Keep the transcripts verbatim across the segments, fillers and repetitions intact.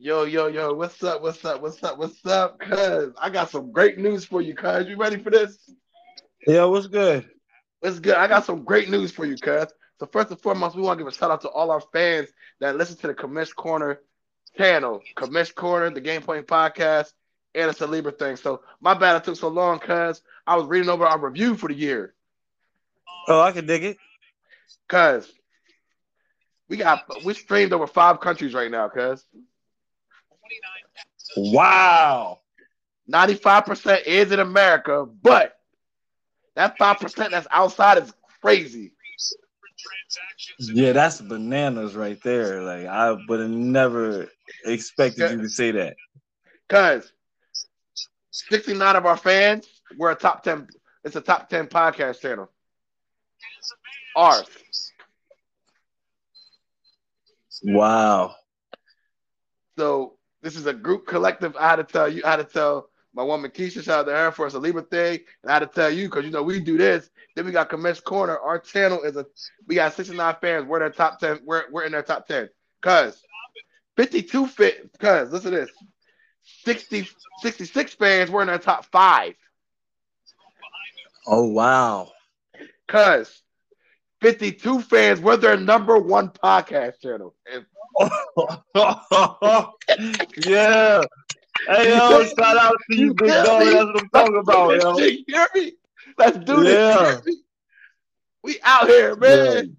Yo, yo, yo, what's up, what's up, what's up, what's up, cuz? I got some great news for you, cuz. You ready for this? Yeah, what's good? What's good? I got some great news for you, cuz. So first and foremost, we want to give a shout-out to all our fans that listen to the Commish Corner channel, Commish Corner, the Game Point Podcast, and it's a Libra thing. So my bad it took so long, cuz. I was reading over our review for the year. Oh, I can dig it. Cuz, we got we streamed over five countries right now, cuz. Wow. ninety-five percent is in America, but that five percent that's outside is crazy. Yeah, that's bananas right there. Like, I would have never expected you to say that. Because sixty-nine of our fans, we're a top ten. It's a top ten podcast channel. Ours. Wow. So this is a group collective. I had to tell you, I had to tell my woman Keisha, shout out to her for us, a Libra thing. And I had to tell you, because, you know, we do this. Then we got Commish Corner. Our channel is a, we got sixty-nine fans. We're in their top ten. We're, we're in their top ten. Because fifty-two fit, because listen to this. sixty, sixty-six fans were in their top five. Oh, wow. Because fifty-two fans were their number one podcast channel. And yeah. Hey, yo, shout out to you, big dog. That's what I'm talking about, yo. You hear me? Let's do yeah. this. We out here, man.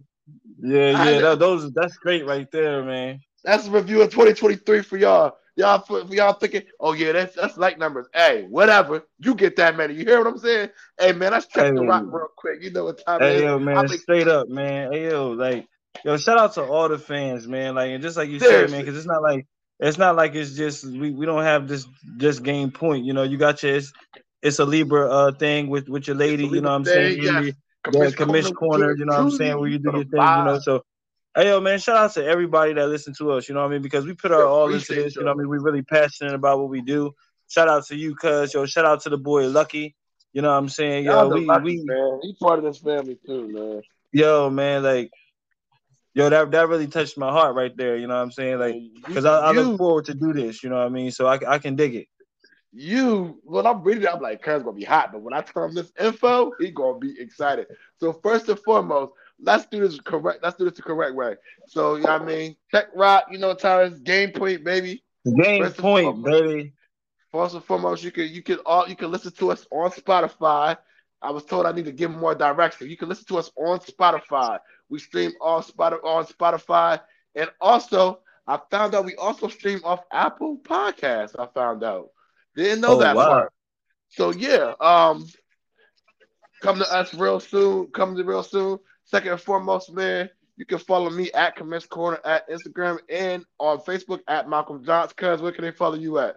Yeah, yeah. yeah. That, those, that's great right there, man. That's a review of twenty twenty-three for y'all. Y'all, for, for y'all thinking, oh, yeah, that's that's like numbers. Hey, whatever. You get that, man. You hear what I'm saying? Hey, man, let's check hey, the rock real quick. You know what time hey, it is. Hey, yo, man, like, straight up, man. Hey, yo, like, yo, shout out to all the fans, man. Like, and just like you Seriously. said, man, because it's not like it's not like it's just we, we don't have this just Game Point. You know, you got your it's, it's a Libra uh thing with, with your lady. You know what I'm saying? Yes. You, Commish, Commish Corner. Corner you know what I'm saying? Where you do your thing. You know, so hey, yo, man, shout out to everybody that listened to us. You know what I mean? Because we put our all into this. You know what I mean? We're really passionate about what we do. Shout out to you, cuz. Yo, shout out to the boy Lucky. You know what I'm saying? Yo, we, Lucky, we man. He's part of this family too, man. Yo, man, like. Yo, that, that really touched my heart right there. You know what I'm saying? Like, because I, I look forward to do this. You know what I mean? So I, I can dig it. You, when I'm reading it, I'm like, Kurt's going to be hot. But when I tell him this info, he's going to be excited. So first and foremost, let's do this correct. Let's do this the correct way. So, you know what I mean? Tech Rock, you know, Tyler's Game Point, baby. Game Point, baby. First and foremost, you can, you can all, you can listen to us on Spotify. I was told I need to give more direction. You can listen to us on Spotify. We stream all spot on Spotify. And also, I found out we also stream off Apple Podcasts. I found out. Didn't know oh, that wow. part. So, yeah. Um, come to us real soon. Come to real soon. Second and foremost, man, you can follow me at Commish Corner at Instagram and on Facebook at Malcolm Johns. Cuz, where can they follow you at?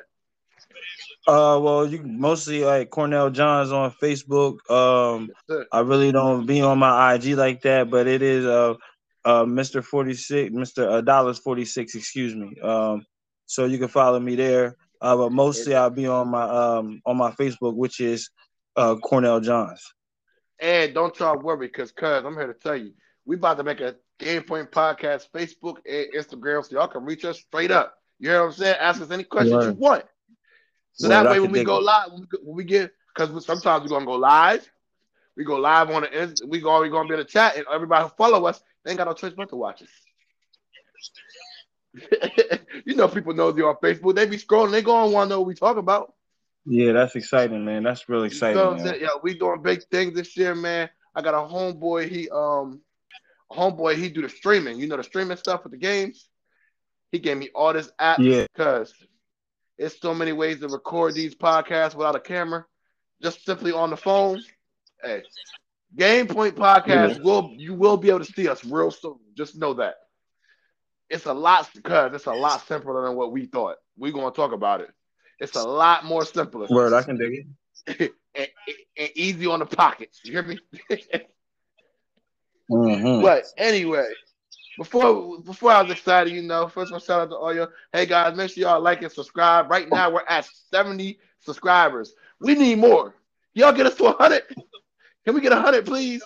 Uh, well, you mostly like Cornell Johns on Facebook. Um, yes, I really don't be on my I G like that, but it is uh, uh, Mister forty-six, Mister Dollars forty-six, excuse me. Um, so you can follow me there. Uh, but mostly I'll be on my um on my Facebook, which is uh Cornell Johns. And don't y'all worry, cause cuz I'm here to tell you, we about to make a Game Point Podcast Facebook and Instagram, so y'all can reach us straight up. You hear what I'm saying? Ask us any questions yeah. you want. So well, that way, when we go it. live, when we get, because sometimes we're gonna go live, we go live on the, we go, we gonna be in the chat, and everybody who follow us, they ain't got no choice but to watch us. You know, people know you on Facebook, they be scrolling, they gonna want to know what we talk about. Yeah, that's exciting, man. That's really exciting. You know man. Yeah, we doing big things this year, man. I got a homeboy. He um, homeboy, he do the streaming. You know, the streaming stuff with the games. He gave me all this app, yeah, because. It's so many ways to record these podcasts without a camera, just simply on the phone. Hey, Game Point Podcast, yeah. will you will be able to see us real soon. Just know that. It's a lot, because it's a lot simpler than what we thought. We're going to talk about it. It's a lot more simpler. Word, I can dig it. and, and easy on the pockets. You hear me? mm-hmm. But anyway. Before before I was excited, you know, first of all, shout out to all y'all. Hey, guys, make sure y'all like and subscribe. Right now, we're at seventy subscribers. We need more. Y'all get us to one hundred? Can we get one hundred, please?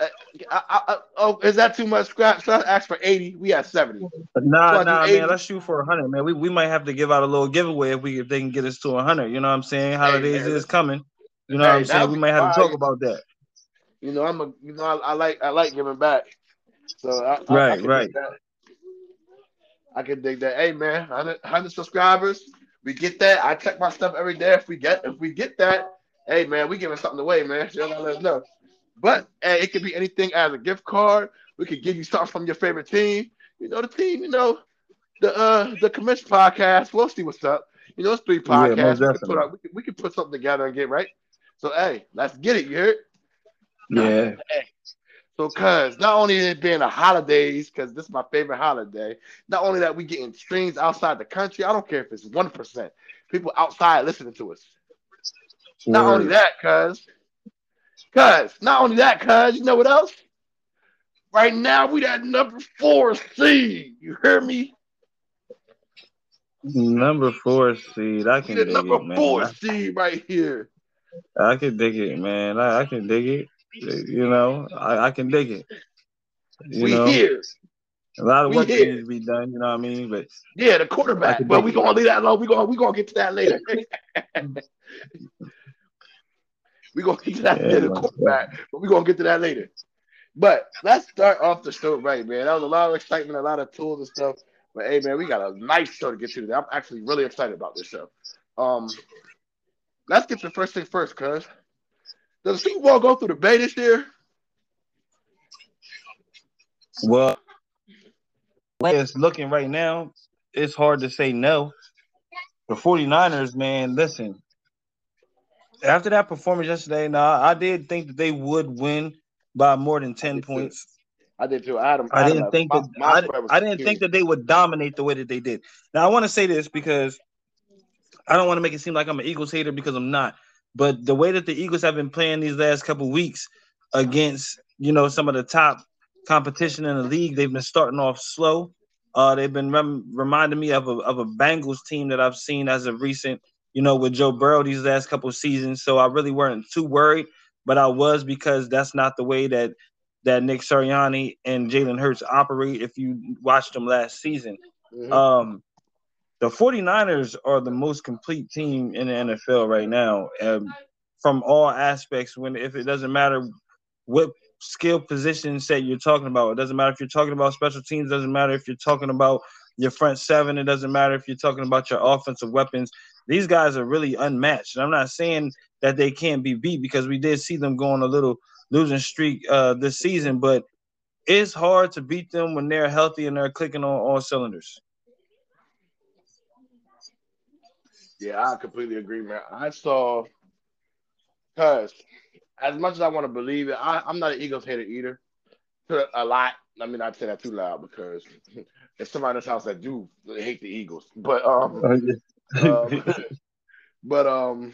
Uh, I, I, oh, is that too much scrap? Should I ask for eighty? We at seventy. Nah, nah, man. Let's shoot for one hundred, man. We we might have to give out a little giveaway if we if they can get us to one hundred. You know what I'm saying? Holidays hey, is coming. You know hey, what I'm saying? We might have to talk about that. You know, I'm a you know I, I like I like giving back. So I, I, right, I right. I can dig that. Hey, man, one hundred subscribers. We get that. I check my stuff every day. If we get if we get that, hey, man, we giving something away, man. You gotta let us know. But hey, it could be anything as a gift card. We could give you something from your favorite team. You know, the team, you know, the uh, the Commish Podcast. We'll see what's up. You know, it's three podcasts. Yeah, we, can put out, we, can, we can put something together and get right. So, hey, let's get it. You heard? Yeah. Hey. So, cuz, not only it being the holidays, because this is my favorite holiday, not only that we getting streams outside the country, I don't care if it's one percent. People outside listening to us. Sure. Not only that, cuz. Cuz, not only that, cuz, you know what else? Right now, we that number four seed. You hear me? Number four seed. I can dig it, man. Number four seed right here. I can dig it, man. I, I can dig it. You know, I, I can dig it. You we know? Here. A lot of we work here. Needs to be done, you know what I mean? But yeah, the quarterback. But we're going to leave that alone. We're going we gonna get to that later. We're going to get to that yeah, later, quarterback, but we're going to get to that later. But let's start off the show right, man. That was a lot of excitement, a lot of tools and stuff. But, hey, man, we got a nice show to get to today. I'm actually really excited about this show. Um, let's get the first thing first, cuz. Does the Super Bowl go through the Bay this year? Well, the way it's looking right now, it's hard to say no. The 49ers, man, listen. After that performance yesterday, nah, I did think that they would win by more than ten I points. I did too. Adam, I didn't Adam, think that my, my I, I didn't think that they would dominate the way that they did. Now I want to say this because I don't want to make it seem like I'm an Eagles hater because I'm not. But the way that the Eagles have been playing these last couple weeks against, you know, some of the top competition in the league, they've been starting off slow. Uh, they've been rem- reminding me of a of a Bengals team that I've seen as of recent. You know, with Joe Burrow these last couple of seasons. So I really weren't too worried, but I was because that's not the way that that Nick Sirianni and Jalen Hurts operate if you watched them last season. Mm-hmm. Um, the 49ers are the most complete team in the N F L right now um, from all aspects. When if it doesn't matter what skill position set you're talking about, it doesn't matter if you're talking about special teams, it doesn't matter if you're talking about your front seven, it doesn't matter if you're talking about your offensive weapons. These guys are really unmatched. And I'm not saying that they can't be beat because we did see them go on a little losing streak uh, this season, but it's hard to beat them when they're healthy and they're clicking on all cylinders. Yeah, I completely agree, man. I saw – because as much as I want to believe it, I, I'm not an Eagles hater either. A lot. I mean, I'd say that too loud because there's somebody in this house that do hate the Eagles. But – um. um, but um,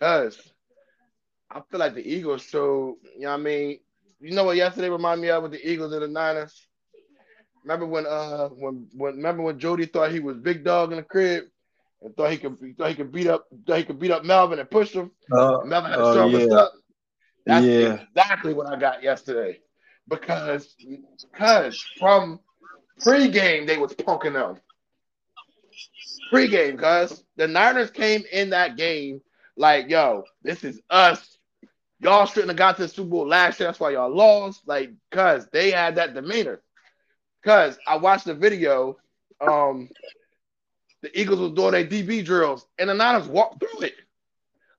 cuz I feel like the Eagles showed, you know what I mean? You know what yesterday reminded me of with the Eagles and the Niners? Remember when uh when, when remember when Jody thought he was big dog in the crib and thought he could thought he could beat up thought he could beat up Melvin and push him? Uh, and Melvin had to show him up. That's yeah. exactly what I got yesterday. Because cuz from pregame they was punking them. Pre-game, guys. The Niners came in that game like, yo, this is us. Y'all shouldn't have got to the Super Bowl last year. That's why y'all lost. Like, cuz they had that demeanor. Cuz I watched the video. Um, the Eagles was doing their D B drills, and the Niners walked through it.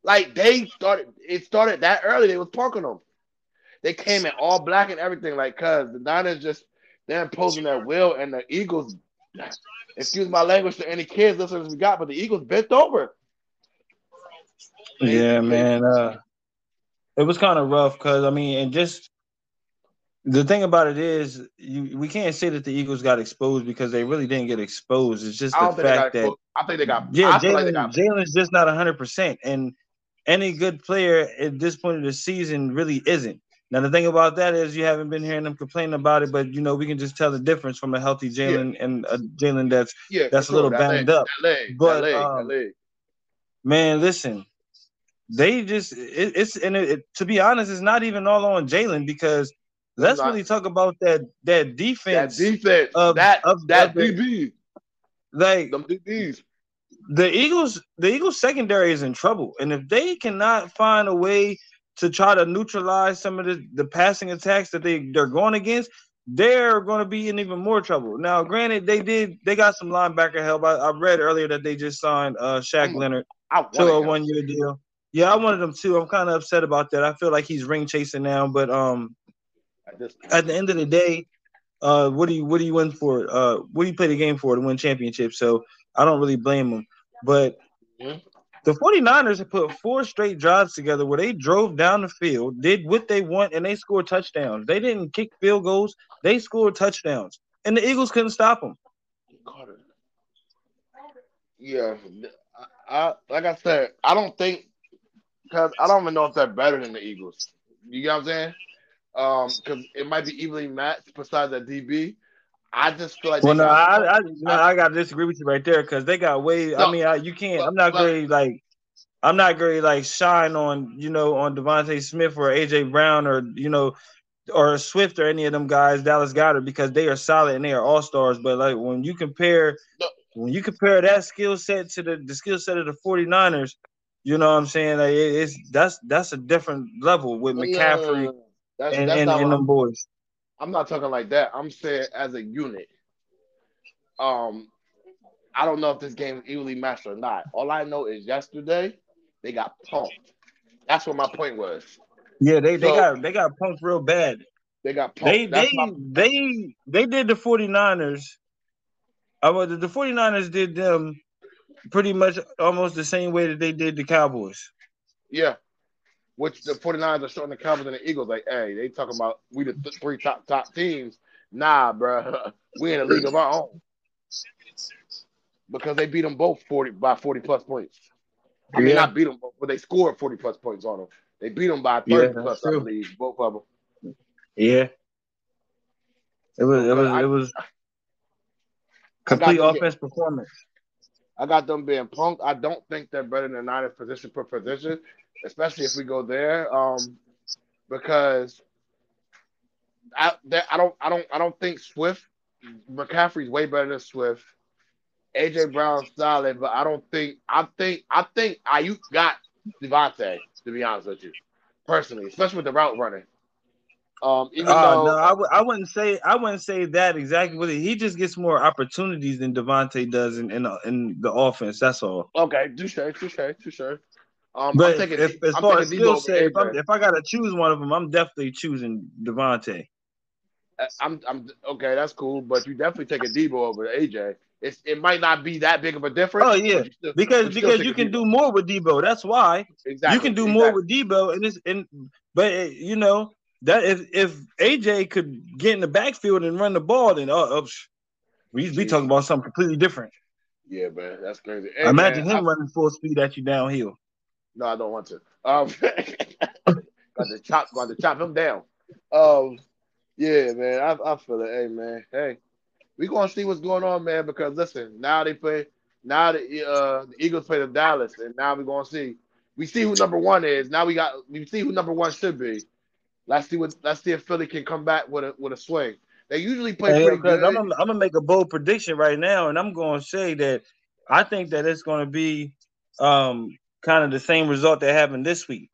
Like, they started, it started that early. They was parking them. They came in all black and everything. Like, cuz the Niners just, they're imposing their will, and the Eagles. Excuse my language to any kids listeners we got, but the Eagles bent over. Yeah, man. Uh, it was kind of rough because, I mean, and just the thing about it is you, we can't say that the Eagles got exposed because they really didn't get exposed. It's just the fact that – I think they got – yeah, Jalen's just not one hundred percent. And any good player at this point of the season really isn't. Now, the thing about that is you haven't been hearing them complaining about it, but, you know, we can just tell the difference from a healthy Jalen yeah. and a Jalen that's yeah, that's sure. a little that banged leg, up. That leg, but, that leg, um, that leg. Man, listen, they just it, – it's and it, it, to be honest, it's not even all on Jalen because That's not, when you talk about that that defense. That defense. Of, that of, that of D B. Like them D Bs. The Eagles, the Eagles secondary is in trouble, and if they cannot find a way to try to neutralize some of the, the passing attacks that they they're going against, they're going to be in even more trouble. Now, granted, they did they got some linebacker help. I, I read earlier that they just signed uh, Shaq mm. Leonard to a one year deal. Yeah, I wanted him too. I'm kind of upset about that. I feel like he's ring chasing now, but um, just, at the end of the day, uh, what do you what do you win for? Uh, what do you play the game for to win championships? So I don't really blame them. But the 49ers have put four straight drives together where they drove down the field, did what they want, and they scored touchdowns. They didn't kick field goals. They scored touchdowns. And the Eagles couldn't stop them. Yeah. I, like I said, I don't think – because I don't even know if they're better than the Eagles. You know what I'm saying? Because um, it might be evenly matched besides that D B. I just feel like. Well, no, I, I, no, I, I gotta disagree with you right there because they got way. No, I mean, I, you can't. But, I'm not but, great. Like, I'm not great. Like, shine on you know on Devontae Smith or A J Brown or you know or Swift or any of them guys, Dallas Goedert, because they are solid and they are all stars. But like when you compare, no. when you compare that skill set to the, the skill set of the 49ers, you know what I'm saying? Like it, it's that's that's a different level with McCaffrey yeah, that's, and that's and, and them boys. I'm not talking like that. I'm saying as a unit. Um, I don't know if this game is evenly matched or not. All I know is yesterday they got punked. That's what my point was. Yeah, they, so, they got they got punked real bad. They got punked. They That's they, my... they they did the 49ers. I mean, the 49ers did them pretty much almost the same way that they did the Cowboys. Yeah. Which the 49ers are showing the Cowboys and the Eagles, like, hey, they talking about we the th- three top top teams. Nah, bro, we in a league of our own because they beat them both forty by forty plus points. I mean, yeah. not beat them, both, but they scored forty plus points on them. They beat them by thirty yeah, plus, true. I believe, both of them. Yeah, it was it was I, it was complete offense being, performance. I got them being punked. I don't think they're better than the Niners position per position. Especially if we go there, um, because I that, I don't I don't I don't think Swift McCaffrey's way better than Swift. A J Brown's solid, but I don't think I think I think Ayuk got Devontae. To be honest with you, personally, especially with the route running. Um, even uh, though, no, I, w- I wouldn't say I wouldn't say that exactly. With it. He just gets more opportunities than Devontae does in in, in the offense. That's all. Okay, touche, touche, touche. Um, but I'm if, as I'm far as skill set, if, if I gotta choose one of them, I'm definitely choosing Devontae. I'm, I'm okay. That's cool, but you definitely take a Debo over A J. It's it might not be that big of a difference. Oh yeah, still, because because you can do more with Debo. That's why exactly you can do exactly. more with Debo, and it's and but it, you know that if if A J could get in the backfield and run the ball, then oh, oh we we talking about something completely different. Yeah, man, that's crazy. Hey, Imagine man, him I, running full speed at you downhill. No, I don't want to. Um, got to chop, got to chop him down. Um, yeah, man, I, I feel it. Hey, man, hey, we gonna see what's going on, man. Because listen, now they play. Now the uh, the Eagles play the Dallas, and now we're gonna see. We see who number one is. Now we got. We see who number one should be. Let's see what. Let's see if Philly can come back with a with a swing. They usually play hey, pretty good. I'm, I'm gonna make a bold prediction right now, and I'm gonna say that I think that it's gonna be. Um, Kind of the same result that happened this week.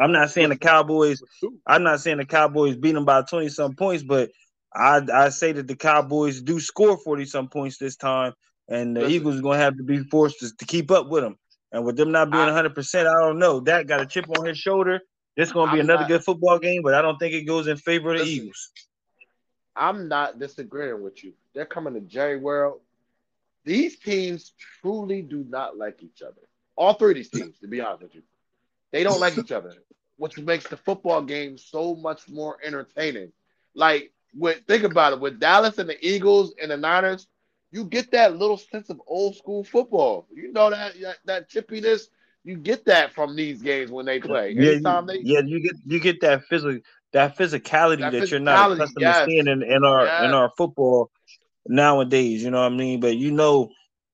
I'm not saying the Cowboys. I'm not saying the Cowboys beat them by twenty some points, but I I say that the Cowboys do score forty some points this time, and the Listen. Eagles are going to have to be forced to, to keep up with them. And with them not being one hundred percent, I don't know. Dak got a chip on his shoulder. It's going to be I'm another not, good football game, but I don't think it goes in favor of the listen, Eagles. I'm not disagreeing with you. They're coming to Jerry World. These teams truly do not like each other. All three of these teams, to be honest with you. They don't like each other, which makes the football game so much more entertaining. Like, with, think about it. With Dallas and the Eagles and the Niners, you get that little sense of old-school football. You know that, that that chippiness? You get that from these games when they play. Yeah, Anytime you, they, yeah you, get, you get that physical that physicality that, that physicality, you're not accustomed yes. to seeing in, in, our, yes. in our football nowadays, you know what I mean? But you know,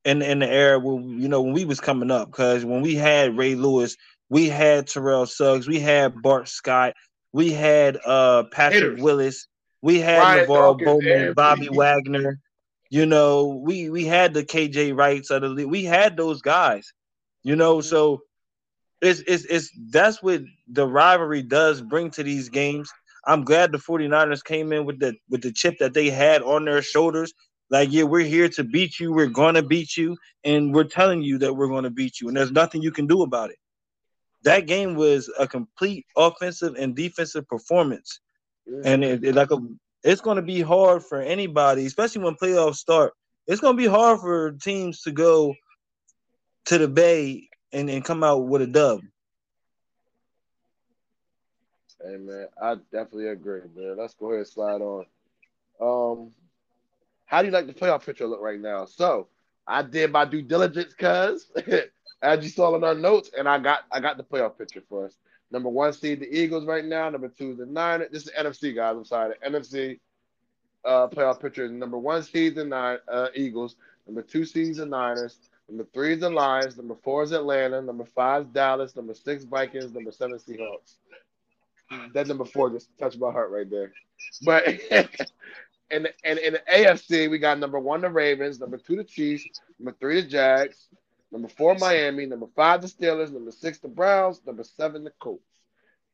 in in the era where you know when we was coming up, because when we had Ray Lewis, We had Terrell Suggs. We had Bart Scott. We had uh, Patrick Hitters. Willis. We had Ryan Navarro Dawkins, Bowman, Bobby Wagner. You know, we, we had the K J Wrights of the league. We had those guys. You know, so it's it's it's that's what the rivalry does bring to these games. I'm glad the 49ers came in with the with the chip that they had on their shoulders. Like, yeah, we're here to beat you. We're going to beat you. And we're telling you that we're going to beat you. And there's nothing you can do about it. That game was a complete offensive and defensive performance. Yeah. And it, it, like a, it's going to be hard for anybody, especially when playoffs start. It's going to be hard for teams to go to the Bay and, and come out with a dub. Hey, man, I definitely agree, man. Let's go ahead and slide on. Um, how do you like the playoff picture look right now? So I did my due diligence, cuz, as you saw in our notes, and I got I got the playoff picture for us. Number one seed, the Eagles right now. Number two, the Niners. This is the N F C, guys. I'm sorry. The N F C uh, playoff picture is number one seed, the nine, uh, Eagles. Number two seed, the Niners. Number three is the Lions. Number four is Atlanta. Number five is Dallas. Number six, Vikings. Number seven, Seahawks. That number four just touched my heart right there. But in, the, in, in the A F C, we got number one, the Ravens. Number two, the Chiefs. Number three, the Jags. Number four, Miami. Number five, the Steelers. Number six, the Browns. Number seven, the Colts.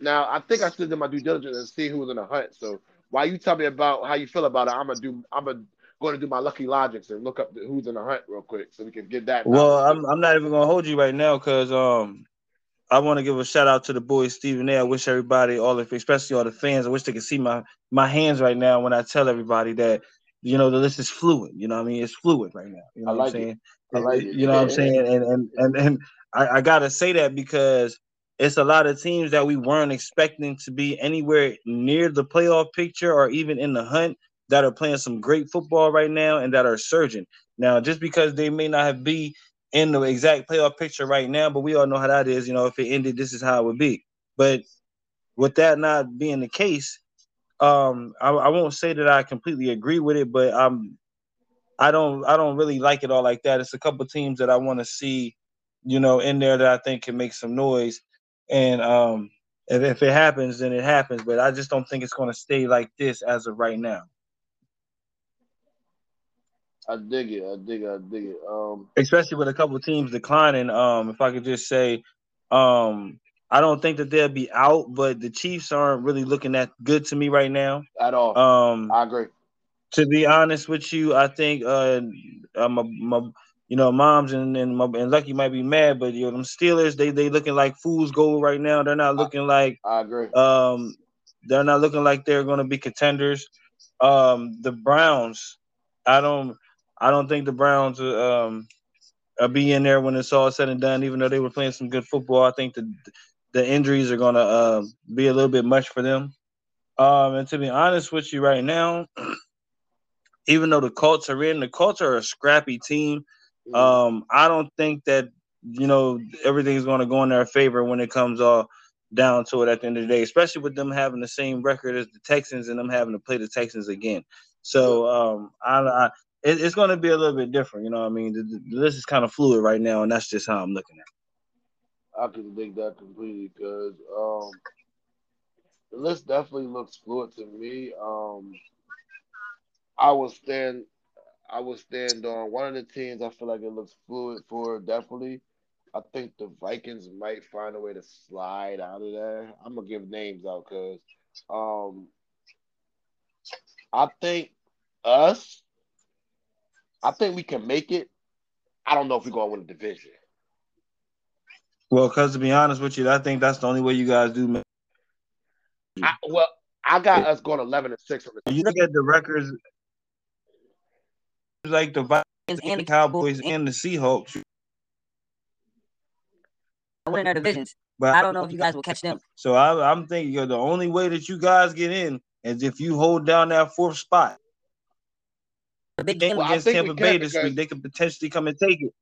Now, I think I should do my due diligence and see who was in the hunt. So while you tell me about how you feel about it, I'm gonna do. I'm gonna going to do my lucky logics and look up who's in the hunt real quick so we can get that. Well, I'm, I'm not even gonna hold you right now because um. I want to give a shout out to the boys, Stephen A. I wish everybody, all of, especially all the fans, I wish they could see my, my hands right now when I tell everybody that, you know, the list is fluid. You know what I mean? It's fluid right now. You know I like what I'm saying? It. I like it. You know yeah. what I'm saying? And and and, and I, I got to say that because it's a lot of teams that we weren't expecting to be anywhere near the playoff picture or even in the hunt that are playing some great football right now and that are surging. Now, just because they may not have been in the exact playoff picture right now, but we all know how that is. You know, if it ended, this is how it would be. But with that not being the case, um, I, I won't say that I completely agree with it, but I'm, I don't, I don't really like it all like that. It's a couple teams that I want to see, you know, in there that I think can make some noise. And um, if, if it happens, then it happens. But I just don't think it's going to stay like this as of right now. I dig it. I dig it. I dig it. Um, Especially with a couple of teams declining. Um, if I could just say, um, I don't think that they'll be out, but the Chiefs aren't really looking that good to me right now at all. Um, I agree. To be honest with you, I think uh, uh my, my you know moms and and, my, and Lucky might be mad, but you know them Steelers they they looking like fool's gold right now. They're not looking I, like I agree. Um, they're not looking like they're going to be contenders. Um, the Browns, I don't. I don't think the Browns um, will be in there when it's all said and done, even though they were playing some good football. I think the the injuries are going to uh, be a little bit much for them. Um, and to be honest with you right now, even though the Colts are in, the Colts are a scrappy team. Um, I don't think that, you know, everything's going to go in their favor when it comes all down to it at the end of the day, especially with them having the same record as the Texans and them having to play the Texans again. So um, I, I – it's going to be a little bit different, you know what I mean? The, the list is kind of fluid right now, and that's just how I'm looking at it. I can dig that completely because um, the list definitely looks fluid to me. Um, I will stand I will stand on one of the teams I feel like it looks fluid for, definitely. I think the Vikings might find a way to slide out of there. I'm going to give names out because um, I think us, I think we can make it. I don't know if we're going to win the division. Well, because to be honest with you, I think that's the only way you guys do. Man. I, well, I got us going eleven and six. You look at the records, like the Vikings and the Cowboys and the Seahawks. I win our divisions, but I don't know if you guys will catch them. So I, I'm thinking you know, the only way that you guys get in is if you hold down that fourth spot. A big game well, against Tampa Bay this week, they could potentially come and take it.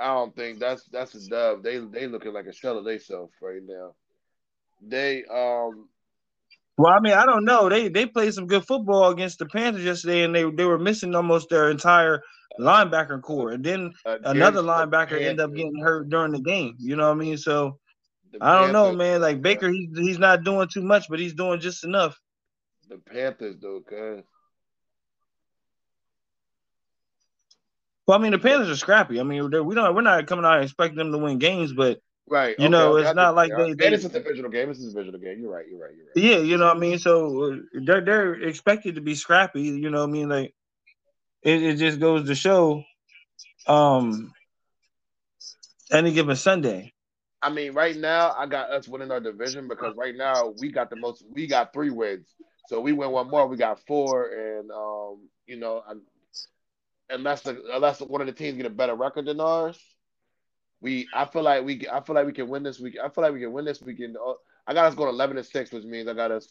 I don't think that's that's a dub. They they looking like a shell of themselves right now. They um. Well, I mean, I don't know. They they played some good football against the Panthers yesterday, and they they were missing almost their entire linebacker core, and then uh, another linebacker end up getting hurt during the game. You know what I mean? So I don't know, man. Like Baker, he's he's not doing too much, but he's doing just enough. The Panthers, though, cuz. Well, I mean, the Panthers are scrappy. I mean, we don't we're not coming out and expecting them to win games, but right, you okay, know, okay. it's I not like they, they. It's a divisional game. It's a divisional game. You're right. You're right. You're right. Yeah, you know what I mean. So they're they're expected to be scrappy. You know what I mean? Like it, it just goes to show. Um, any given Sunday. I mean, right now I got us winning our division because right now we got the most. We got three wins, so we win one more. We got four, and um, you know, I, unless the unless one of the teams get a better record than ours. We, I feel like we, I feel like we can win this week. I feel like we can win this weekend. I got us going eleven and six, which means I got us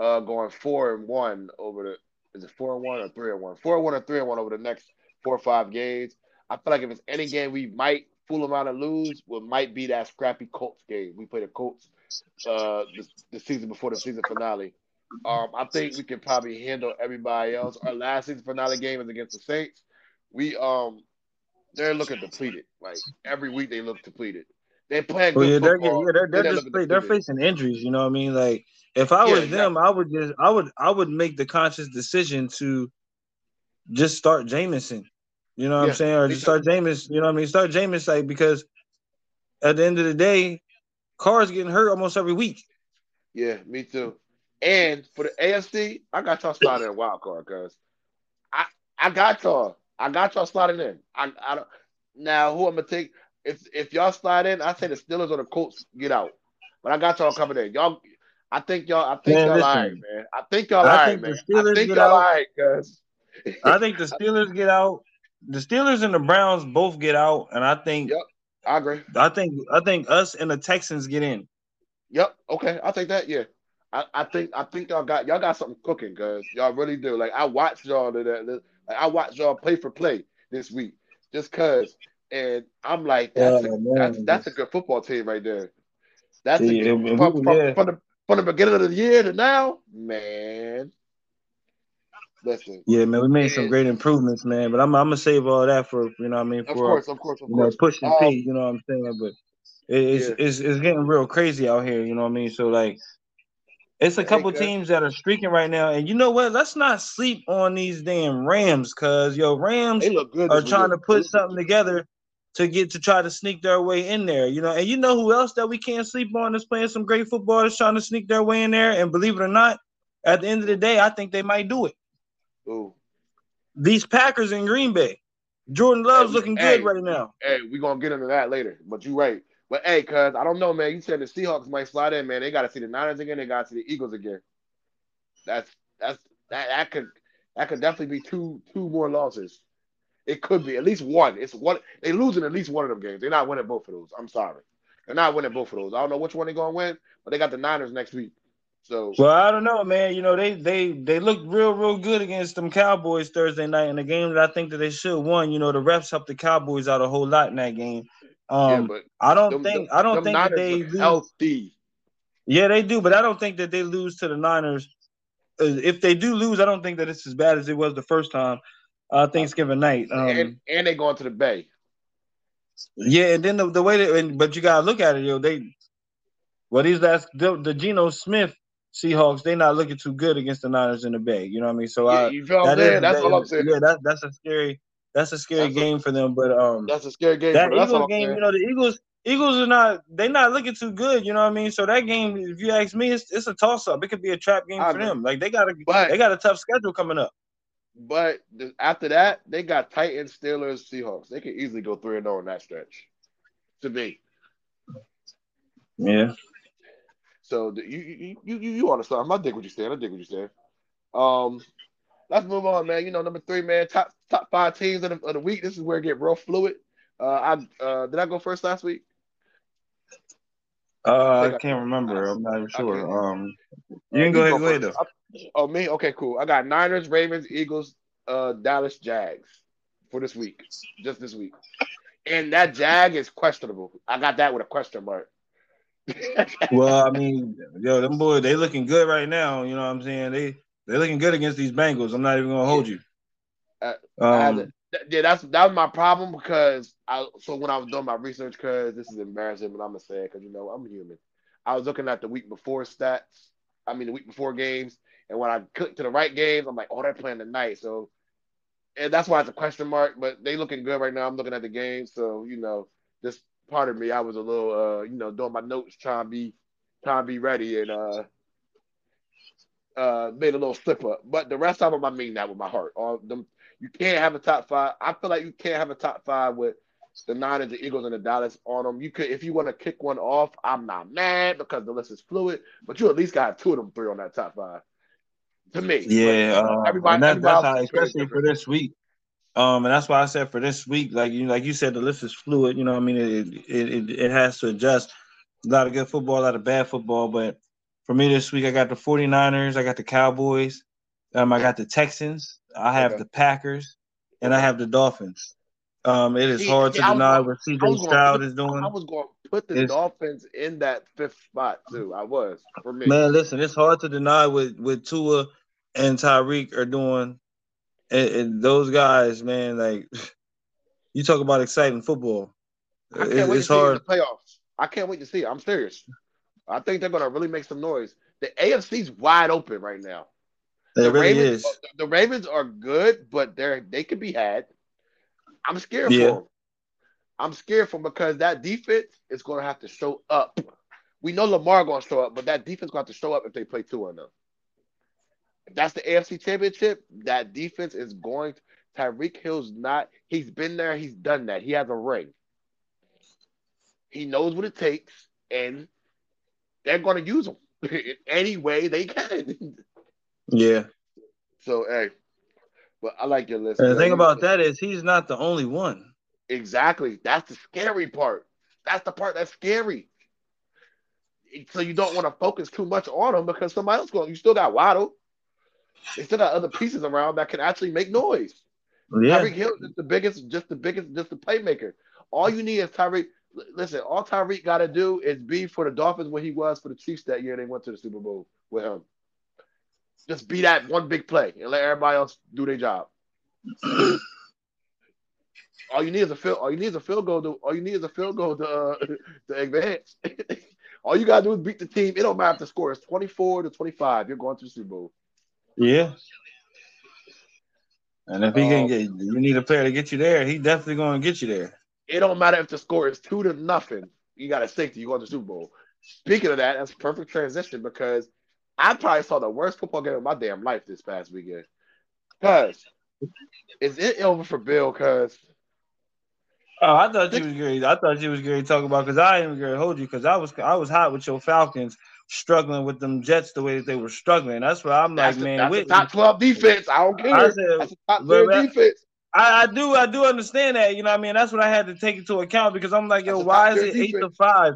uh, going four and one over the. Is it four and one or three and one? Four and one or three and one over the next four or five games. I feel like if it's any game we might fool them out and lose, well, might be that scrappy Colts game. We played the Colts uh, the, the season before the season finale. Um, I think we can probably handle everybody else. Our last season finale game is against the Saints. We um. They're looking depleted. Like every week, they look depleted. They're playing good oh, yeah, they're, football. Yeah, they're, they're, they're, just, they're facing injuries. You know what I mean? Like if I was yeah, exactly. them, I would just, I would, I would make the conscious decision to just start Jamison. You know what yeah, I'm saying? Or just start Jamison. You know what I mean? Start Jamison, like because at the end of the day, Carr's getting hurt almost every week. Yeah, me too. And for the A F C, I got y'all started in wild card, cause I, I got y'all. I got y'all sliding in. I, I don't now who I'm gonna take if if y'all slide in. I say the Steelers or the Colts get out, but I got y'all coming in. Y'all, I think y'all. I think man, y'all listen, all right, man. I think y'all I all think right, man. I think y'all all right, cuz. I think the Steelers get out. The Steelers and the Browns both get out, and I think. Yep, I agree. I think I think us and the Texans get in. Yep. Okay, I think that. Yeah. I, I think I think y'all got y'all got something cooking, cuz y'all really do. Like I watched y'all do that. I watched y'all play for play this week just because, and I'm like, that's, oh, a, that's, that's a good football team right there. That's yeah, a good, from, from, from, the, from the beginning of the year to now, man. Listen, yeah, man, we made man. some great improvements, man. But I'm, I'm gonna save all that for you know what I mean for of course, of course, of you course. Know, push and um, pee, you know what I'm saying. But it, it's, yeah. it's it's getting real crazy out here, you know what I mean. So like. It's a couple teams that are streaking right now. And you know what? Let's not sleep on these damn Rams because, yo, Rams are trying to put something together to get to try to sneak their way in there. You know, and you know who else that we can't sleep on is playing some great football that's trying to sneak their way in there? And believe it or not, at the end of the day, I think they might do it. Ooh. These Packers in Green Bay. Jordan Love's hey, looking hey, good right now. Hey, we're going to get into that later, but you're right. But, hey, cuz, I don't know, man. You said the Seahawks might slide in, man. They got to see the Niners again. They got to see the Eagles again. That's that's that, that could that could definitely be two two more losses. It could be at least one. It's one. They losing at least one of them games. They're not winning both of those. I'm sorry. They're not winning both of those. I don't know which one they're going to win, but they got the Niners next week. So well, I don't know, man. You know, they they they looked real, real good against them Cowboys Thursday night in a game that I think that they should have won. You know, the refs helped the Cowboys out a whole lot in that game. Um, yeah, I don't them, think I don't think that they lose. Healthy. Yeah, they do, but I don't think that they lose to the Niners. If they do lose, I don't think that it's as bad as it was the first time uh, Thanksgiving night. Um, and and they going to the Bay. Yeah, and then the, the way that and, but you gotta look at it, yo. They well these last the, the Geno Smith Seahawks, they not looking too good against the Niners in the Bay. You know what I mean? So yeah, I, you feel that is, that's that all is, I'm saying. Yeah, that, that's a scary. That's a scary that's game a, for them, but um, that's a scary game. That Eagles that's game, you know, the Eagles, Eagles are not they're not looking too good. You know what I mean? So that game, if you ask me, it's, it's a toss up. It could be a trap game I for mean, them. Like they got a but, they got a tough schedule coming up. But the, after that, they got Titans, Steelers, Seahawks. They could easily go three and zero in that stretch. To me, yeah. So the, you you you you, you understand? I dig what you saying. I dig what you saying. Um. Let's move on, man. You know, number three, man. Top top five teams of the, of the week. This is where it get real fluid. Uh, I uh, did I go first last week? Uh, I, I can't I, remember. I, I'm not even sure. Um, you can go ahead, go ahead though. Oh, me? Okay, cool. I got Niners, Ravens, Eagles, uh, Dallas, Jags for this week. Just this week. And that Jag is questionable. I got that with a question mark. Well, I mean, yo, them boys, they looking good right now. You know what I'm saying? They. They're looking good against these Bengals. I'm not even going to hold you. Um, I, had to, th- yeah, that's that was my problem because I. So when I was doing my research, because this is embarrassing, but I'm gonna say it because you know I'm human. I was looking at the week before stats. I mean the week before games, and when I clicked to the right games, I'm like, oh, they're playing tonight, so. And that's why it's a question mark, but they looking good right now. I'm looking at the game, so, you know, this part of me, I was a little, uh, you know, doing my notes, trying to be, trying to be ready, and uh, uh, made a little slip up. But the rest of them, I mean that with my heart. All them, you can't have a top five. I feel like you can't have a top five with the Niners, the Eagles, and the Dallas on them. You could, if you want to kick one off, I'm not mad because the list is fluid, but you at least got two of them three on that top five. To me, yeah, but, uh, everybody, and that, everybody that's how, especially for this week, um, and that's why I said for this week, like you, like you said, the list is fluid. You know, what I mean, it it, it it has to adjust. A lot of good football, a lot of bad football. But for me this week, I got the 49ers, I got the Cowboys, um, I got the Texans, I have okay. the Packers, and I have the Dolphins. Um, it is see, hard see, to I deny was, what C J Stroud is doing. I was going to put the it's, Dolphins in that fifth spot too. I was for me. Man, listen, it's hard to deny with with Tua. And Tyreek are doing, and, and those guys, man. Like you talk about exciting football, I can't it, wait it's to hard. See the playoffs. I can't wait to see it. I'm serious. I think they're gonna really make some noise. The A F C's wide open right now. It the really Ravens, is. The Ravens are good, but they're they could be had. I'm scared yeah. for them. I'm scared for them because that defense is gonna have to show up. We know Lamar gonna show up, but that defense gonna have to show up if they play two or no. If that's the A F C Championship, that defense is going to – Tyreek Hill's not – he's been there. He's done that. He has a ring. He knows what it takes, and they're going to use him in any way they can. Yeah. So, hey, but I like your list. And the thing about that is he's not the only one. Exactly. That's the scary part. That's the part that's scary. So you don't want to focus too much on him because somebody else going – you still got Waddle. They still got other pieces around that can actually make noise. Yeah. Tyreek Hill is the biggest, just the biggest, just the playmaker. All you need is Tyreek. Listen, all Tyreek got to do is be for the Dolphins what he was for the Chiefs that year. They went to the Super Bowl with him. Just be that one big play and let everybody else do their job. all you need is a field. All you need is a field goal. To, all you need is a field goal to, uh, to advance. all you got to do is beat the team. It don't matter if the score is twenty-four to twenty-five. You're going to the Super Bowl. Yeah, and if he um, can get you need a player to get you there, he's definitely going to get you there. It don't matter if the score is two to nothing. You got a safety. You go to the Super Bowl. Speaking of that, that's a perfect transition because I probably saw the worst football game of my damn life this past weekend. Cause is it over for Bill? Cause oh, I thought you was great. I thought you was great talking about because I ain't going to hold you because I was I was hot with your Falcons. Struggling with them Jets the way that they were struggling. That's where I'm that's like, a, man, that's a top twelve defense. I don't care. I said, that's a top twelve defense. I, I do, I do understand that. You know what I mean? That's what I had to take into account because I'm like, yo, why is it defense. eight to five?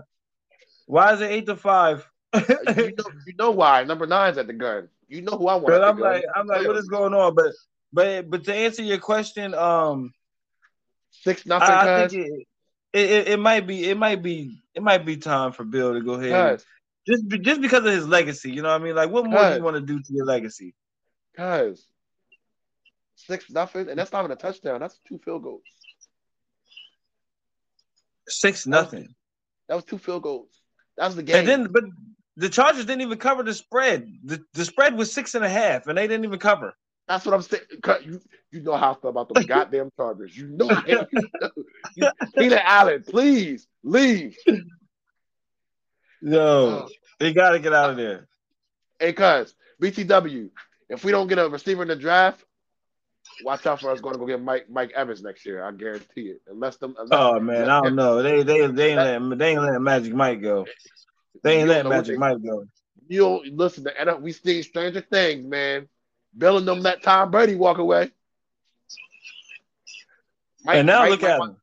Why is it eight to five? you, know, you know why? Number nine's at the gun. You know who I want. But I'm like, gun. I'm like, what is going on? But, but, but to answer your question, um, six nothing. I, I think it, it, it, it might be, it might be, it might be time for Bill to go ahead. And, Just, be, just because of his legacy, you know what I mean? Like, what more do you want to do to your legacy? Cause six nothing, and that's not even a touchdown. That's two field goals. Six nothing. That was two field goals. That was the game. And then, but the Chargers didn't even cover the spread. The the spread was six and a half, and they didn't even cover. That's what I'm saying. You, you know how I feel about the goddamn Chargers. You know, you know. You, Keenan Allen, please leave. No, they got to get out of there. Hey, cuz, B T W, if we don't get a receiver in the draft, watch out for us going to go get Mike Mike Evans next year. I guarantee it. Unless them. Unless oh, man, them, I don't know. They they they ain't letting, they ain't letting Magic Mike go. They ain't letting Magic they, Mike go. You don't listen to we see Stranger Things, man. Bill and them let Tom Brady walk away. Mike, and now Mike, look Mike, at Mike, him.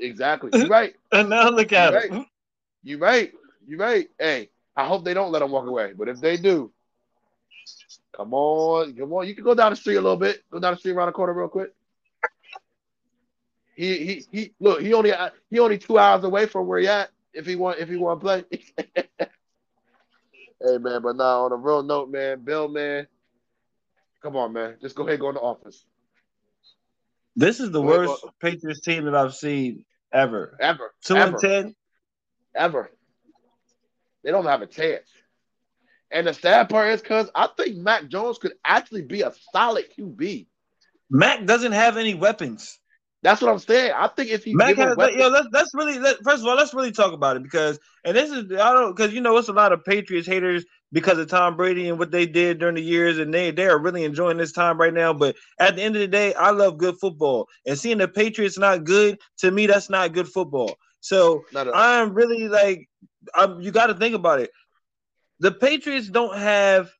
Exactly. You're right. and now look at You're him. Right. You're right. You're right. Hey, I hope they don't let them walk away. But if they do, come on, come on. You can go down the street a little bit. Go down the street around the corner real quick. He he he. Look, he only he only two hours away from where he at. If he want if he want to play. hey man, but nah. On a real note, man, Bill, man, come on, man. Just go ahead, and go in the office. This is the Wait, worst what? Patriots team that I've seen ever. Ever. Two ever. and ten. Ever. They don't have a chance. And the sad part is, cuz I think Mac Jones could actually be a solid Q B. Mac doesn't have any weapons. That's what I'm saying. I think if he Mac has, weapons, yo, let's let's really let, first of all, let's really talk about it, because and this is I don't because you know it's a lot of Patriots haters because of Tom Brady and what they did during the years, and they they are really enjoying this time right now. But at the end of the day, I love good football, and seeing the Patriots not good, to me, that's not good football. So I'm really like, I'm, you got to think about it. The Patriots don't have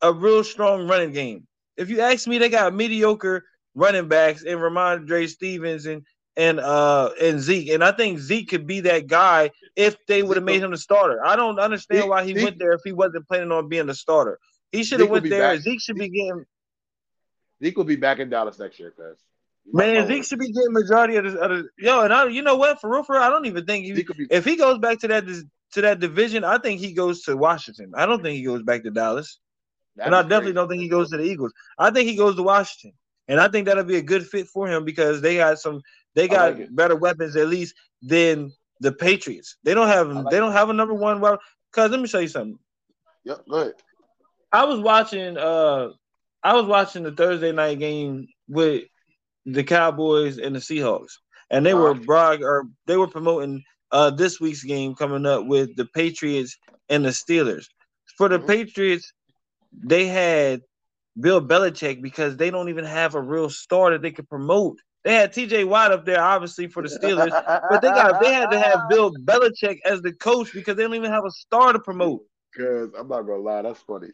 a real strong running game. If you ask me, they got mediocre running backs in Ramondre Stevens and and uh and Zeke, and I think Zeke could be that guy if they would have made him the starter. I don't understand Zeke, why he Zeke, went there if he wasn't planning on being the starter. He should have went there. Back. Zeke should Zeke, be getting. Zeke will be back in Dallas next year, cuz. Man, Zeke should be getting majority of the, of the yo. And I, you know what? For real, for real, I don't even think he, be, if he goes back to that to that division, I think he goes to Washington. I don't think he goes back to Dallas, and I definitely crazy. don't think he goes to the Eagles. I think he goes to Washington. And I think that'll be a good fit for him because they got some, they got like better weapons at least than the Patriots. They don't have, like they don't it. have a number one. Well, cause let me show you something. Yep, go ahead. I was watching, uh, I was watching the Thursday night game with the Cowboys and the Seahawks, and they were brag or they were promoting uh, this week's game coming up with the Patriots and the Steelers. For the mm-hmm. Patriots, they had Bill Belichick because they don't even have a real star that they could promote. They had T J Watt up there, obviously, for the Steelers, but they got they had to have Bill Belichick as the coach because they don't even have a star to promote. Cause I'm not gonna lie, that's funny.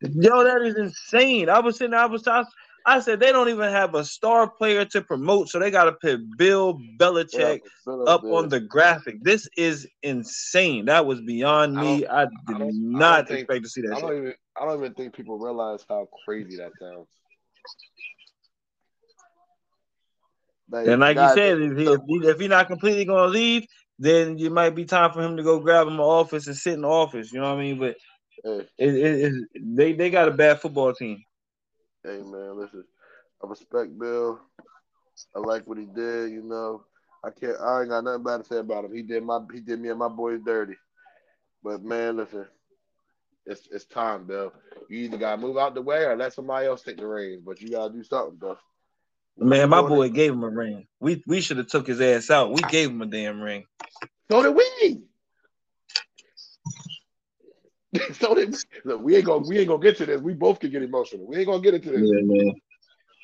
Yo, that is insane. I was sitting, I was, I, I said they don't even have a star player to promote, so they got to put Bill Belichick yeah, up Bill. on the graphic. This is insane. That was beyond me. I, I did I not I think, expect to see that. I don't shit. even. I don't even think people realize how crazy that sounds. Like, and like God, you said, if, he, if, he, if he's not completely going to leave, then it might be time for him to go grab him an office and sit in the office. You know what I mean? But hey. it, it, it, they they got a bad football team. Hey, man, listen, I respect Bill. I like what he did, you know. I can't. I ain't got nothing bad to say about him. He did my. He did me and my boys dirty. But, man, listen. It's it's time, Bill. You either gotta move out the way or let somebody else take the reins, but you gotta do something, Bill. Man, my boy gave him a ring. We we should have took his ass out. We gave him a damn ring. So did we. so did we. Look, we ain't gonna we ain't gonna get to this. We both can get emotional. We ain't gonna get into this. Yeah, man.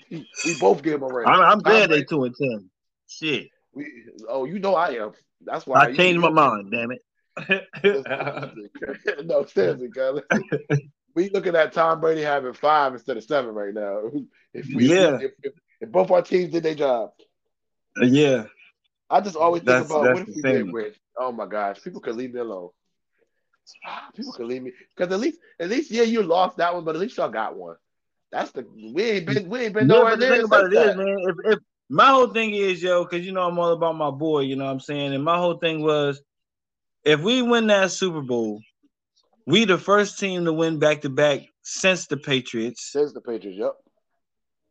We, we both gave him a ring. I'm, I'm glad they two and ten. Shit. We, oh, you know I am. That's why I, I changed my mind. Damn it. No, seriously, guys. We looking at Tom Brady having five instead of seven right now. If we, yeah. If, if, if both our teams did their job. Yeah. I just always that's, think about what if we thing. did win. Oh my gosh, people could leave me alone. People could leave me because at least, at least, yeah, you lost that one, but at least y'all got one. That's the we ain't been we ain't been yeah, nowhere near about it is, man. If, if my whole thing is yo, because you know I'm all about my boy. You know what I'm saying, and my whole thing was. If we win that Super Bowl, we the first team to win back-to-back since the Patriots. Since the Patriots, yep.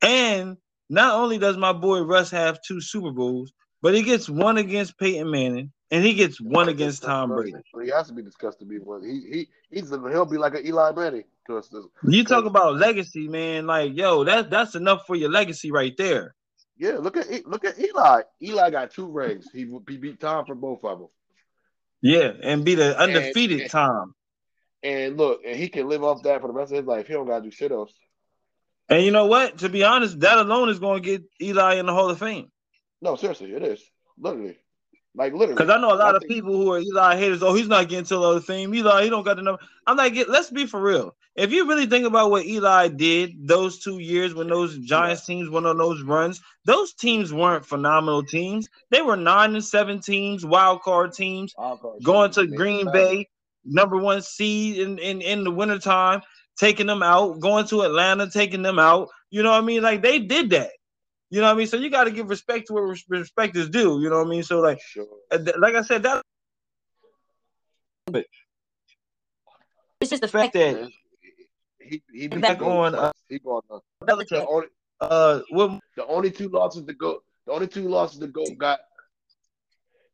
And not only does my boy Russ have two Super Bowls, but he gets one against Peyton Manning, and he gets one against Tom Brady. He has to be discussed to be one. He he he's he'll be like an Eli Manning to us. You talk about legacy, man. Like yo, that's that's enough for your legacy right there. Yeah, look at look at Eli. Eli got two rings. He he beat Tom for both of them. Yeah, and be the undefeated and, and, Tom. And look, and he can live off that for the rest of his life. He don't got to do shit else. And you know what? To be honest, that alone is going to get Eli in the Hall of Fame. No, seriously, it is. Literally. Like, literally. Because I know a lot I of think... people who are Eli haters, oh, he's not getting to the Hall of Fame. Eli, he don't got the number. I'm like, let's be for real. If you really think about what Eli did those two years when those Giants teams went on those runs, those teams weren't phenomenal teams. They were nine and seven teams, wild card teams, wild card going teams. to Green yeah. Bay, number one seed in, in, in the wintertime, taking them out, going to Atlanta, taking them out. You know what I mean? Like, they did that. You know what I mean? So you got to give respect to what respect is due. You know what I mean? So, like, sure. like I said, that. But it's just the fact that. He he be going, uh, he going uh, Belichick. The only, Uh, what the only two losses the GOAT the only two losses the GOAT got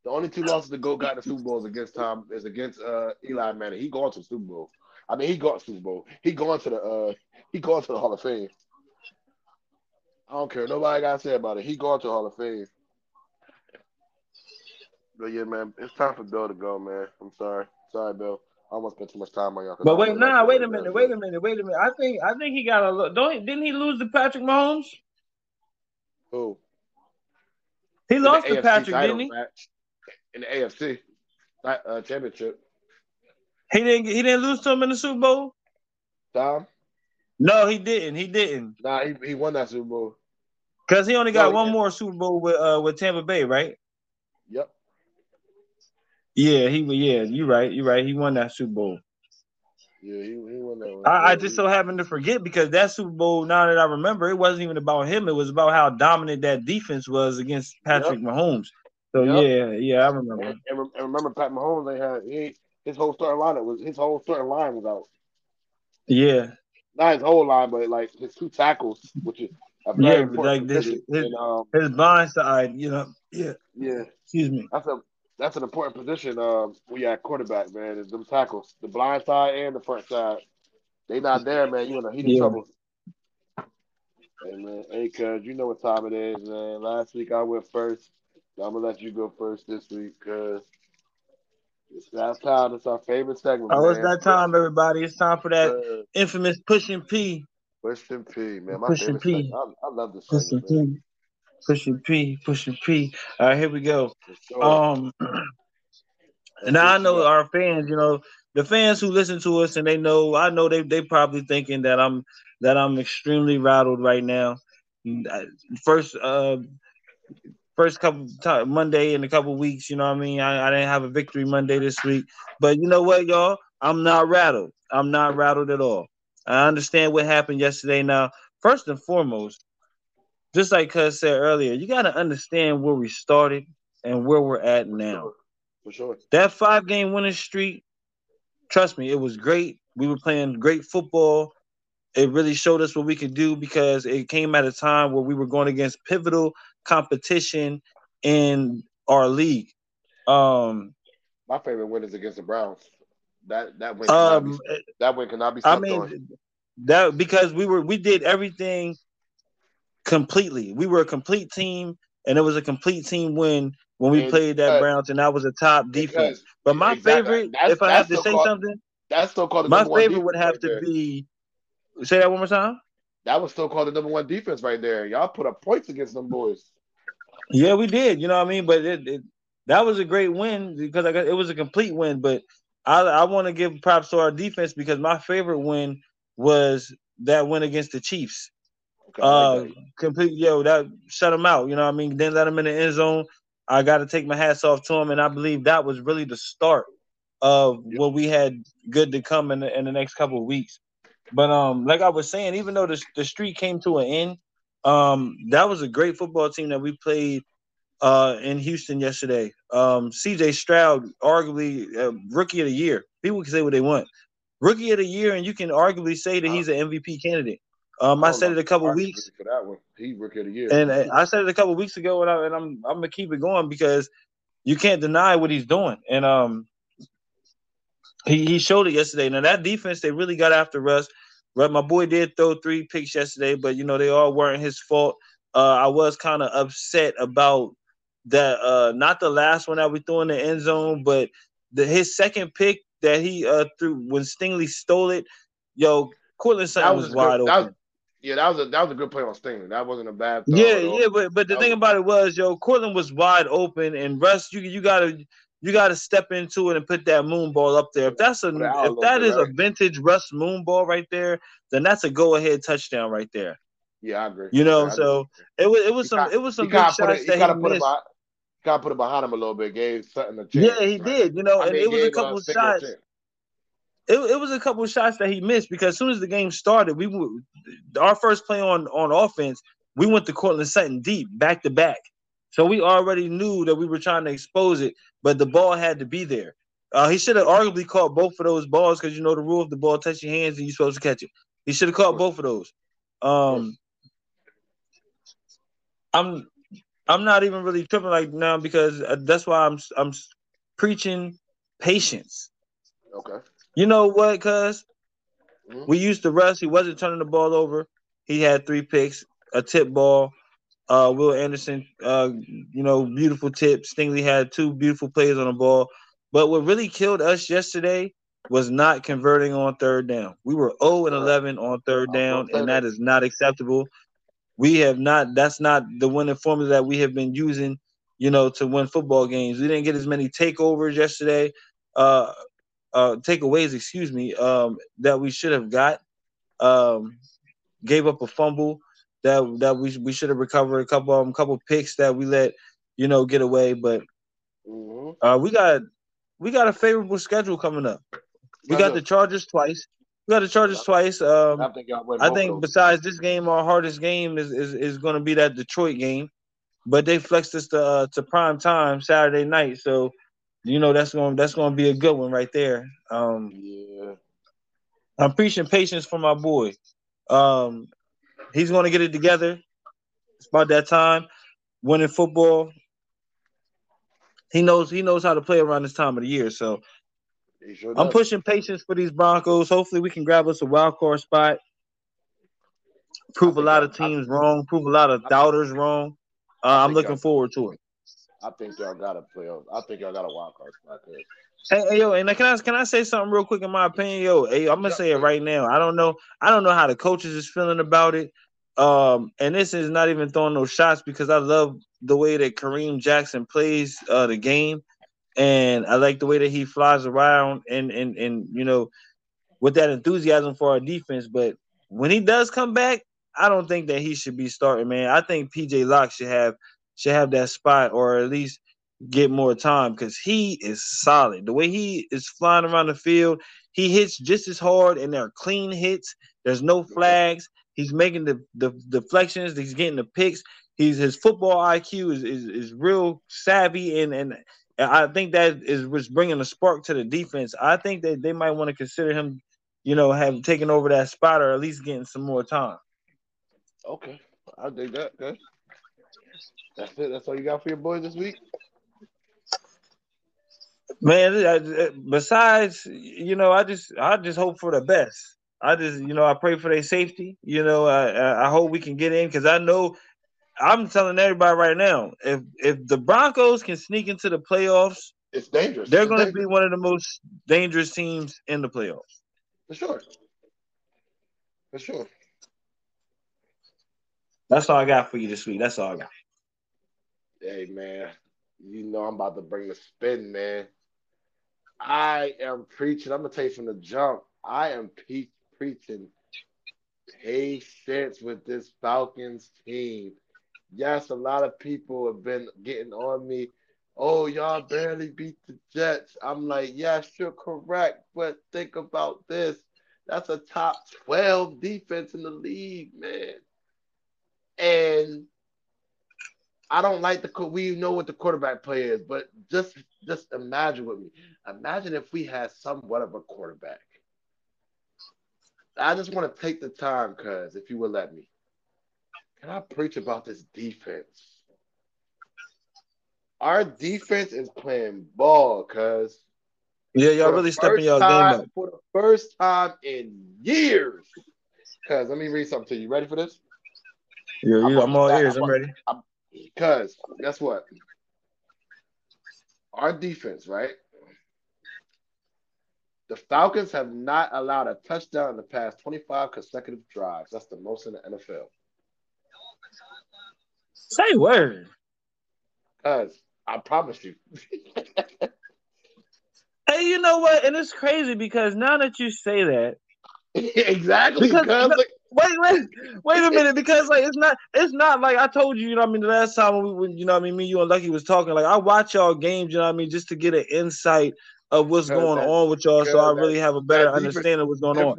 the only two losses the GOAT got in the Super Bowls against Tom is against uh, Eli Manning. He gone to the Super Bowl. I mean, he gone to the Super Bowl. He gone to the uh, he gone to the Hall of Fame. I don't care. Nobody got to say about it. He gone to the Hall of Fame. But yeah, man, it's time for Bill to go, man. I'm sorry, sorry, Bill. I almost spent too much time on y'all. But wait, nah, wait a minute, wait a minute, wait a minute. I think, I think he got a look. Don't didn't he lose to Patrick Mahomes? Who? He lost to Patrick, didn't he? In the A F C uh, championship. He didn't. He didn't lose to him in the Super Bowl. Tom? No, he didn't. He didn't. Nah, he, he won that Super Bowl. Cause he only got no, one didn't. more Super Bowl with uh, with Tampa Bay, right? Yep. Yeah, he yeah, you're right, you're right. He won that Super Bowl. Yeah, he, he won that one. I, I just so happened to forget because that Super Bowl, now that I remember, it wasn't even about him. It was about how dominant that defense was against Patrick yep. Mahomes. So yep. yeah, yeah, I remember. And, and remember, Pat Mahomes, they had he, his whole starting line was his whole starting line was out. Yeah, not his whole line, but like his two tackles, which is a very yeah, important like this, his, and, um, his blindside, you know, yeah, yeah. Excuse me. That's a That's an important position uh, when you're at quarterback, man, is them tackles. The blind side and the front side. They not there, man. You're in a heat of trouble. Hey, man. Hey, cuz, you know what time it is, man. Last week I went first. I'm going to let you go first this week, cuz it's that time. It's our favorite segment, Oh, man. It's that time, everybody. It's time for that uh, infamous Pushing P. Pushing P, man. My Pushing P. I, I love this segment, Pushing P. Pushing P, pushing P. All right, here we go. Um, and I know our fans, you know, the fans who listen to us, and they know, I know they they probably thinking that I'm that I'm extremely rattled right now. First, uh, first couple t- Monday in a couple weeks, you know what I mean. I, I didn't have a victory Monday this week, but you know what, y'all, I'm not rattled. I'm not rattled at all. I understand what happened yesterday. Now, first and foremost. Just like Cuz said earlier, you got to understand where we started and where we're at now. For sure. For sure. That five-game winning streak, trust me, it was great. We were playing great football. It really showed us what we could do because it came at a time where we were going against pivotal competition in our league. Um, My favorite win is against the Browns. That that win cannot um, be, that win cannot be stopped I mean, on. That, because we were we did everything – completely. We were a complete team, and it was a complete team win when we and, played that uh, Browns, and that was a top defense. But my exactly. favorite, that's, if I have to say called, something, that's still called the my favorite would have right to there. be – say that one more time? That was still called the number one defense right there. Y'all put up points against them boys. Yeah, we did. You know what I mean? But it, it, that was a great win because I got, it was a complete win. But I, I want to give props to our defense because my favorite win was that win against the Chiefs. Okay, uh, complete yo, that shut him out. You know what I mean? Then let him in the end zone. I got to take my hats off to him, and I believe that was really the start of yep. what we had good to come in the, in the next couple of weeks. But um, like I was saying, even though the the streak came to an end, um, that was a great football team that we played uh in Houston yesterday. Um, C J Stroud, arguably uh, rookie of the year. People can say what they want, rookie of the year, and you can arguably say that he's an M V P candidate. Um, I, I said it a couple weeks. For that one. He rookie of the year. And I said it a couple weeks ago, and, I, and I'm I'm gonna keep it going because you can't deny what he's doing. And um, he he showed it yesterday. Now that defense, they really got after Russ. My boy did throw three picks yesterday, but you know they all weren't his fault. Uh, I was kind of upset about that. Uh, not the last one that we threw in the end zone, but the his second pick that he uh, threw when Stingley stole it. Yo, Courtland Sutton was, was wide good. open. Yeah, that was a that was a good play on Stingley. That wasn't a bad throw. Yeah, yeah, but but the that thing was... about it was, yo, Courtland was wide open, and Russ, you you gotta you gotta step into it and put that moon ball up there. If that's a if that is right. a vintage Russ moon ball right there, then that's a go ahead touchdown right there. Yeah, I agree. You know, yeah, so it was it was he some got, it was some good shots it, that he, he missed. Got to put it behind him a little bit. Gave Sutton a chance. Yeah, he right? did. You know, I and mean, it was a couple shots. It, it was a couple of shots that he missed because as soon as the game started, we our first play on, on offense, we went to Courtland Sutton deep, back to back. So we already knew that we were trying to expose it, but the ball had to be there. Uh, he should have arguably caught both of those balls because you know the rule if the ball touches your hands and you're supposed to catch it. He should have caught both of those. Um, I'm I'm not even really tripping like now because that's why I'm I'm preaching patience. Okay. You know what, cuz? Mm-hmm. We used to rush. He wasn't turning the ball over. He had three picks, a tip ball. Uh, Will Anderson, uh, you know, beautiful tip. Stingley had two beautiful plays on the ball. But what really killed us yesterday was not converting on third down. We were zero and eleven on third down, and that is not acceptable. We have not – that's not the winning formula that we have been using, you know, to win football games. We didn't get as many takeovers yesterday uh, – Uh, takeaways, excuse me, um, that we should have got. Um, gave up a fumble that that we we should have recovered. A couple of them, couple picks that we let, you know, get away. But uh, we got we got a favorable schedule coming up. We got the Chargers twice. We got the Chargers twice. Um, I think, I think besides this game, our hardest game is is, is going to be that Detroit game. But they flexed us to uh, to prime time Saturday night, so. You know, that's going that's going to be a good one right there. Um, yeah. I'm preaching patience for my boy. Um, he's going to get it together. It's about that time. Winning football. He knows he knows how to play around this time of the year. So sure I'm pushing patience for these Broncos. Hopefully we can grab us a wild card spot. Prove a lot of teams I, wrong. Prove a lot of I, doubters wrong. Uh, I'm looking I, forward to it. I think y'all got a playoff. I think y'all got a wild card spot there. Hey, hey yo, and can I can I say something real quick? In my opinion, yo, hey, I'm gonna say it right now. I don't know. I don't know how the coaches is feeling about it. Um, and this is not even throwing no shots because I love the way that Kareem Jackson plays uh, the game, and I like the way that he flies around and and and you know, with that enthusiasm for our defense. But when he does come back, I don't think that he should be starting, man. I think P J Locke should have. should have that spot or at least get more time because he is solid. The way he is flying around the field, he hits just as hard, and they're clean hits. There's no flags. He's making the, the deflections. He's getting the picks. He's his football I Q is is, is real savvy, and, and I think that is was bringing a spark to the defense. I think that they might want to consider him, you know, have taken over that spot or at least getting some more time. Okay, I'll do that, okay. That's it. That's all you got for your boys this week, man. Besides, you know, I just, I just hope for the best. I just, you know, I pray for their safety. You know, I, I hope we can get in because I know, I'm telling everybody right now, if if the Broncos can sneak into the playoffs, it's dangerous. They're going to be one of the most dangerous teams in the playoffs. For sure. For sure. That's all I got for you this week. That's all I got. Hey, man, you know I'm about to bring the spin, man. I am preaching. I'm going to tell you from the jump. I am pe- preaching patience with this Falcons team. Yes, a lot of people have been getting on me. Oh, y'all barely beat the Jets. I'm like, yes, you're correct, but think about this. That's a top twelve defense in the league, man. And I don't like the – we know what the quarterback play is, but just just imagine with me. Imagine if we had somewhat of a quarterback. I just want to take the time, cuz, if you would let me. Can I preach about this defense? Our defense is playing ball, cuz. Yeah, y'all really stepping y'all game up. For the first time in years. Cuz, let me read something to you. Ready for this? Yeah, yeah, I'm all ears. I'm ready. I'm, Because guess what? Our defense, right? The Falcons have not allowed a touchdown in the past twenty-five consecutive drives. That's the most in the N F L. Say word. Because I promise you. Hey, you know what? And it's crazy because now that you say that. Exactly. Because, because like, Wait, wait, wait a minute, because like it's not, it's not like I told you, you know what I mean, the last time when we were, you know what I mean, me, you and Lucky was talking, like I watch y'all games, you know what I mean, just to get an insight of what's going on with y'all, so I really have a better understanding of what's going on.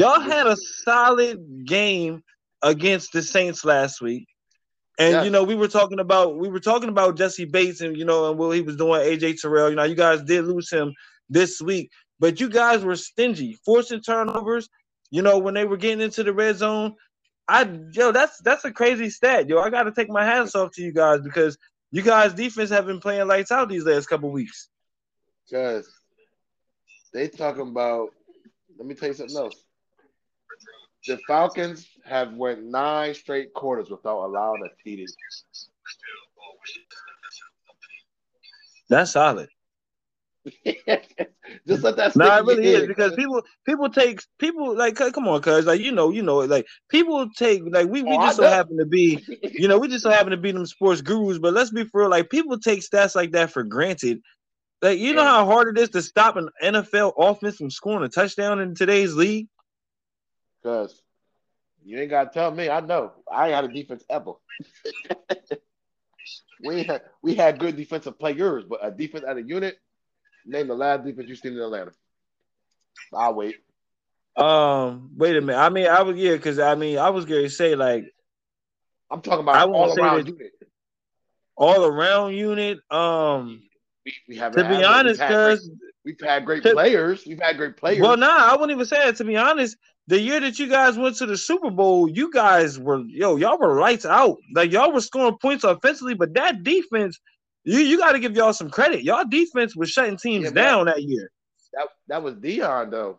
Y'all had a solid game against the Saints last week, and yeah. you know, we were talking about, we were talking about Jesse Bates and, you know, and what he was doing, A J Terrell, you know, you guys did lose him this week, but you guys were stingy, forcing turnovers. You know, when they were getting into the red zone, I yo, that's that's a crazy stat, yo. I got to take my hands off to you guys because you guys' defense have been playing lights out these last couple weeks. Cause they talking about. Let me tell you something else. The Falcons have went nine straight quarters without allowing a T D. That's solid. Just let that. No, nah, it really is head, because cause. people people take people like come on, cuz like you know you know like people take like we, we oh, just so happen to be you know we just so happen to be them sports gurus, but let's be for real, like people take stats like that for granted. Like you yeah. know how hard it is to stop an N F L offense from scoring a touchdown in today's league. Cuz you ain't gotta tell me, I know I ain't had a defense ever. we had we had good defensive players, but a defense at a unit. Name the last defense you've seen in Atlanta. I'll wait. Um, wait a minute. I mean, I was yeah, because I mean, I was going to say like, I'm talking about all around unit. All around unit. Um, we, we have to be honest, because we've, we've had great to, players. We've had great players. Well, nah, I wouldn't even say that. To be honest, the year that you guys went to the Super Bowl, you guys were yo, y'all were lights out. Like y'all were scoring points offensively, but that defense. You you got to give y'all some credit. Y'all defense was shutting teams yeah, down that, that year. That that was Deion though.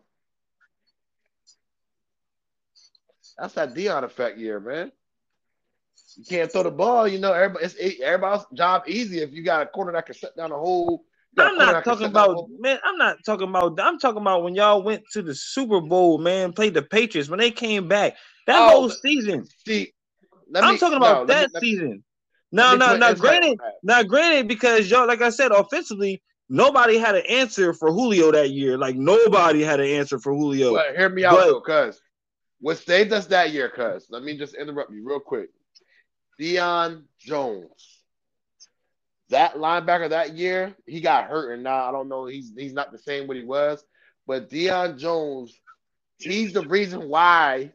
That's that Deion effect year, man. You can't throw the ball, you know. Everybody, it's everybody's job easy if you got a corner that can shut down the whole. I'm not talking about man. I'm not talking about. I'm talking about when y'all went to the Super Bowl, man. Played the Patriots when they came back. That oh, whole season. See, let me, I'm talking about no, that let me, let me, season. No, no, no. Granted, now granted, because y'all, like I said, offensively, nobody had an answer for Julio that year. Like nobody had an answer for Julio. But hear me but, out, though, cuz what saved us that year, cuz let me just interrupt you real quick. Deion Jones, that linebacker that year, he got hurt, and now I don't know, he's he's not the same what he was. But Deion Jones, he's the reason why.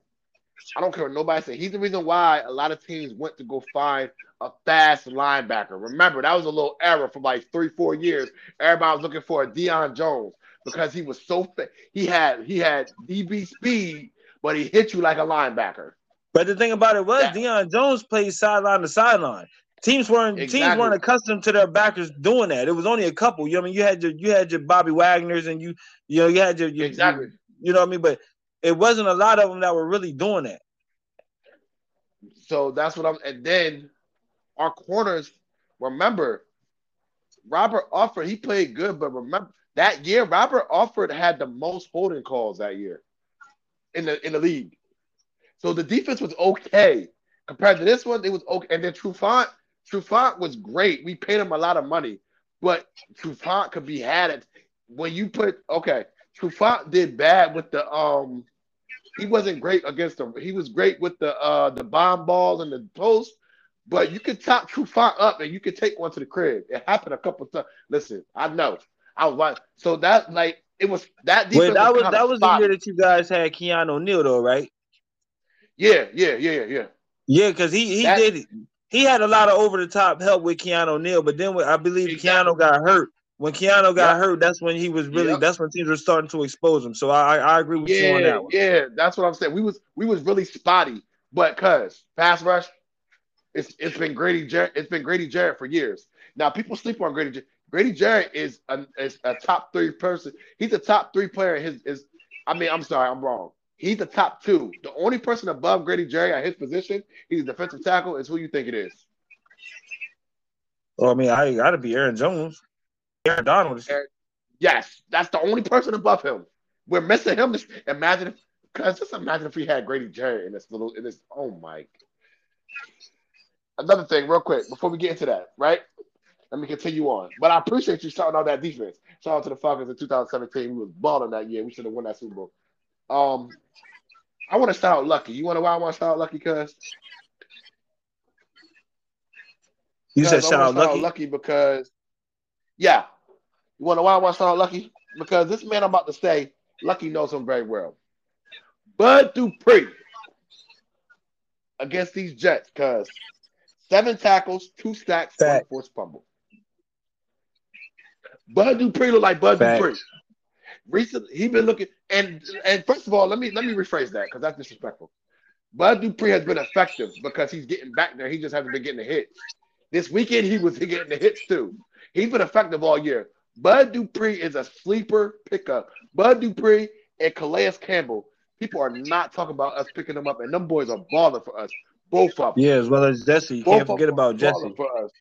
I don't care what nobody said. He's the reason why a lot of teams went to go find a fast linebacker. Remember, that was a little error for like three, four years. Everybody was looking for a Deion Jones because he was so fit. He had he had D B speed, but he hit you like a linebacker. But the thing about it was yeah. Deion Jones played sideline to sideline. Teams weren't exactly. teams weren't accustomed to their backers doing that. It was only a couple. You know what I mean, you had your you had your Bobby Wagners and you you know you had your, your exactly. You know what I mean, but. It wasn't a lot of them that were really doing that. So that's what I'm – and then our corners, remember, Robert Alford, he played good, but remember that year, Robert Alford had the most holding calls that year in the in the league. So the defense was okay. Compared to this one, it was okay. And then Trufant, Trufant was great. We paid him a lot of money, but Trufant could be had at when you put – okay. Trufant did bad with the um he wasn't great against the he was great with the uh the bomb balls and the post, but you could top Trufant up and you could take one to the crib. It happened a couple times. Listen, I know. I was like so that like it was that defense. Wait, that was, was that was spotty. The year that you guys had Keanu O'Neal though, right? Yeah, yeah, yeah, yeah. Yeah, because he, he that, did he had a lot of over the top help with Keanu O'Neal, but then I believe exactly. Keanu got hurt. When Keanu got yeah. hurt, that's when he was really. Yeah. That's when teams were starting to expose him. So I, I agree with yeah, you on that one. Yeah, that's what I'm saying. We was we was really spotty, but cuz pass rush, it's it's been Grady Jarrett. It's been Grady Jarrett for years. Now people sleep on Grady. Jarrett. Grady Jarrett is a is a top three person. He's a top three player. In his is. I mean, I'm sorry, I'm wrong. He's the top two. The only person above Grady Jarrett at his position, he's a defensive tackle. Is who you think it is? Well, I mean, I gotta be Aaron Jones. Aaron Donald. Yes, that's the only person above him. We're missing him. Imagine, if, cause just imagine if we had Grady Jarrett in this little, in this. Oh my! Another thing, real quick, before we get into that, right? Let me continue on. But I appreciate you shouting out that defense. Shout out to the Falcons in two thousand seventeen. We was balling that year. We should have won that Super Bowl. Um, I want to shout out Lucky. You want to why I want to shout out Lucky? Cause you said shout out Lucky. Lucky because. Yeah. You want to know why I want to sound Lucky? Because this man I'm about to say, Lucky knows him very well. Bud Dupree against these Jets, because seven tackles, two sacks, one forced fumble. Bud Dupree looked like Bud Fact. Dupree. Recently, he's been looking, and and first of all, let me let me rephrase that because that's disrespectful. Bud Dupree has been effective because he's getting back there. He just hasn't been getting the hits. This weekend, he was getting the hits too. He's been effective all year. Bud Dupree is a sleeper pickup. Bud Dupree and Calais Campbell. People are not talking about us picking them up, and them boys are balling for us. Both of them. Yeah, as well as Jesse. Both Can't forget about Jesse. For us.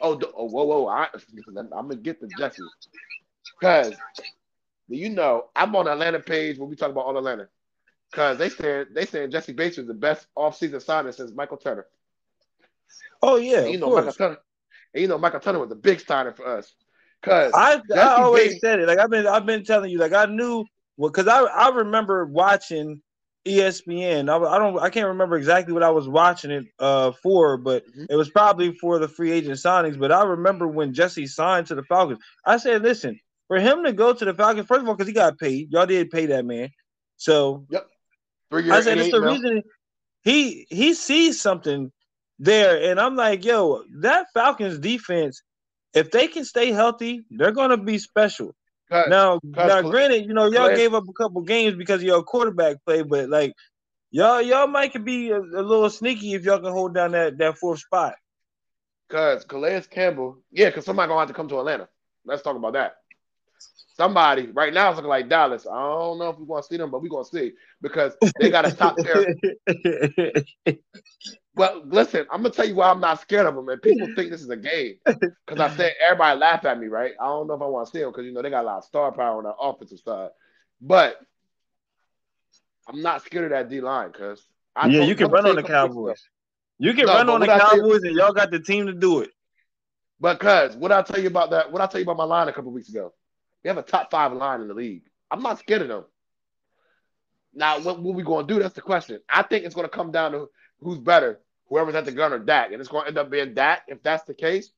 Oh, oh, whoa, whoa. I, I'm going to get to Jesse. Because, you know, I'm on the Atlanta page when we talk about all Atlanta. Because they said they said Jesse Bates was the best offseason signing since Michael Turner. Oh, yeah, and you know, Michael Turner, and you know, Michael Turner was a big signing for us. Because I, I always Bates, said it. Like, I've been I've been telling you. Like, I knew – well, because I, I remember watching E S P N. I, I don't I can't remember exactly what I was watching it uh, for, but mm-hmm. it was probably for the free agent signings. But I remember when Jesse signed to the Falcons, I said, listen, for him to go to the Falcons, first of all, because he got paid. Y'all did pay that man. So yep. I said, it's the bro. reason he he sees something there. And I'm like, yo, that Falcons defense, if they can stay healthy, they're going to be special. Cut, now, cut, now, play. Granted, you know, y'all play. gave up a couple games because of your quarterback play, but, like, y'all y'all might could be a, a little sneaky if y'all can hold down that, that fourth spot. Because Calais Campbell – yeah, because somebody's going to have to come to Atlanta. Let's talk about that. Somebody – right now it's looking like Dallas. I don't know if we're going to see them, but we're going to see because they got a top pair. Well, listen, I'm going to tell you why I'm not scared of them. And people think this is a game. Because I said everybody laughed at me, right? I don't know if I want to see them because, you know, they got a lot of star power on the offensive side. But I'm not scared of that D-line because I Yeah, you can run on the Cowboys. You can no, run on the Cowboys and y'all got the team to do it. Because what I tell you about that, what I tell you about my line a couple weeks ago, they have a top five line in the league. I'm not scared of them. Now, what, what we going to do, that's the question. I think it's going to come down to – who's better, whoever's at the gun or Dak. And it's going to end up being Dak if that's the case.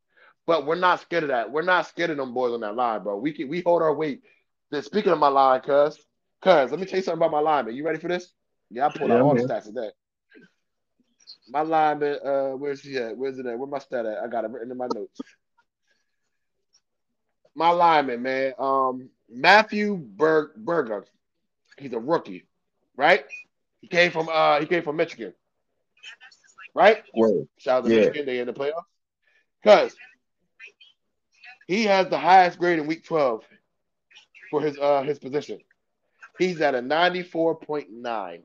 But we're not scared of that. We're not scared of them boys on that line, bro. We can, we hold our weight. Then speaking of my line, cuz, cuz, let me tell you something about my lineman. You ready for this? Yeah, I pulled yeah, out all man. the stats today. My lineman, uh, where's he at? Where's it at? Where my stat at? I got it written in my notes. My lineman, man. Um, Matthew Berg Berger. He's a rookie, right? He came from uh he came from Michigan. Right? Word. Shout out to yeah. Michigan, they in the playoffs. Because he has the highest grade in week twelve for his uh his position. He's at a ninety-four point nine.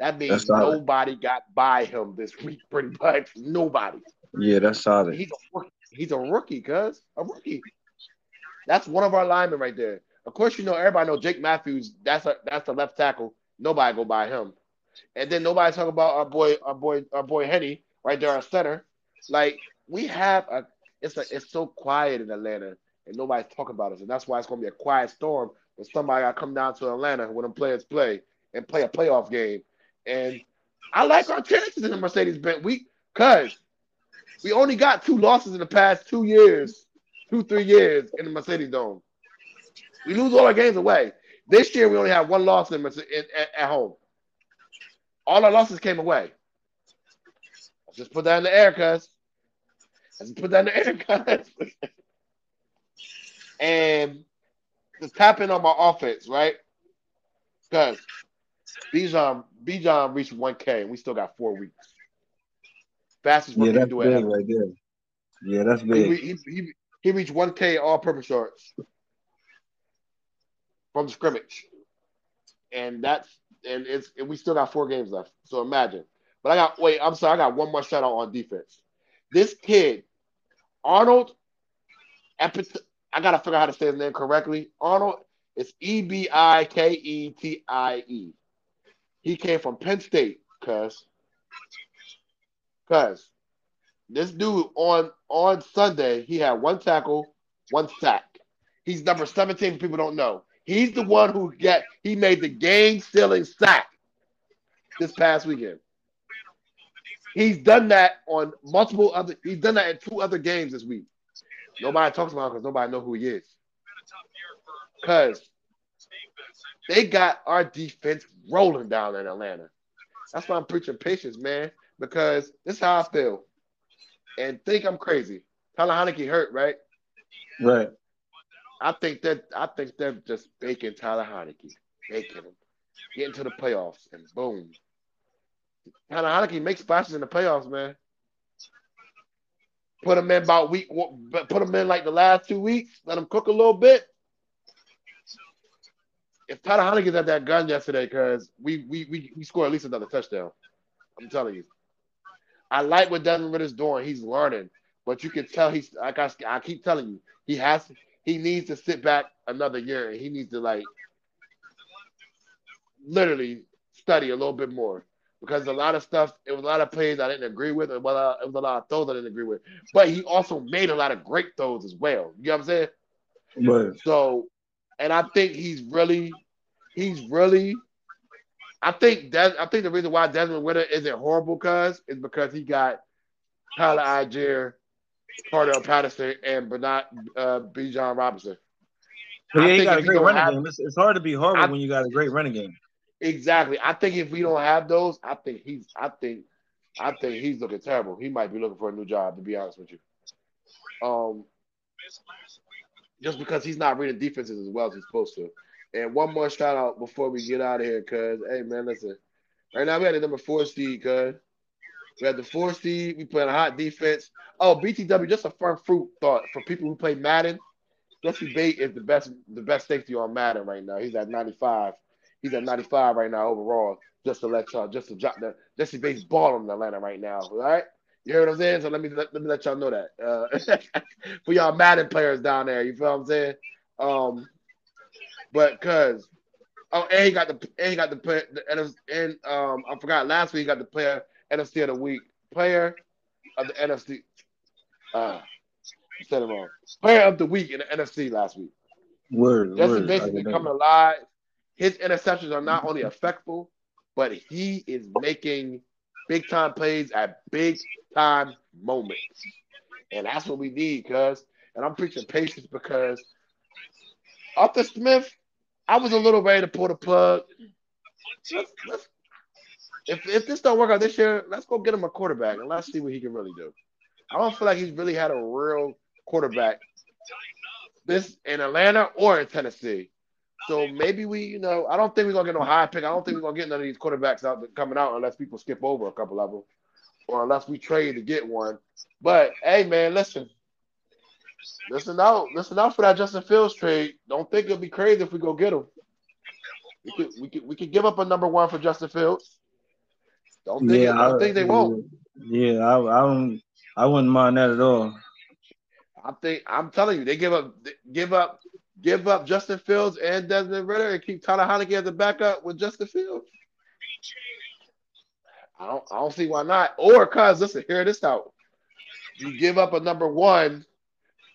That means nobody got by him this week, pretty much. Nobody. Yeah, that's solid. He's a rookie. He's a rookie, cuz. A rookie. That's one of our linemen right there. Of course, you know, everybody know Jake Matthews. That's a, that's the left tackle. Nobody go by him. And then nobody's talking about our boy, our boy, our boy Henny right there, our center. Like we have a, it's a, it's so quiet in Atlanta, and nobody's talking about us, and that's why it's going to be a quiet storm when somebody got to come down to Atlanta when them players play and play a playoff game. And I like our chances in the Mercedes-Benz week because we only got two losses in the past two years, two three years in the Mercedes-Dome. We lose all our games away. This year we only have one loss in, in at, at home. All our losses came away. I just put that in the air, cuz. I just put that in the air, cuz. And just tapping on my offense, right? Cuz Bijan Bijan reached one K, and we still got four weeks. Fastest one yeah, we can do it right there. Yeah, that's big. He, he, he, he reached one K all-purpose yards from scrimmage, and that's. And it's and we still got four games left. So imagine. But I got wait, I'm sorry, I got one more shout out on defense. This kid, Arnold Epit I gotta figure out how to say his name correctly. Arnold it's E B I K E T I E. He came from Penn State, cuz. Cuz this dude on on Sunday, he had one tackle, one sack. He's number seventeen, people don't know. He's the one who got he made the game-sealing sack this past weekend. He's done that on multiple other. He's done that in two other games this week. Nobody talks about him because nobody knows who he is. Because they got our defense rolling down in Atlanta. That's why I'm preaching patience, man. Because this is how I feel. And think I'm crazy. Tyler Heinicke hurt, right? Right. I think that I think they're just baking Tyler Heinicke, baking him, getting to the playoffs, and boom, Tyler Heinicke makes splashes in the playoffs, man. Put him in about week, put him in like the last two weeks. Let him cook a little bit. If Tyler Heinicke's at that gun yesterday, cause we we we we score at least another touchdown. I'm telling you. I like what Desmond Ridder's doing. He's learning, but you can tell he's like I, I keep telling you, he has to, he needs to sit back another year, and he needs to like literally study a little bit more. Because a lot of stuff, it was a lot of plays I didn't agree with, and well, it was a lot of throws I didn't agree with. But he also made a lot of great throws as well. You know what I'm saying? Right. So, and I think he's really, he's really, I think that I think the reason why Desmond Ridder isn't horrible, cuz, is because he got Tyler Allgeier, Cordell Patterson, and Bernard uh, Bijan Robinson. But yeah, he got a great running have, game. It's, it's hard to be horrible I, when you got a great running game. Exactly. I think if we don't have those, I think he's. I think, I think he's looking terrible. He might be looking for a new job, to be honest with you. Um, just because he's not reading defenses as well as he's supposed to. And one more shout out before we get out of here, cuz. Hey man, listen. Right now we had the number four seed, cuz. We had the four seed. We playing a hot defense. Oh, B T W, just a fun fruit thought for people who play Madden. Jesse Bates is the best, the best safety on Madden right now. He's at ninety-five. He's at ninety-five right now overall. Just to let y'all, just to drop the Jesse Bates ball in Atlanta right now. All right, you hear what I'm saying? So let me let, let me let y'all know that uh, for y'all Madden players down there. You feel what I'm saying? Um, but cause oh, and he got the and he got the player and, and um I forgot last week he got the player N F C of the week player of the N F C. Uh, I said it wrong. Player of the week in the N F C last week. Word. Jesse Bates is coming alive. His interceptions are not only effective, but he is making big-time plays at big-time moments. And that's what we need, cuz. And I'm preaching patience because Arthur Smith, I was a little ready to pull the plug. Let's, let's, if, if this don't work out this year, let's go get him a quarterback and let's see what he can really do. I don't feel like he's really had a real quarterback this in Atlanta or in Tennessee. So maybe we, you know, I don't think we're going to get no high pick. I don't think we're going to get none of these quarterbacks out coming out unless people skip over a couple of them or unless we trade to get one. But, hey, man, listen. Listen out. Listen out for that Justin Fields trade. Don't think it'll be crazy if we go get him. We could, we could, we could give up a number one for Justin Fields. Don't think, yeah, it, don't I, think they yeah, won't. Yeah, I, I, don't, I wouldn't mind that at all. I think, I'm telling you, they give up, they give up. Give up Justin Fields and Desmond Ridder and keep Tyler Heinicke as a backup with Justin Fields. I don't, I don't see why not. Or, cuz, listen, hear this out. You give up a number one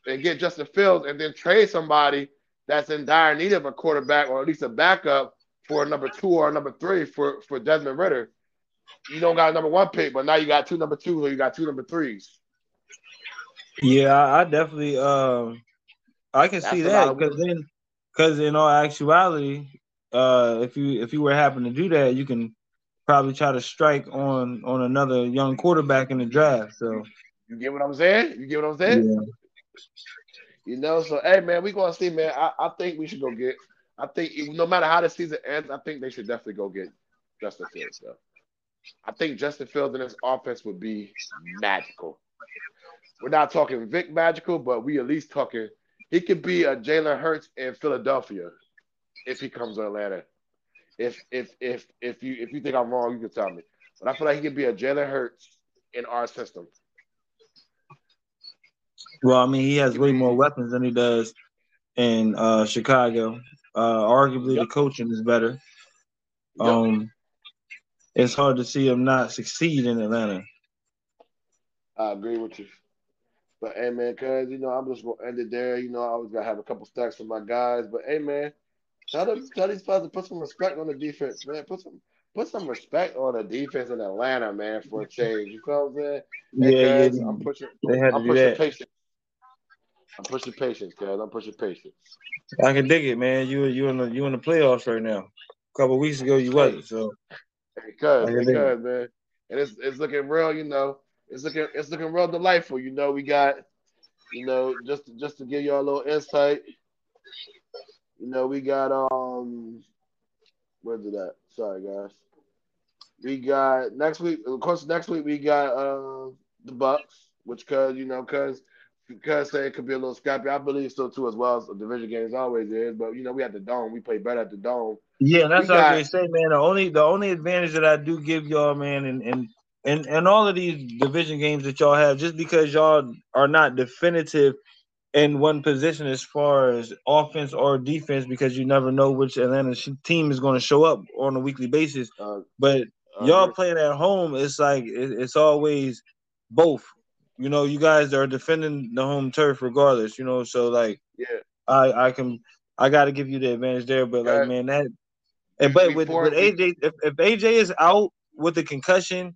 and get Justin Fields and then trade somebody that's in dire need of a quarterback or at least a backup for a number two or a number three for, for Desmond Ridder. You don't got a number one pick, but now you got two number twos or you got two number threes. Yeah, I definitely uh... – I can That's see that because then, because in all actuality, uh, if you if you were happen to do that, you can probably try to strike on on another young quarterback in the draft. So you get what I'm saying? You get what I'm saying? Yeah. You know, so hey man, we gonna see, man. I, I think we should go get. I think no matter how the season ends, I think they should definitely go get Justin Fields. Though I think Justin Fields in his offense would be magical. We're not talking Vic magical, but we at least talking. He could be a Jalen Hurts in Philadelphia if he comes to Atlanta. If if if if you if you think I'm wrong, you can tell me. But I feel like he could be a Jalen Hurts in our system. Well, I mean, he has way more weapons than he does in uh, Chicago. Uh, arguably, yep. The coaching is better. Yep. Um, it's hard to see him not succeed in Atlanta. I agree with you. But, hey, man, cuz, you know, I'm just going to end it there. You know, I always got to have a couple stacks for my guys. But, hey, man, tell, them, tell these fellas to put some respect on the defense, man. Put some put some respect on the defense in Atlanta, man, for a change. You feel what I'm saying? Hey, yeah, guys, yeah. I'm pushing, they had to I'm pushing patience. I'm pushing patience, cuz. I'm pushing patience. I can dig it, man. You you in the, you in the playoffs right now. A couple weeks ago, you wasn't. So. Hey, cuz, hey, cuz, man. And it's, it's looking real, you know. It's looking, it's looking real delightful. You know, we got, you know, just, just to give y'all a little insight, you know, we got, um, where did that? Sorry, guys. We got next week. Of course, next week we got uh, the Bucks, which cause you know cause because say it could be a little scrappy. I believe so too, as well as a division game as always is. But you know we at the Dome, we play better at the Dome. Yeah, that's we what got, I was gonna say, man. The only the only advantage that I do give y'all, man, and and and and all of these division games that y'all have, just because y'all are not definitive in one position as far as offense or defense, because you never know which Atlanta team is going to show up on a weekly basis. Uh, but uh, y'all playing at home, it's like it, it's always both. You know, you guys are defending the home turf regardless. You know, so like, yeah, I, I can I got to give you the advantage there. But like, man, that and but with, with A J, if, if A J is out with the concussion,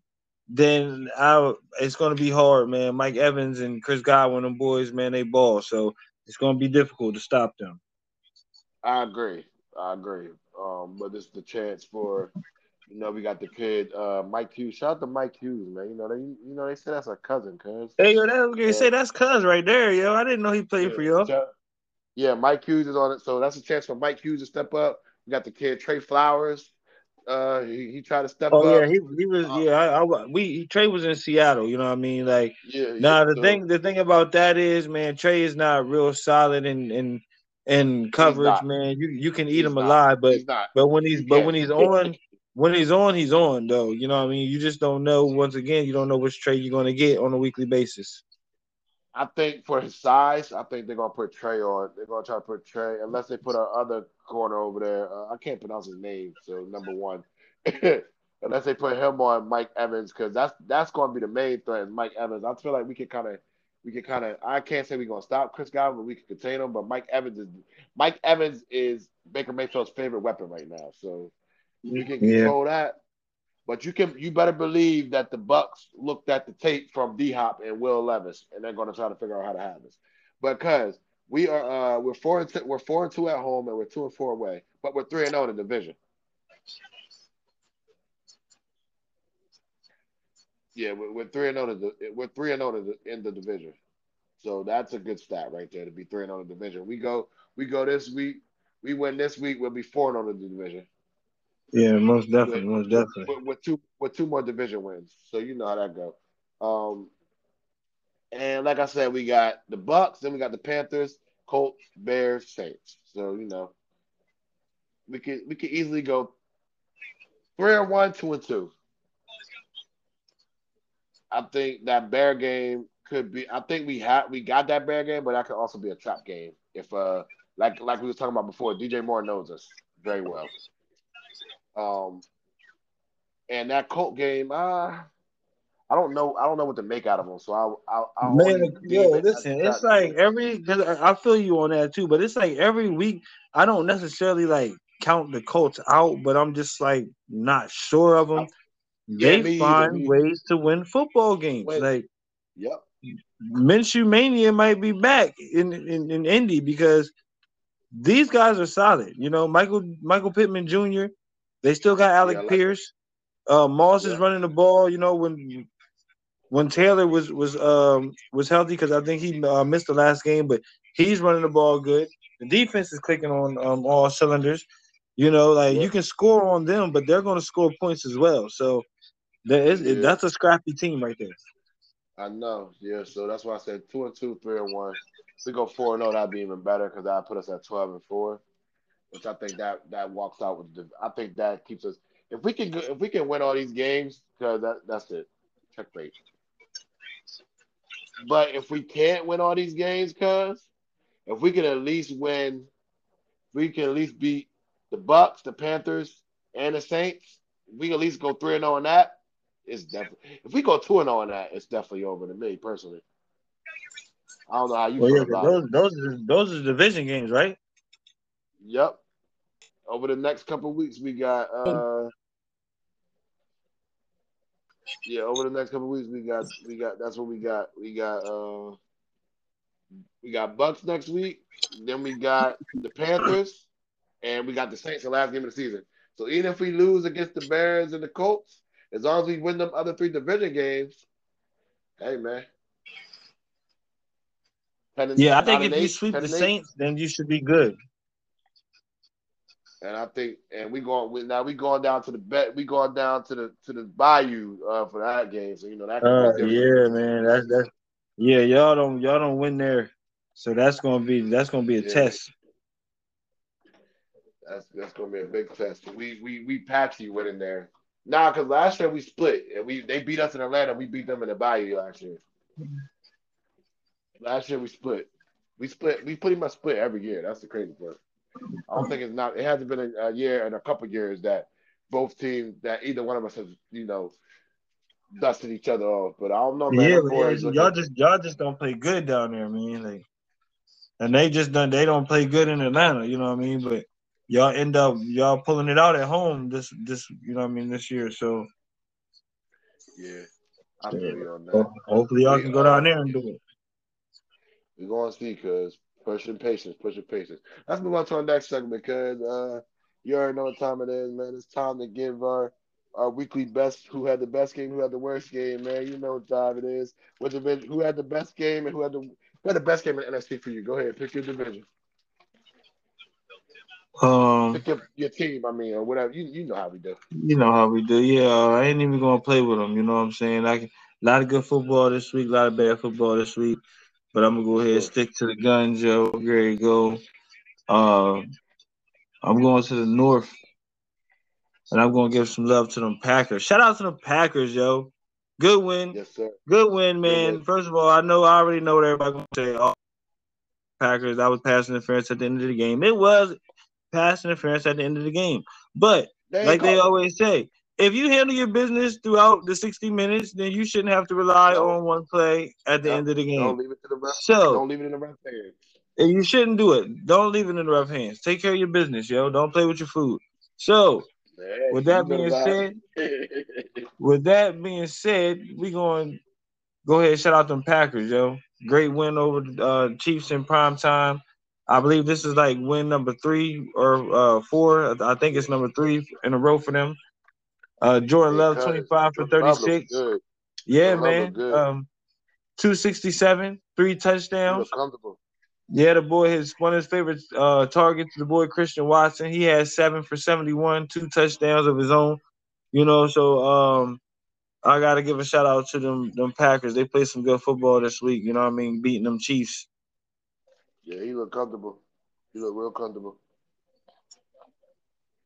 then I it's going to be hard, man. Mike Evans and Chris Godwin, them boys, man, they ball. So it's going to be difficult to stop them. I agree. I agree. Um, but it's the chance for, you know, we got the kid, uh, Mike Hughes. Shout out to Mike Hughes, man. You know, they you know they say that's our cousin, cuz. Hey, yo, that, they yeah. say that's cuz right there, yo. I didn't know he played yeah. for y'all. Yeah, Mike Hughes is on it. So that's a chance for Mike Hughes to step up. We got the kid, Trey Flowers. Uh, he, he tried to step oh, up. Oh yeah, he, he was. Um, yeah, I, I we Trey was in Seattle. You know what I mean? Like, yeah, now nah, the thing the thing about that is, man, Trey is not real solid in in, in coverage, man. You you can eat he's him not. alive, but but when he's but yeah. when he's on, when he's on, he's on though. You know what I mean? You just don't know. Once again, you don't know which Trey you're gonna get on a weekly basis. I think for his size, I think they're gonna put Trey on. They're gonna try to put Trey, unless they put our other corner over there. Uh, I can't pronounce his name, so number one. Unless they put him on Mike Evans, because that's that's gonna be the main threat is Mike Evans. I feel like we can kind of, we can kind of. I can't say we're gonna stop Chris Godwin, but we can contain him. But Mike Evans is Mike Evans is Baker Mayfield's favorite weapon right now, so you can control yeah. that. But you can, you better believe that the Bucks looked at the tape from D Hop and Will Levis, and they're going to try to figure out how to have this. Because we are, uh, we're four and two, we're four and two at home, and we're two and four away, but we're three and zero in the division. Yeah, we're, we're three and zero. We're three and zero in the division, so that's a good stat right there to be three and zero in the division. We go, we go this week, we win this week, we'll be four and zero in the division. Yeah, most definitely, with, most definitely. With, with two, with two more division wins, so you know how that go. Um, and like I said, we got the Bucks, then we got the Panthers, Colts, Bears, Saints. So you know, we could we could easily go three and one, two and two. I think that Bear game could be. I think we had we got that Bear game, but that could also be a trap game if uh like like we was talking about before. D J Moore knows us very well. Um, and that Colt game, uh, I don't know. I don't know what to make out of them. So I, I, I man, yo, it. listen, I, it's I, like every. Cause I feel you on that too, but it's like every week. I don't necessarily like count the Colts out, but I'm just like not sure of them. Yeah, they find either, ways to win football games. Wait, like, yep, Minshew Mania might be back in in, in Indy because these guys are solid. You know, Michael Michael Pittman Junior They still got Alec yeah, like Pierce. Uh, Moss yeah. is running the ball. You know, when when Taylor was was um, was healthy, because I think he uh, missed the last game, but he's running the ball good. The defense is clicking on um, all cylinders. You know, like yeah. you can score on them, but they're going to score points as well. So that is, yeah. that's a scrappy team right there. I know. Yeah, so that's why I said two and two, three and one. If we go four and oh, that'd be even better because that'd put us at twelve and four. Which I think that, that walks out with the. I think that keeps us. If we can if we can win all these games, because that that's it, checkmate. But if we can't win all these games, cuz if we can at least win, if we can at least beat the Bucks, the Panthers, and the Saints. If we can at least go three and zero on that. It's definitely. If we go two and zero on that, it's definitely over to me personally. I don't know how you well, feel yeah, about those, it. Those those are division games, right? Yep. Over the next couple of weeks, we got uh, yeah. Over the next couple of weeks, we got we got. That's what we got. We got uh, we got Bucks next week. Then we got the Panthers, and we got the Saints. The last game of the season. So even if we lose against the Bears and the Colts, as long as we win them other three division games, hey man. Yeah, I think if you sweep the Saints, then you should be good. And I think, and we going now we going down to the bet, we going down to the to the Bayou uh, for that game. So you know that. Uh, yeah, man, that's that's yeah. Y'all don't y'all don't win there, so that's gonna be that's gonna be a yeah. test. That's that's gonna be a big test. We we we Patsy went in there. Nah, because last year we split and we they beat us in Atlanta. We beat them in the Bayou last year. Last year we split. We split. We pretty much split every year. That's the crazy part. I don't think it's not. It hasn't been a, a year and a couple of years that both teams that either one of us has, you know, dusted each other off. But I don't know, man. Yeah, boys, yeah. y'all just y'all just don't play good down there, man. Like, and they just done. They don't play good in Atlanta. You know what I mean? But y'all end up y'all pulling it out at home this this you know what I mean this year. So yeah, I feel you on that. Hopefully y'all can go down there and do it. We're gonna see, cause. Pushing patience, pushing patience. Let's move on to our next segment, because uh, you already know what time it is, man. It's time to give our, our weekly best, who had the best game, who had the worst game, man. You know what time it is. What division, who had the best game and who had the who had the best game in N F C for you? Go ahead, pick your division. Um, pick your, your team, I mean, or whatever. You you know how we do. You know how we do. Yeah, I ain't even gonna play with them. You know what I'm saying? I can, a lot of good football this week, a lot of bad football this week. But I'm going to go ahead and stick to the guns, yo. Here you go. Uh, I'm going to the north, and I'm going to give some love to them Packers. Shout out to the Packers, yo. Good win. Yes, sir. Good win, man. Good win. First of all, I know I already know what everybody's going to say. Oh, Packers, that was pass interference at the end of the game. It was pass interference at the end of the game. But they like they always say, if you handle your business throughout the sixty minutes, then you shouldn't have to rely on one play at the no, end of the game. Don't leave it to the ref. So, don't leave it in the ref hands. And you shouldn't do it. Don't leave it in the ref hands. Take care of your business, yo. Don't play with your food. So, man, with that being said, with that being said, we going go ahead and shout out them Packers, yo. Great win over the uh, Chiefs in prime time. I believe this is like win number three or uh, four. I think it's number three in a row for them. Uh, Jordan Love, twenty-five for thirty-six. Yeah, man. Um, two sixty-seven, three touchdowns. Yeah, the boy, his one of his favorite uh, targets, the boy Christian Watson. He had seven for seventy-one, two touchdowns of his own. You know, so um, I gotta give a shout out to them them Packers. They played some good football this week. You know what I mean, beating them Chiefs. Yeah, he looked comfortable. He looked real comfortable.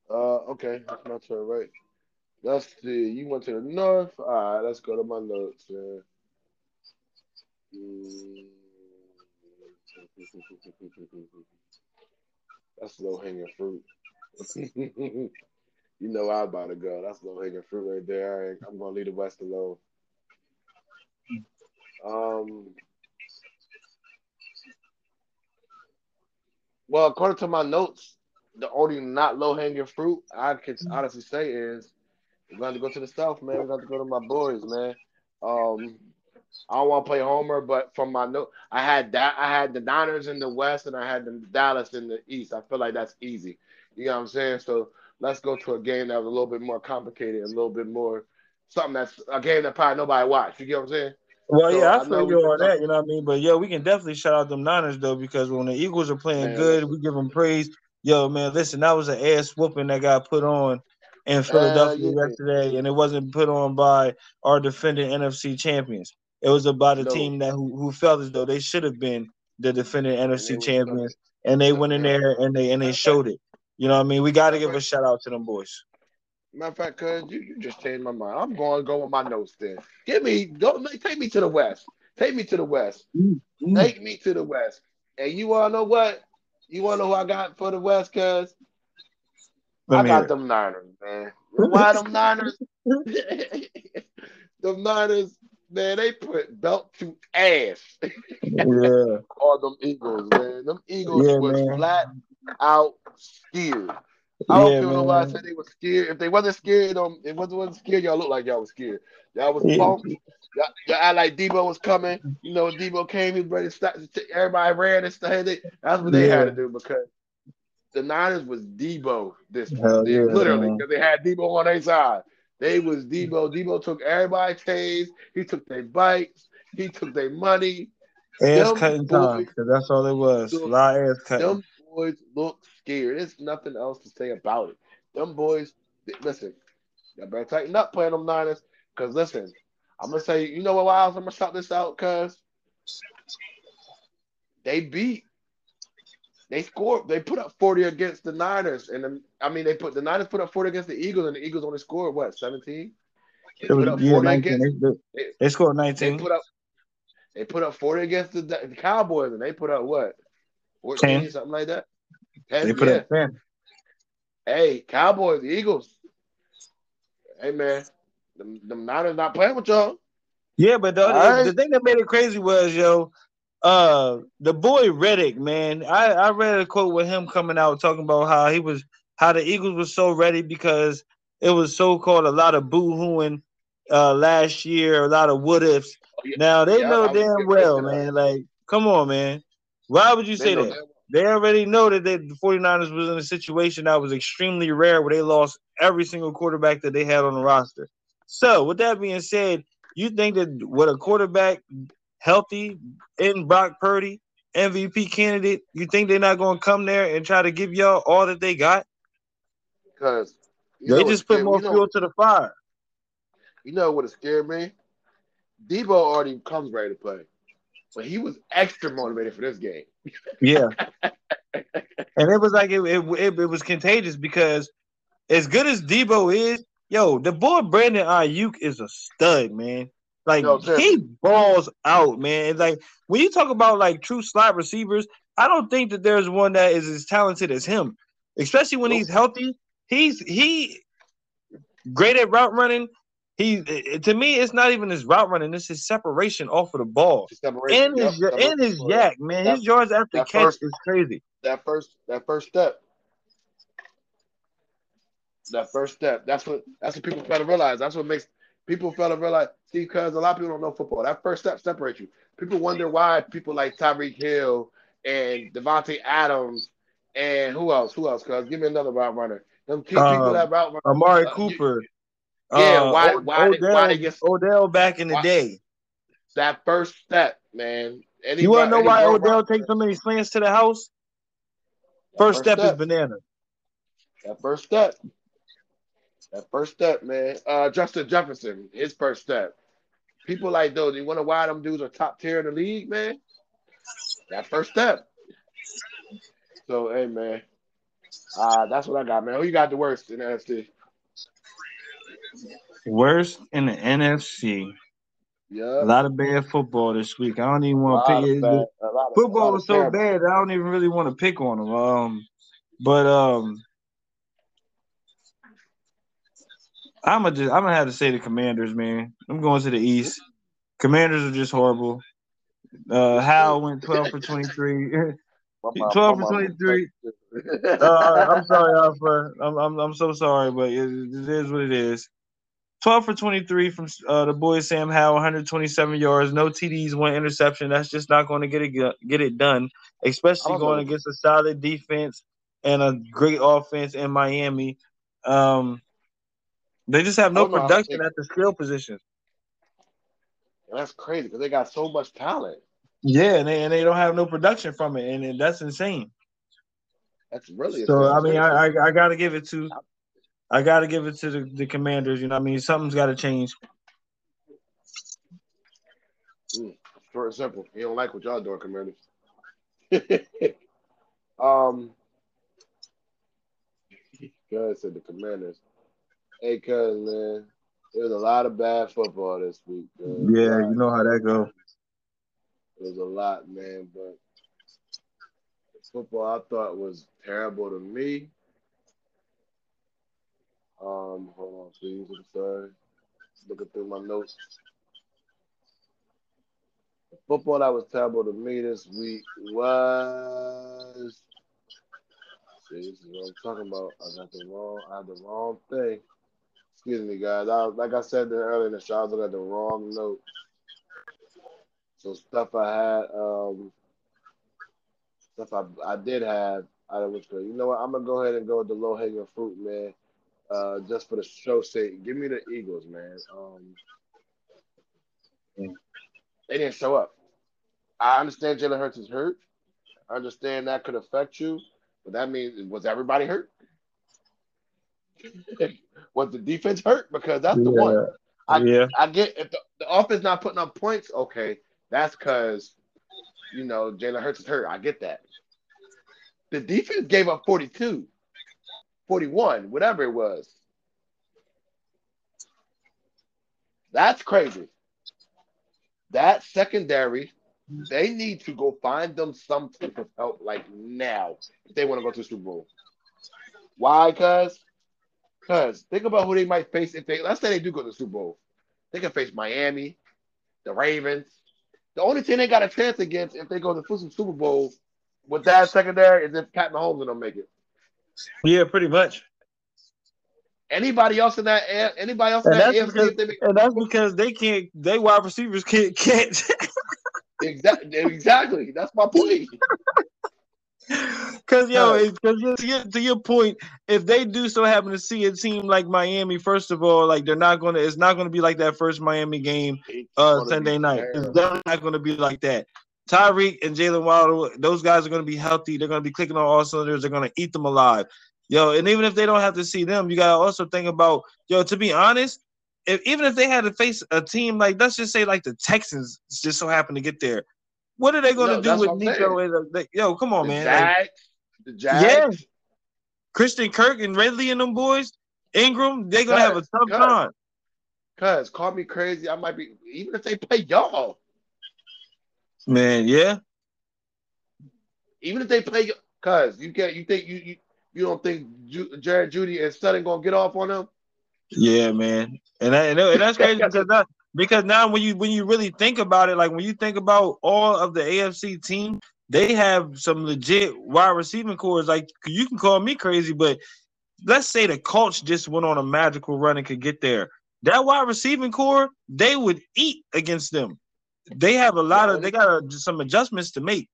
Uh, okay, that's my turn, right? That's the you went to the north. All right, let's go to my notes. Man. That's low hanging fruit. You know I'm about to go. That's low hanging fruit right there. All right, I'm gonna leave the West alone. Um. Well, according to my notes, the only not low hanging fruit I can honestly say is. We're going to go to the South, man. We're going to go to my boys, man. Um, I don't want to play Homer, but from my note, I had that. I had the Niners in the West, and I had the Dallas in the East. I feel like that's easy. You know what I'm saying? So let's go to a game that was a little bit more complicated, a little bit more something that's a game that probably nobody watched. You get what I'm saying? Well, so, yeah, I, I feel you on that. You know what I mean? But, yeah, we can definitely shout out them Niners, though, because when the Eagles are playing man. good, we give them praise. Yo, man, listen, that was an ass whooping that got put on. In Philadelphia uh, yeah. yesterday, and it wasn't put on by our defending N F C champions. It was about a no. team that who, who felt as though they should have been the defending N F C champions, and they went in there and they and they showed it. You know what I mean? We got to give a shout out to them boys. Matter of fact, cuz you, you just changed my mind. I'm going to go with my notes then. Give me don't take me to the West. Take me to the West. Mm-hmm. Take me to the West. And you all know what? You all know who I got for the West, cuz. I got them Niners, man. Why them Niners? Them Niners, man, they put belt to ass. Yeah. All them Eagles, man. Them Eagles yeah, was man. flat out scared. I don't yeah, feel nobody said they were scared. If they wasn't scared, um, if wasn't, wasn't scared, y'all look like y'all was scared. Y'all was pumped. Y'all, y'all act like Debo was coming. You know, Debo came, he ready to stop. Everybody ran and stuff. That's what they yeah. had to do because the Niners was Debo this week, yeah, literally, because they had Debo on their side. They was Debo. Debo took everybody's chains. He took their bikes. He took their money. Ass them cutting boys, time, because that's all it was. Them, a lot of ass cutting. Them boys look scared. There's nothing else to say about it. Them boys, listen, y'all better tighten up playing them Niners, because, listen, I'm going to say, you know what, Wiles, I'm going to shout this out, because they beat. They scored. They put up forty against the Niners. And, the, I mean, they put the Niners put up forty against the Eagles, and the Eagles only scored, what, seventeen? They put up forty against, they, they scored nineteen. They put up, they put up forty against the, the Cowboys, and they put up, what, fourteen, ten. Something like that? ten, they put yeah. up ten. Hey, Cowboys, Eagles. Hey, man, the, the Niners not playing with y'all. Yeah, but the, right. the thing that made it crazy was, yo, uh, the boy Reddick, man. I, I read a quote with him coming out talking about how he was, how the Eagles were so ready because it was so-called a lot of boo-hooing uh, last year, a lot of what-ifs. Oh, yeah. Now, they yeah, know I, damn I well, man. Like, come on, man. Why would you they say that? Well. They already know that they, the 49ers was in a situation that was extremely rare where they lost every single quarterback that they had on the roster. So, with that being said, you think that with a quarterback healthy in Brock Purdy, M V P candidate, you think they're not going to come there and try to give y'all all that they got? Because they just put more fuel to the fire. You know what scared me? Debo already comes ready to play, but he was extra motivated for this game. Yeah. And it was like it, it, it, it was contagious because as good as Debo is, yo, the boy Brandon Ayuk is a stud, man. Like, no, he balls out, man. And like, when you talk about, like, true slot receivers, I don't think that there's one that is as talented as him, especially when he's healthy. He's he great at route running. He to me, it's not even his route running. It's his separation off of the ball. And his yep, and his yak, man. That, his yards after catch first, is crazy. That first that first step. That first step. That's what that's what people fail to realize. That's what makes people fail to realize. See, because a lot of people don't know football. That first step separates you. People wonder why people like Tyreek Hill and Devontae Adams and who else? Who else? Cause give me another route runner. Them key um, people that route runner. Amari uh, Cooper. You, Yeah, why, uh, why, Odell, why they get Odell back in the why, day? That first step, man. Any, you want to know why Odell takes so many slants to the house? First, first step, step is banana. That first step. That first step, man. Uh, Justin Jefferson, his first step. People like those, you wonder why them dudes are top tier in the league, man? That first step. So, hey, man. Uh, that's what I got, man. Who you got the worst in the N F C? Worst in the N F C. Yeah. A lot of bad football this week. I don't even want to pick it. Football was so bad, I don't even really want to pick on them. Um, but um, I'm gonna I'm gonna have to say the Commanders, man. I'm going to the East. Commanders are just horrible. Uh, Howell went twelve for twenty-three. twelve for twenty-three. uh, I'm sorry, Alpha. I'm, I'm I'm so sorry, but it, it is what it is. twelve for twenty-three from uh, the boy Sam Howell, one hundred twenty-seven yards, no T Ds, one interception. That's just not going to get it get it done, especially going against a solid defense and a great offense in Miami. Um, they just have no production at the skill position. That's crazy because they got so much talent. Yeah, and they, and they don't have no production from it, and, and that's insane. That's really so. I mean, I I, I got to give it to. I got to give it to the, the Commanders, you know what I mean? Something's got to change. Mm, short and simple. You don't like what y'all doing, Commanders. um, God said the Commanders. Hey, cuz, man, there's a lot of bad football this week. Man. Yeah, you know how that goes. There's a lot, man, but football I thought was terrible to me. Um, hold on, please. I'm sorry. Looking through my notes. The football that was terrible to me this week was. See, this is what I'm talking about. I got the wrong. I had the wrong thing. Excuse me, guys. I, like I said earlier in the show, I was looking at the wrong note. So stuff I had, um, stuff I I did have. I don't know which one. You know what? I'm gonna go ahead and go with the low hanging fruit, man. Uh, just for the show's sake, give me the Eagles, man. Um, they didn't show up. I understand Jalen Hurts is hurt. I understand that could affect you. But that means, was everybody hurt? Was the defense hurt? Because that's the yeah. one. I, yeah. I get if the, the offense not putting up points, okay, that's because, you know, Jalen Hurts is hurt. I get that. The defense gave up forty-two, forty-one, whatever it was. That's crazy. That secondary, they need to go find them some type of help, like now, if they want to go to the Super Bowl. Why? Because Because think about who they might face if they, let's say they do go to the Super Bowl. They can face Miami, the Ravens. The only team they got a chance against if they go to the Super Bowl with that secondary is if Patrick Mahomes don't make it. Yeah, pretty much. Anybody else in that? Anybody else in and that? That's because, they make- and that's because they can't. They wide receivers can't catch. exactly. Exactly. That's my point. Because, yo, cause to, your, to your point, if they do so happen to see a team like Miami, first of all, like they're not going to – it's not going to be like that first Miami game uh, Sunday night. It's definitely not going to be like that. Tyreek and Jalen Waddle, those guys are going to be healthy. They're going to be clicking on all cylinders. They're going to eat them alive. Yo, and even if they don't have to see them, you got to also think about – yo, to be honest, if even if they had to face a team like – let's just say like the Texans just so happen to get there. What are they going to no, do with Nico? And the, yo, come on, the man. Jags, like, the Jags. Yeah. Christian Kirk and Redley and them boys, Ingram, they're going to have a tough cause, time. Because, call me crazy, I might be – even if they play y'all. Man, yeah. Even if they play – because you can't – you think you, – you, you don't think Ju- Jared, Judy, and Sutton going to get off on them? Yeah, man. And, I, and that's crazy because that – because now when you when you really think about it, like when you think about all of the A F C team, they have some legit wide receiving cores. Like, you can call me crazy, but let's say the Colts just went on a magical run and could get there. That wide receiving core, they would eat against them. They have a lot of – they got a, some adjustments to make.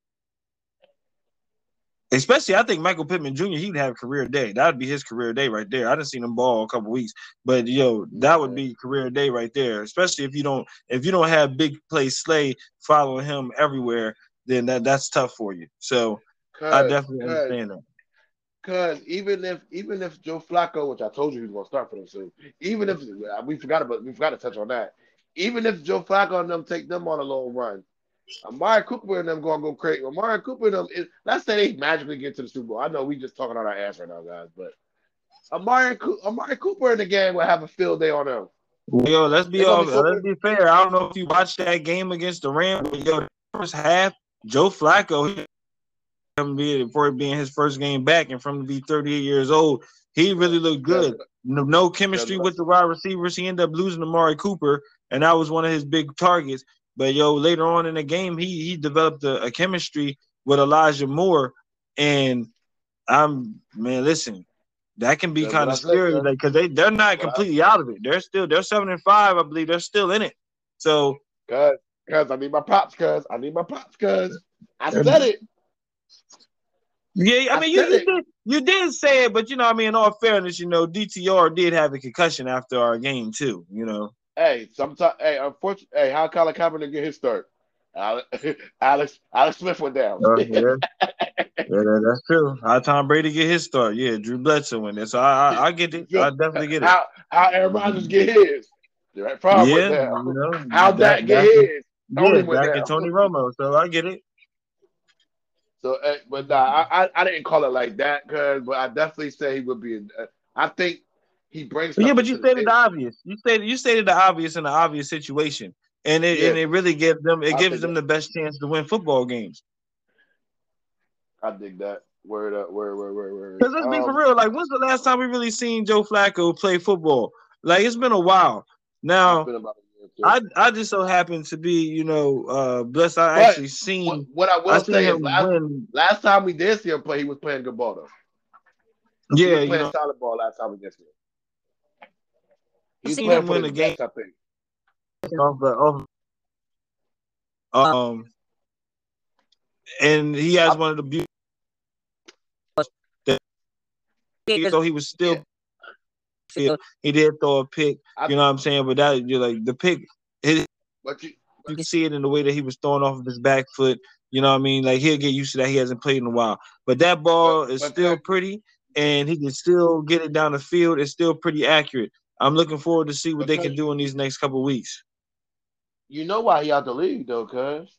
Especially, I think Michael Pittman Junior, he'd have career day. That would be his career day right there. I didn't see him ball a couple weeks, but yo, that would be career day right there. Especially if you don't, if you don't have big play Slay following him everywhere, then that, that's tough for you. So I definitely understand that. Because even if even if Joe Flacco, which I told you he was going to start for them soon, even if we forgot about we forgot to touch on that, even if Joe Flacco and them take them on a long run. Amari Cooper and them going to go crazy. Amari Cooper and them, is, let's say they magically get to the Super Bowl. I know we just talking on our ass right now, guys, but Amari, Amari Cooper in the game will have a field day on them. Yo, let's be, all, be so let's good. be fair. I don't know if you watched that game against the Rams, but yo, the first half, Joe Flacco, for it being his first game back and for him to be thirty-eight years old, he really looked good. No, no chemistry with the wide receivers. He ended up losing Amari Cooper, and that was one of his big targets. But, yo, later on in the game, he he developed a, a chemistry with Elijah Moore. And, I'm man, listen, that can be kind of scary because like, they, they're not completely out of it. They're still – they're seven and five, I believe. They're still in it. So – Because I need my props, because I need my props, because I said it. Yeah, I mean, I you, you, did, you did say it, but, you know, I mean, in all fairness, you know, D T R did have a concussion after our game too, you know. Hey, sometimes, hey, unfortunately, hey, how Colin Kaepernick get his start? Alex, Alex Smith went down. uh, yeah. yeah, that's true. How Tom Brady get his start? Yeah, Drew Bledsoe went there. So I, I, I get it. I definitely get it. How, how Aaron Rodgers get his? That problem yeah, down. You know, how that, that get his? Tony yeah, that get Tony Romo. So I get it. So, uh, but nah, I, I, I didn't call it like that, cause, but I definitely say he would be. Uh, I think. He brings. Yeah, but you stated the obvious. You stated you stated the obvious in the obvious situation, and it yeah. and it really gives them it I gives them that. the best chance to win football games. I dig that. Word up, word, word, word, word. Because let's um, be for real. Like, when's the last time we really seen Joe Flacco play football? Like, it's been a while. Now, a I I just so happen to be, you know, uh, blessed. I but actually seen what, what I will I say is last, last time we did see him play, he was playing good ball though. He yeah, was playing you know, solid ball last time we did see him. He's seen him win the game. Best, I think. Off the, off. Um, and he has I, one of the beautiful. So he was still. He did throw a pick, you know what I'm saying? But that, you're like the pick. His, but you, you can see it in the way that he was thrown off of his back foot. You know what I mean? Like, he'll get used to that. He hasn't played in a while. But that ball is still pretty, and he can still get it down the field. It's still pretty accurate. I'm looking forward to see what they can do in these next couple of weeks. You know why he out the league, though, cuz.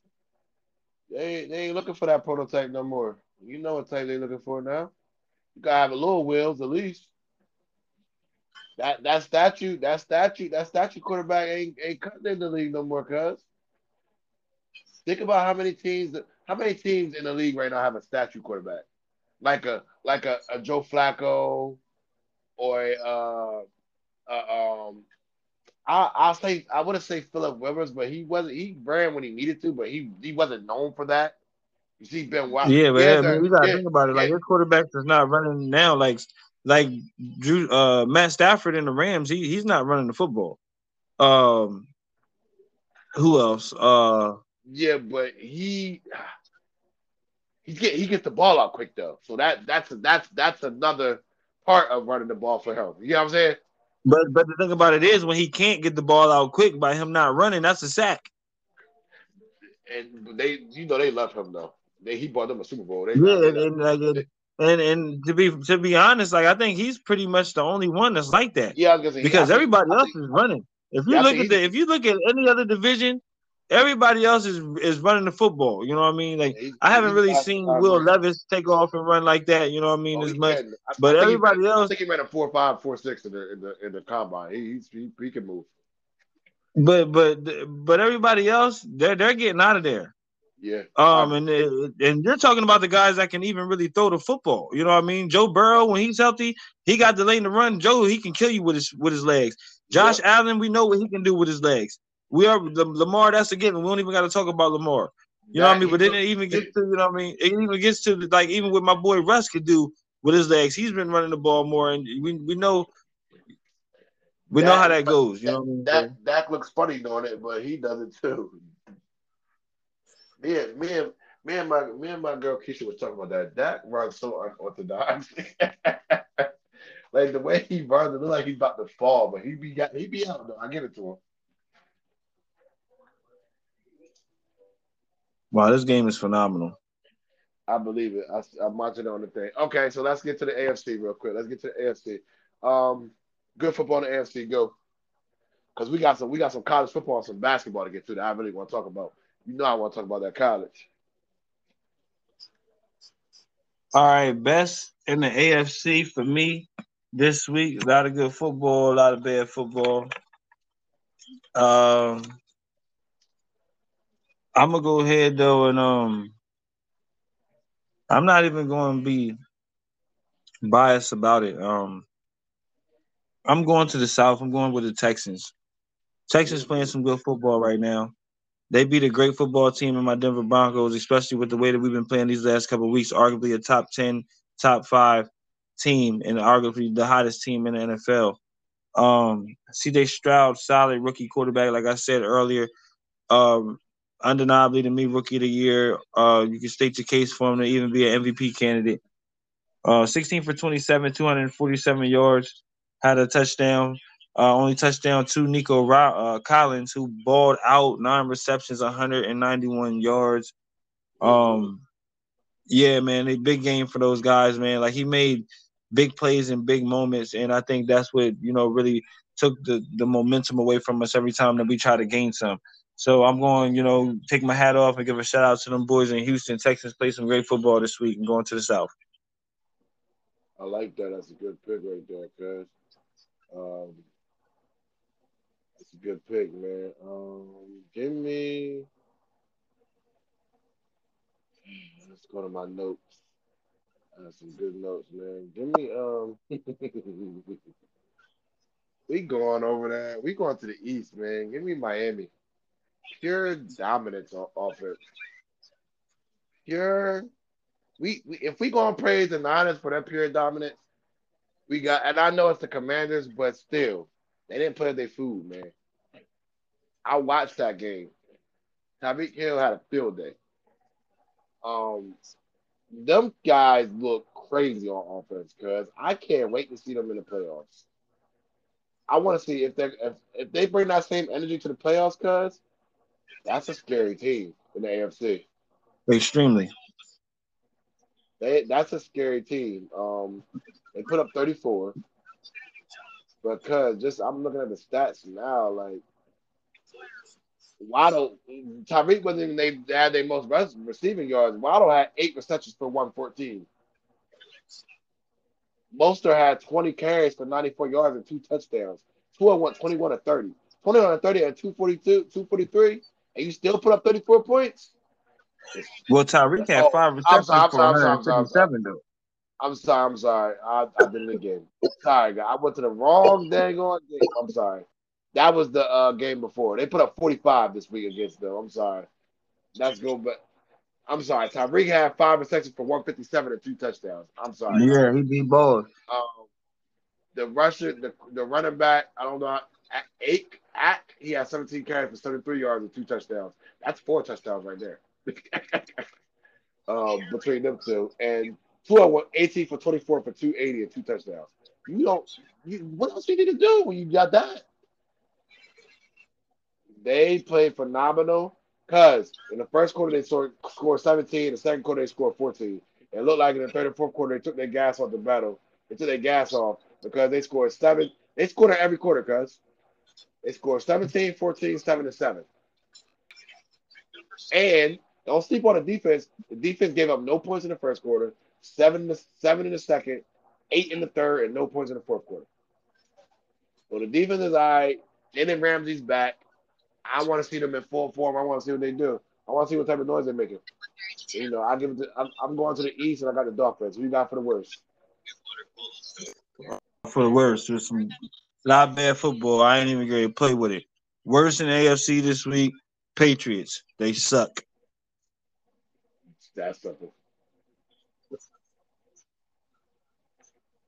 They, they ain't looking for that prototype no more. You know what type they looking for now. You got to have a little wheels, at least. That that statue, that statue, that statue quarterback ain't ain't cutting in the league no more, cuz. Think about how many teams, how many teams in the league right now have a statue quarterback, like a like a, a Joe Flacco, or a, uh, a um, I I say I wouldn't say Phillip Rivers, but he wasn't he ran when he needed to, but he he wasn't known for that. You see Ben Watson. Yeah, but yeah, man, we gotta yeah, think about it. Like yeah. Your quarterback is not running now, like like Drew uh, Matt Stafford in the Rams. He he's not running the football. Um, who else? Uh. Yeah, but he he get he gets the ball out quick though, so that that's that's that's another part of running the ball for him. You know what I'm saying? But but the thing about it is, when he can't get the ball out quick by him not running, that's a sack. And they, you know, they love him though. They, he bought them a Super Bowl. They yeah, and, and, and and to be to be honest, like I think he's pretty much the only one that's like that. Yeah, say, because yeah, everybody think, else think, is running. If you yeah, look at the, if you look at any other division. Everybody else is, is running the football. You know what I mean? Like yeah, I haven't really seen Will Levis take off and run like that. You know what I mean? Oh, as much, I, but I everybody ran, else. I think he ran a four five, four six in the in the in the combine. He he, he can move. But but but everybody else, they're they're getting out of there. Yeah. Um. And and you're talking about the guys that can even really throw the football. You know what I mean? Joe Burrow, when he's healthy, he got the lane to run. Joe, he can kill you with his with his legs. Josh yeah. Allen, we know what he can do with his legs. We are Lamar. That's a given. We don't even got to talk about Lamar. You know what I mean? But then it even gets to, you know what I mean? It even gets to, like, even what my boy Russ could do with his legs. He's been running the ball more, and we we know we know how that goes. You know what I mean? Dak, Dak looks funny doing it, but he does it too. Yeah, me and me and my me and my girl Keisha was talking about that. Dak runs so unorthodox. Like the way he runs, it looks like he's about to fall, but he be got he be out though. I give it to him. Wow, this game is phenomenal. I believe it. I, I'm watching it on the thing. Okay, so let's get to the A F C real quick. Let's get to the A F C. Um, good football in the A F C. Go, because we got some. We got some college football and some basketball to get to that I really want to talk about. You know, I want to talk about that college. All right, best in the A F C for me this week. A lot of good football. A lot of bad football. Um. I'm gonna go ahead though, and um, I'm not even going to be biased about it. Um, I'm going to the South. I'm going with the Texans. Texans playing some good football right now. They beat a great football team in my Denver Broncos, especially with the way that we've been playing these last couple of weeks. Arguably a top ten, top five team, and arguably the hottest team in the N F L. Um, C J Stroud, solid rookie quarterback, like I said earlier. Um. Undeniably, to me, rookie of the year. Uh, you can state your case for him to even be an M V P candidate. Uh, sixteen for twenty-seven, two hundred forty-seven yards, had a touchdown. Uh, only touchdown to Nico uh, Collins, who balled out, nine receptions, one hundred ninety-one yards. Um, yeah, man, a big game for those guys, man. Like, he made big plays in big moments, and I think that's what, you know, really took the, the momentum away from us every time that we try to gain some. So I'm going, you know, take my hat off and give a shout-out to them boys in Houston. Texans play some great football this week and going to the South. I like that. That's a good pick right there, cuz. Um, that's a good pick, man. Um, give me – let's go to my notes. I have some good notes, man. Give me um... – we going over that. We going to the East, man. Give me Miami. Pure dominance on offense. Pure, we, we if we gonna praise and honors for that pure dominance, we got. And I know it's the Commanders, but still, they didn't play their food, man. I watched that game. Tyreek Hill had a field day. Um, them guys look crazy on offense, cause I can't wait to see them in the playoffs. I want to see if they if, if they bring that same energy to the playoffs, cause. That's a scary team in the A F C. Extremely. They, that's a scary team. Um, they put up thirty-four. Because just I'm looking at the stats now, like Waddle, Tyreek wasn't even they, they had their most receiving yards. Waddle had eight receptions for one fourteen. Mostert had twenty carries for ninety-four yards and two touchdowns. Tua went twenty-one to thirty. twenty-one to thirty at two forty-two, two forty-three, and you still put up thirty-four points? Well, Tyreek had oh, five receptions for one fifty-seven, though. I'm sorry, I'm sorry. I, I did it again. Sorry, guy. I went to the wrong dang on game. I'm sorry. That was the uh, game before. They put up forty-five this week against them. I'm sorry. That's good, but I'm sorry. Tyreek had five receptions for one fifty-seven and two touchdowns. I'm sorry. Yeah, he beat both. Um, the rusher, the the running back, I don't know. How, at eight, at, he had seventeen carries for seventy-three yards and two touchdowns. That's four touchdowns right there. um, between them two. And Tua went eighteen for twenty-four for two eighty and two touchdowns. You don't. You, what else you need to do when you got that? They played phenomenal because in the first quarter they scored, scored seventeen. In the second quarter they scored fourteen. It looked like in the third and fourth quarter they took their gas off the battle. They took their gas off because they scored seven. They scored in every quarter, cuz. They scored seventeen, fourteen, seven, and seven. And don't sleep on the defense. The defense gave up no points in the first quarter. Seven, to, seven in the second, eight in the third, and no points in the fourth quarter. So the defense is all right. Jalen Ramsey's back. I want to see them in full form. I want to see what they do. I want to see what type of noise they're making. You know, I give it. To, I'm, I'm going to the East, and I got the Dolphins. Who you got for the worst? For the worst, there's some a lot of bad football. I ain't even going to play with it. Worst than A F C this week. Patriots. They suck. That's something.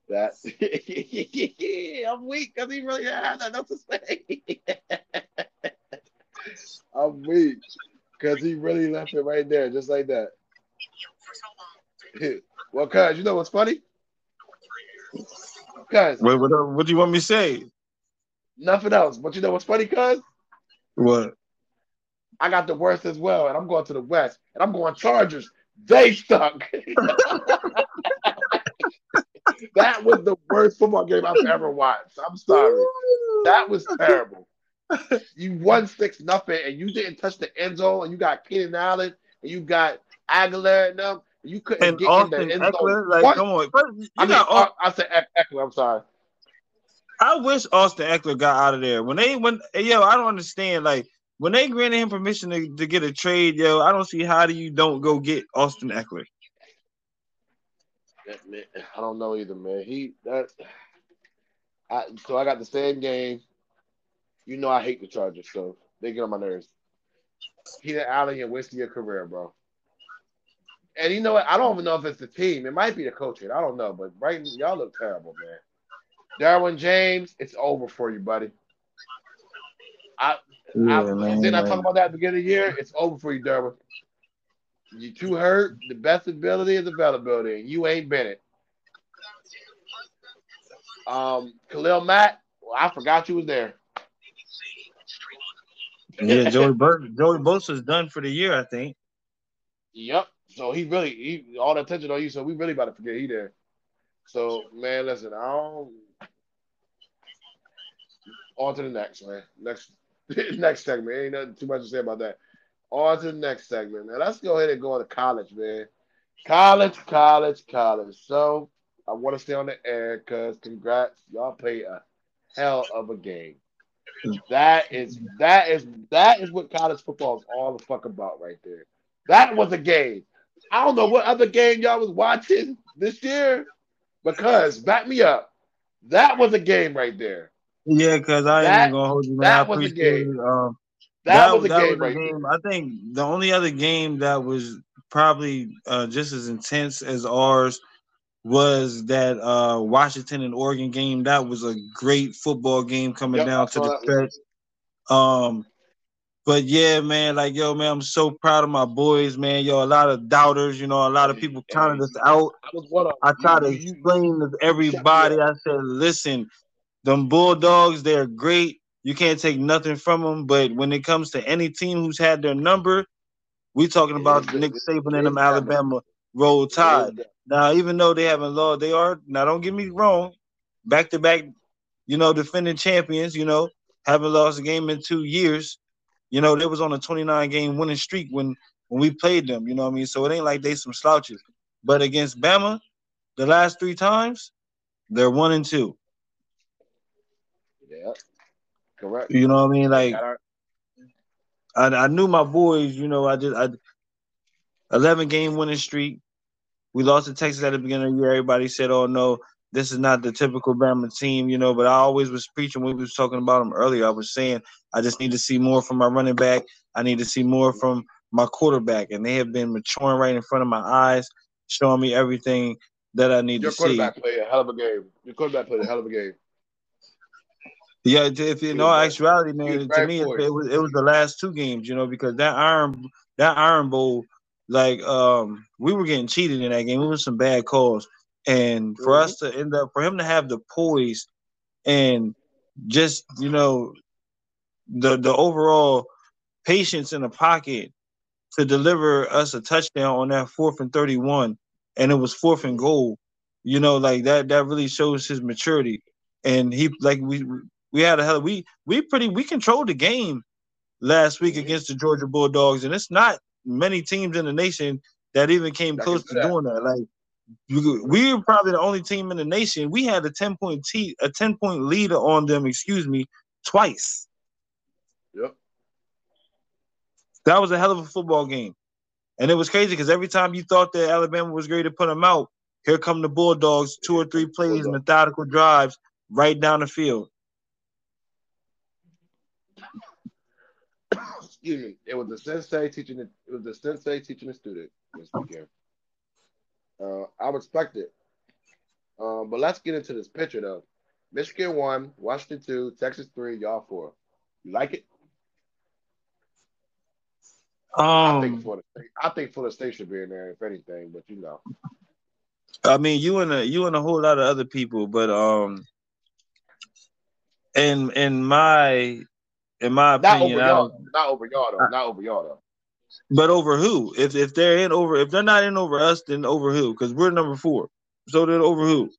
That I'm weak because he really had nothing to say. I'm weak because he really left it right there, just like that. Well, cuz, you know what's funny? Cuz, what, what, what do you want me to say? Nothing else, but you know what's funny, cuz? What? I got the worst as well, and I'm going to the West, and I'm going Chargers. They suck. That was the worst football game I've ever watched. I'm sorry. That was terrible. You won six nothing, and you didn't touch the end zone, and you got Keenan Allen, and you got Aguilar and them, and you couldn't and get Austin in the end Eckler, zone. Like, come on. You I, mean, Aust- I said Eckler. I'm sorry. I wish Austin Eckler got out of there. When they went, yo, I don't understand. Like, when they granted him permission to, to get a trade, yo, I don't see how do you don't go get Austin Eckler. That, man, I don't know either, man. He that I so I got the same game. You know I hate the Chargers, so they get on my nerves. Keenan Allen, you're wasting your career, bro. And you know what? I don't even know if it's the team. It might be the coaching. I don't know, but right, y'all look terrible, man. Derwin James, it's over for you, buddy. I, yeah, I man, didn't man. I talk about that at the beginning of the year? It's over for you, Derwin. You're too hurt. The best ability is availability, and you ain't Bennett. Um, Khalil Mack, well, I forgot you was there. Yeah, Joey Bur- Joey Bosa's done for the year, I think. Yep. So he really he, all the attention on you. So we really about to forget he there. So man, listen, I don't. On to the next, man. Next, next segment. Ain't nothing too much to say about that. On to the next segment, man. Let's go ahead and go to college, man. College, college, college. So, I want to stay on the air because congrats. Y'all played a hell of a game. That is that is that is what college football is all the fuck about right there. That was a game. I don't know what other game y'all was watching this year because, back me up, that was a game right there. Yeah, because I that, ain't going to hold you. Man. That I was a game. Um, That, that was a that game, was a right game. I think the only other game that was probably uh, just as intense as ours was that uh, Washington and Oregon game. That was a great football game coming yep, down to the stretch. Um, but, yeah, man, like, yo, man, I'm so proud of my boys, man. Yo, a lot of doubters, you know, a lot of people counted us out. I tried to explain to everybody. I said, listen, them Bulldogs, they're great. You can't take nothing from them. But when it comes to any team who's had their number, we talking about yeah, Nick Saban and them Alabama roll tide. Yeah. Now, even though they haven't lost, they are, now don't get me wrong, back-to-back, you know, defending champions, you know, haven't lost a game in two years. You know, they was on a twenty-nine game winning streak when, when we played them, you know what I mean? So it ain't like they some slouches. But against Bama, the last three times, they're one and two. Yeah, correct. You know what I mean? Like, I, I knew my boys, you know, I did I, eleven game winning streak. We lost to Texas at the beginning of the year. Everybody said, oh, no, this is not the typical Bama team, you know. But I always was preaching when we was talking about them earlier. I was saying I just need to see more from my running back. I need to see more from my quarterback. And they have been maturing right in front of my eyes, showing me everything that I need to see. Your quarterback played a hell of a game. Your quarterback played a hell of a game. Yeah, if in all actuality, man, to me, it, it was it was the last two games, you know, because that Iron that Iron Bowl, like, um, we were getting cheated in that game. It was some bad calls. And for mm-hmm. us to end up, for him to have the poise and just, you know, the the overall patience in the pocket to deliver us a touchdown on that fourth and thirty-one, and it was fourth and goal, you know, like that that really shows his maturity. And he, like, we we had a hell of, we we pretty we controlled the game last week mm-hmm. against the Georgia Bulldogs, and it's not many teams in the nation that even came that close to that. doing that. Like, we were probably the only team in the nation. We had a ten-point t a ten-point lead on them, excuse me, twice. Yep. That was a hell of a football game. And it was crazy because every time you thought that Alabama was ready to put them out, here come the Bulldogs, two or three plays, methodical drives right down the field. Excuse me. It was the sensei teaching the, it was the sensei teaching the student this weekend. Uh, I respect it. Um, but let's get into this picture, though. Michigan one, Washington two, Texas three, y'all four. You like it? Um, I think Florida State, I think Florida State should be in there, if anything, but you know. I mean, you and a, you and a whole lot of other people, but um, in in my in my not opinion, over y'all, not over y'all though, I, not over y'all though. But over who? If if they're in over, if they're not in over us, then over who? Because we're number four, so then over who?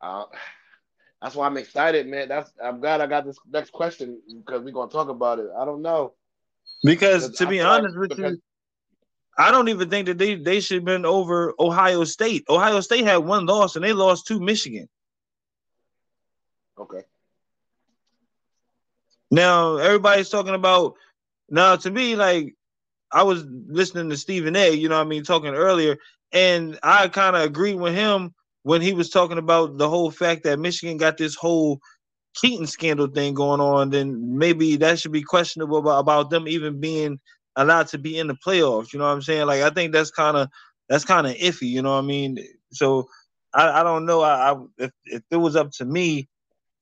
Uh, that's why I'm excited, man. That's I'm glad I got this next question because we're gonna talk about it. I don't know. Because to be honest with you, I don't even think that they they should have been over Ohio State. Ohio State had one loss and they lost to Michigan. Okay. Now everybody's talking about. Now, to me, like, I was listening to Stephen A., you know what I mean, talking earlier, and I kind of agreed with him when he was talking about the whole fact that Michigan got this whole Keaton scandal thing going on, then maybe that should be questionable about, about them even being allowed to be in the playoffs, you know what I'm saying? Like, I think that's kind of that's kind of iffy, you know what I mean? So I, I don't know. I, I if, if it was up to me,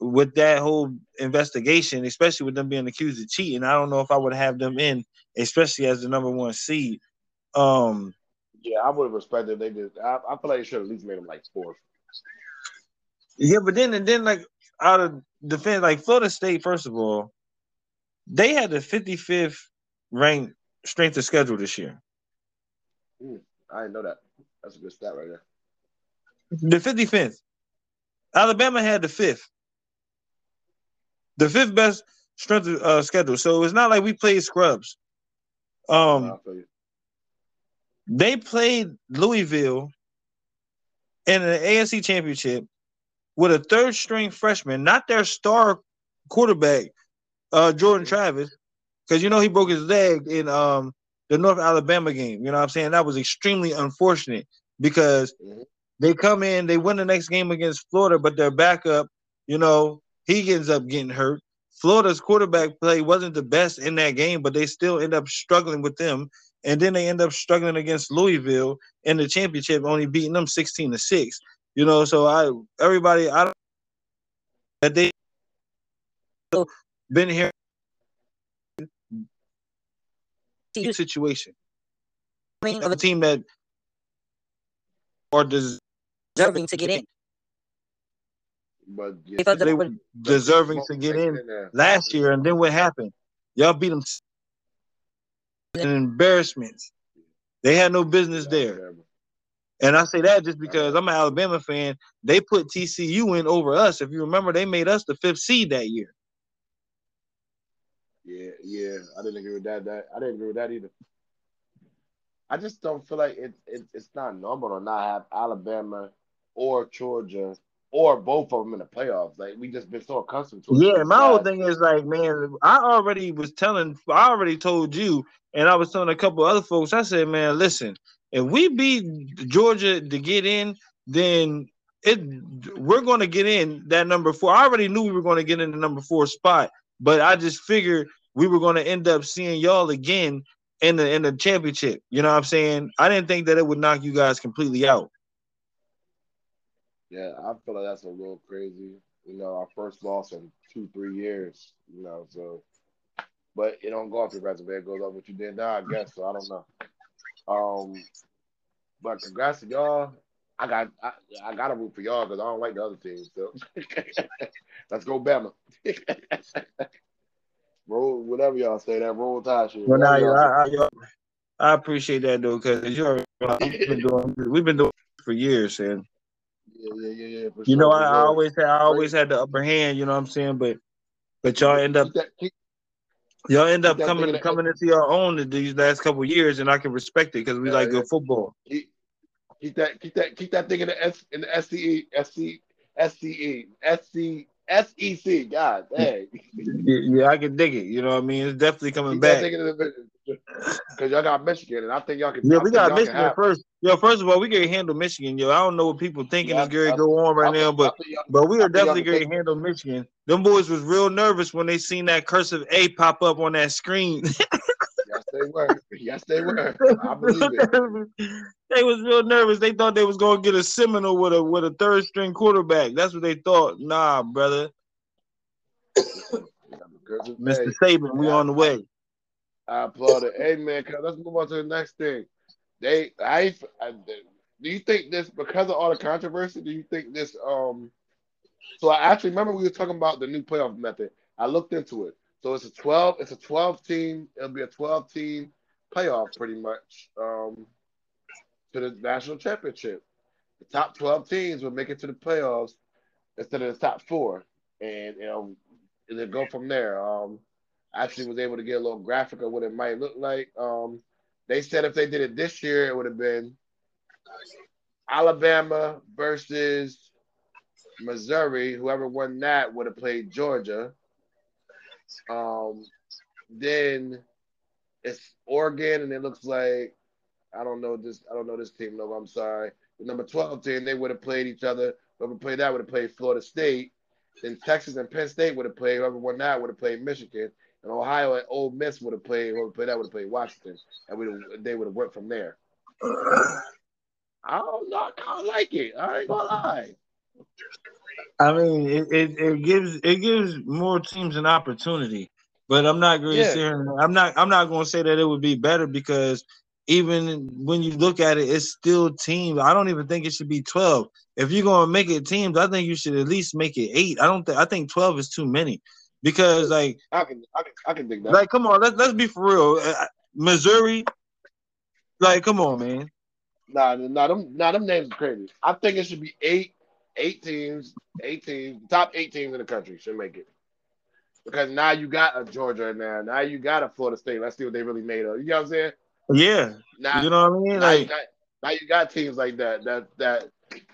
with that whole investigation, especially with them being accused of cheating, I don't know if I would have them in, especially as the number one seed. Um, yeah, I would have respected if they did. I, I feel like they should have at least made them like fourth. Yeah, but then and then like out of defense, like Florida State, first of all, they had the fifty-fifth ranked strength of schedule this year. Mm, I didn't know that. That's a good stat right there. The fifty-fifth. Alabama had the fifth. The fifth best strength uh, schedule. So it's not like we played scrubs. Um, they played Louisville in an A F C championship with a third-string freshman, not their star quarterback, uh, Jordan Travis, because, you know, he broke his leg in um, the North Alabama game. You know what I'm saying? That was extremely unfortunate because they come in, they win the next game against Florida, but their backup, you know, he ends up getting hurt. Florida's quarterback play wasn't the best in that game, but they still end up struggling with them. And then they end up struggling against Louisville in the championship, only beating them sixteen to six. You know, so I everybody, I don't that they been here situation of a team that are deserving to get in. but yeah, they, they were deserving to get in last year, and then what happened? Y'all beat them in embarrassments. They had no business there. And I say that just because I'm an Alabama fan. They put T C U in over us. If you remember, they made us the fifth seed that year. Yeah, yeah, I didn't agree with that. That I didn't agree with that either. I just don't feel like it, it, it's not normal to not have Alabama or Georgia or both of them in the playoffs. Like, we just been so accustomed to it. Yeah, my whole thing is like, man, I already was telling, I already told you, and I was telling a couple other folks, I said, man, listen, if we beat Georgia to get in, then it we're going to get in that number four. I already knew we were going to get in the number four spot, but I just figured we were going to end up seeing y'all again in the in the championship. You know what I'm saying? I didn't think that it would knock you guys completely out. Yeah, I feel like that's a little crazy. You know, our first loss in two, three years, you know, so. But it don't go off your resume. It goes off what you did now, I guess, so I don't know. Um, but congrats to y'all. I got I, I got to root for y'all because I don't like the other teams. So let's go Bama. Roll, whatever y'all say, that roll tide shit. Well, nah, I, I, I appreciate that, though, because we've been doing we've been doing it for years, and yeah, yeah, yeah, yeah. For you sure, know, for I, sure. I always had I always had the upper hand. You know what I'm saying? But but y'all end up. Y'all end up coming coming into your own these last couple of years, and I can respect it because we yeah, like yeah. good football. Keep, keep that, keep that, keep that thing in the S in the SCE, SC, SCE, SC, SEC. God dang. Yeah, I can dig it. You know what I mean? It's definitely coming keep back. Because y'all got Michigan, and I think y'all can. Yeah, we got Michigan first. Yo, first of all, we can handle Michigan. Yo, I don't know what people thinking yeah, is going to go on right I, now, but but we are definitely going to handle Michigan. Them boys was real nervous when they seen that cursive A pop up on that screen. Yes, they were. Yes, they were. I believe it. They was real nervous. They thought they was going to get a Seminole with a with a third string quarterback. That's what they thought. Nah, brother. Mister Saban, we on the way. I applaud it. Hey, man, let's move on to the next thing. They, I, I, do you think this because of all the controversy? Do you think this? Um, so I actually remember we were talking about the new playoff method. I looked into it. So it's a twelve. It's a twelve team. It'll be a twelve team playoff, pretty much, um, to the national championship. The top twelve teams will make it to the playoffs instead of the top four, and you know, it'll go from there. Um, I actually was able to get a little graphic of what it might look like. Um. They said if they did it this year, it would have been Alabama versus Missouri. Whoever won that would have played Georgia. Um, then it's Oregon, and it looks like I don't know this. I don't know this team. No, I'm sorry. The number twelve team, they would have played each other. Whoever played that would have played Florida State. Then Texas and Penn State would have played. Whoever won that would have played Michigan. And Ohio and Ole Miss would have played. Would have played that would have played Washington, and we they would have worked from there. I don't know. I don't like it. I ain't gonna lie. I mean, it, it, it gives it gives more teams an opportunity, but I'm not going to say I'm not I'm not going to say that it would be better because even when you look at it, it's still teams. I don't even think it should be twelve. If you're going to make it teams, I think you should at least make it eight. I don't think I think twelve is too many. Because like I can, I can, I can think that. Like, come on, let's let's be for real. Uh, Missouri, like, come on, man. Nah, nah, them, nah, them names are crazy. I think it should be eight, eight teams, eight teams, top eight teams in the country should make it. Because now you got a Georgia in there. Now you got a Florida State. Let's see what they really made of. You know what I'm saying? Yeah. Now, you know what I mean? Now, like, you got, now you got teams like that that that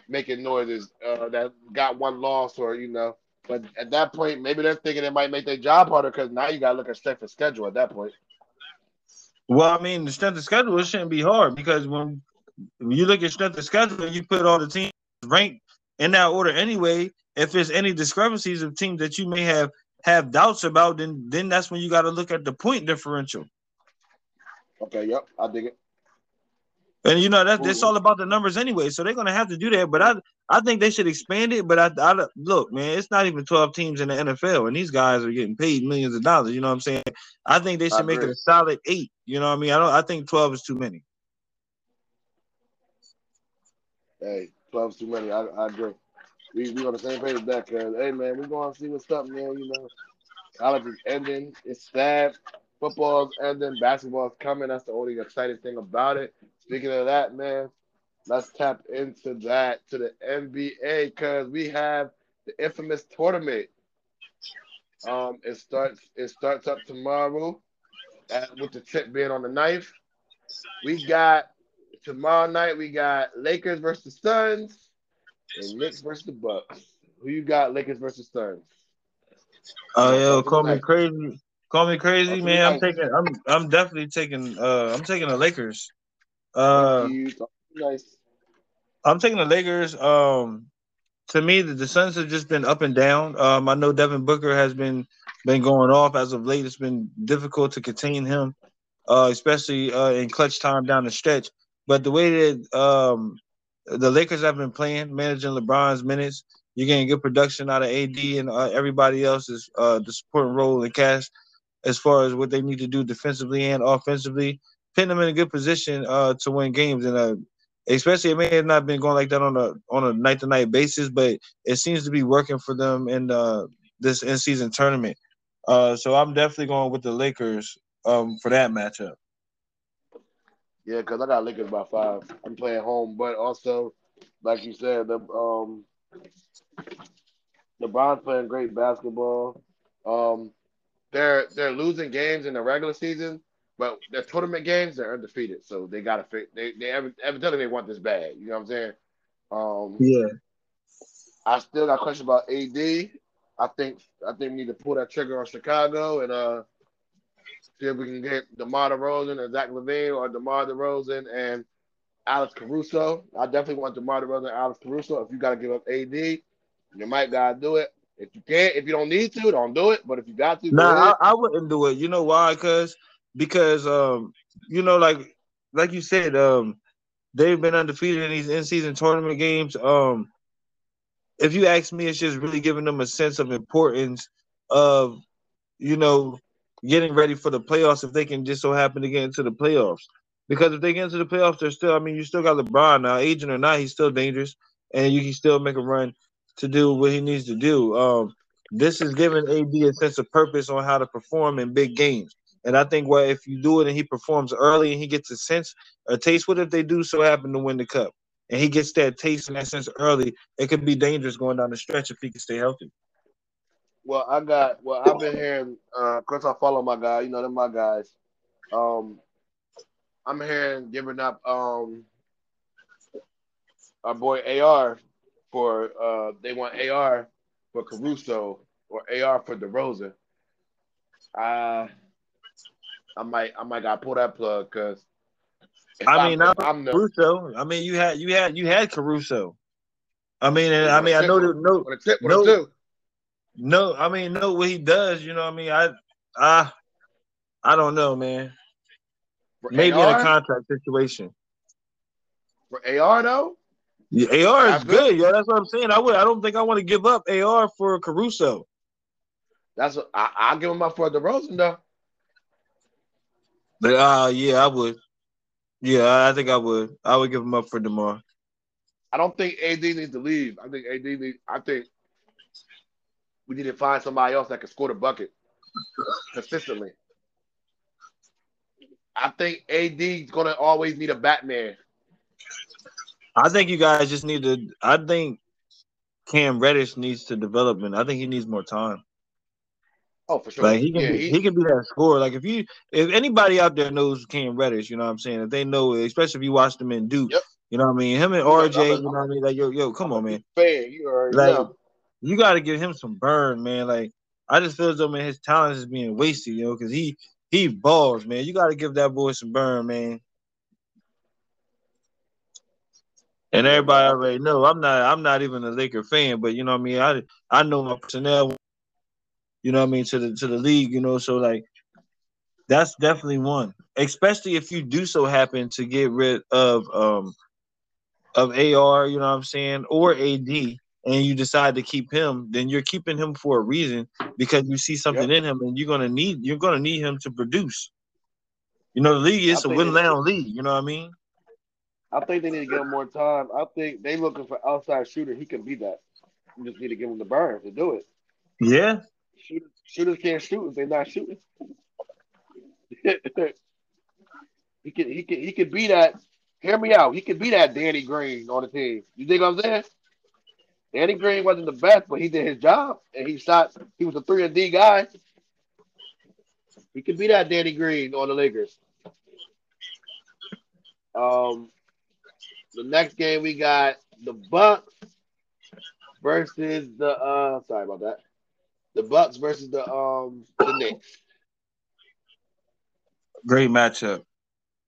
making noises. Uh, that got one loss or you know. But at that point, maybe they're thinking it might make their job harder because now you got to look at strength of schedule at that point. Well, I mean, the strength of schedule shouldn't be hard because when you look at strength of schedule and you put all the teams ranked in that order anyway, if there's any discrepancies of teams that you may have, have doubts about, then, then that's when you got to look at the point differential. Okay, yep, I dig it. And, you know, that it's all about the numbers anyway, so they're going to have to do that. But I I think they should expand it. But, I, I look, man, it's not even twelve teams in the N F L, and these guys are getting paid millions of dollars. You know what I'm saying? I think they should make it a solid eight. You know what I mean? I don't. I think twelve is too many. Hey, twelve is too many. I, I agree. we we on the same page with that, cuz. Hey, man, we're going to see what's up, man. You know, college is ending. It's sad. Football's ending. Basketball's coming. That's the only exciting thing about it. Speaking of that, man, let's tap into that, to the N B A, cuz we have the infamous tournament. Um, it starts it starts up tomorrow at, with the tip being on the ninth. We got tomorrow night, we got Lakers versus Suns and Knicks versus the Bucks. Who you got, Lakers versus Suns? Oh, uh, yo, call me crazy. Call me crazy, oh, man. I'm taking I'm I'm definitely taking uh I'm taking the Lakers. Uh nice. I'm taking the Lakers. Um To me, the, the Suns have just been up and down. Um, I know Devin Booker has been been going off as of late. It's been difficult to contain him, uh, especially uh, in clutch time down the stretch. But the way that um, the Lakers have been playing, managing LeBron's minutes, you're getting good production out of A D and uh, everybody else's uh, the supporting role and cast as far as what they need to do defensively and offensively, putting them in a good position uh, to win games. And uh, Especially, it may have not been going like that on a on a night to night basis, but it seems to be working for them in uh, this in season tournament. Uh, so I'm definitely going with the Lakers um, for that matchup. Yeah, because I got Lakers by five. I'm playing home, but also, like you said, the um, LeBron's playing great basketball. Um, they're they're losing games in the regular season. But their tournament games, they're undefeated, so they gotta they they evidently they want this bad. You know what I'm saying? Um, yeah. I still got questions about A D. I think I think we need to pull that trigger on Chicago and uh, see if we can get DeMar DeRozan and Zach LaVine or DeMar DeRozan and Alex Caruso. I definitely want DeMar DeRozan and Alex Caruso. If you gotta give up A D, you might gotta do it. If you can't, if you don't need to, don't do it. But if you got to, nah, I, I wouldn't do it. You know why? Because Because, um, you know, like like you said, um, they've been undefeated in these in-season tournament games. Um, if you ask me, it's just really giving them a sense of importance of, you know, getting ready for the playoffs if they can just so happen to get into the playoffs. Because if they get into the playoffs, they're still – I mean, you still got LeBron now. Agent or not, he's still dangerous, and you can still make a run to do what he needs to do. Um, this is giving A D a sense of purpose on how to perform in big games. And I think, well, if you do it and he performs early and he gets a sense, a taste, what if they do so happen to win the cup? And he gets that taste and that sense early, it could be dangerous going down the stretch if he can stay healthy. Well, I got, well, I've been hearing, uh, of course I follow my guy, you know, they're my guys. Um, I'm hearing giving up um, our boy A R for, uh, they want A R for Caruso or A R for DeRozan. Uh, I might, I might got to pull that plug because. I mean, I'm, I'm Caruso. The, I mean, you had, you had, you had Caruso. I mean, and, I mean, I know that no, tip, no, no. I mean, no, what he does, you know, what I mean, I, I, I don't know, man. For Maybe A R? In a contract situation. For A R though. Yeah, A R is good, yo. That's what I'm saying. I would. I don't think I want to give up A R for Caruso. That's what I, I'll give him up for DeRozan though. Uh, yeah, I would. Yeah, I think I would. I would give him up for DeMar. I don't think A D needs to leave. I think A D needs – I think we need to find somebody else that can score the bucket consistently. I think A D is going to always need a Batman. I think you guys just need to – I think Cam Reddish needs to develop, and I think he needs more time. Oh, for sure. Like he can, yeah, he, he can be that scorer. Like if you, if anybody out there knows Cam Reddish, you know what I'm saying. If they know, especially if you watch them in Duke, yep. You know what I mean. Him and R J, I'm a, I'm you know what I mean. Like yo, yo, come I'm on, man. Fan, you already like know. You got to give him some burn, man. Like I just feel as though man, his talent is being wasted, yo, because he he balls, man. You got to give that boy some burn, man. And everybody already know I'm not, I'm not even a Laker fan, but you know what I mean. I I know my personnel. You know what I mean, to the to the league, you know, so like that's definitely one. Especially if you do so happen to get rid of um of A R, you know what I'm saying, or A D, and you decide to keep him, then you're keeping him for a reason because you see something yep. in him and you're gonna need you're gonna need him to produce. You know, the league is I a win down league, you know what I mean? I think they need to get him more time. I think they looking for outside shooter, he can be that. You just need to give them the burn to do it. Yeah. Shooters, shooters can't shoot if they're not shooting. he can he can he can be that. Hear me out. He could be that Danny Green on the team. You dig what I'm saying? Danny Green wasn't the best, but he did his job. And he shot. He was a three and D guy. He could be that Danny Green on the Lakers. Um, the next game we got the Bucks versus the. Uh, sorry about that. The Bucks versus the um the Knicks. Great matchup.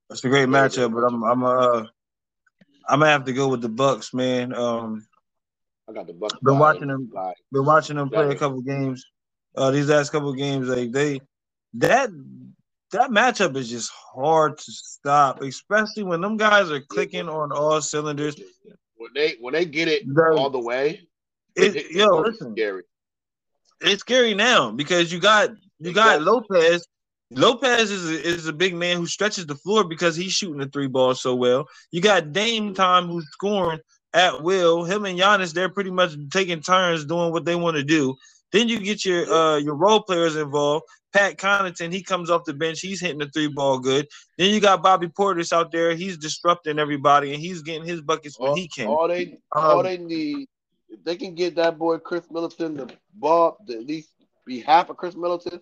It's a great matchup, but I'm I'm uh I'm gonna have to go with the Bucks, man. Um, I got the Bucks. Been watching them. Been watching them play a couple games. Uh, these last couple games, like they that that matchup is just hard to stop, especially when them guys are clicking on all cylinders. When they when they get it all the way, it, it, yo, listen, it's scary. It's scary now because you got you got Lopez. Lopez is a, is a big man who stretches the floor because he's shooting the three ball so well. You got Dame Time who's scoring at will. Him and Giannis, they're pretty much taking turns doing what they want to do. Then you get your uh, your role players involved. Pat Connaughton, he comes off the bench. He's hitting the three ball good. Then you got Bobby Portis out there. He's disrupting everybody, and he's getting his buckets when all, he can. All they, um, all they need, if they can get that boy Chris Middleton the ball, to at least be half of Chris Middleton,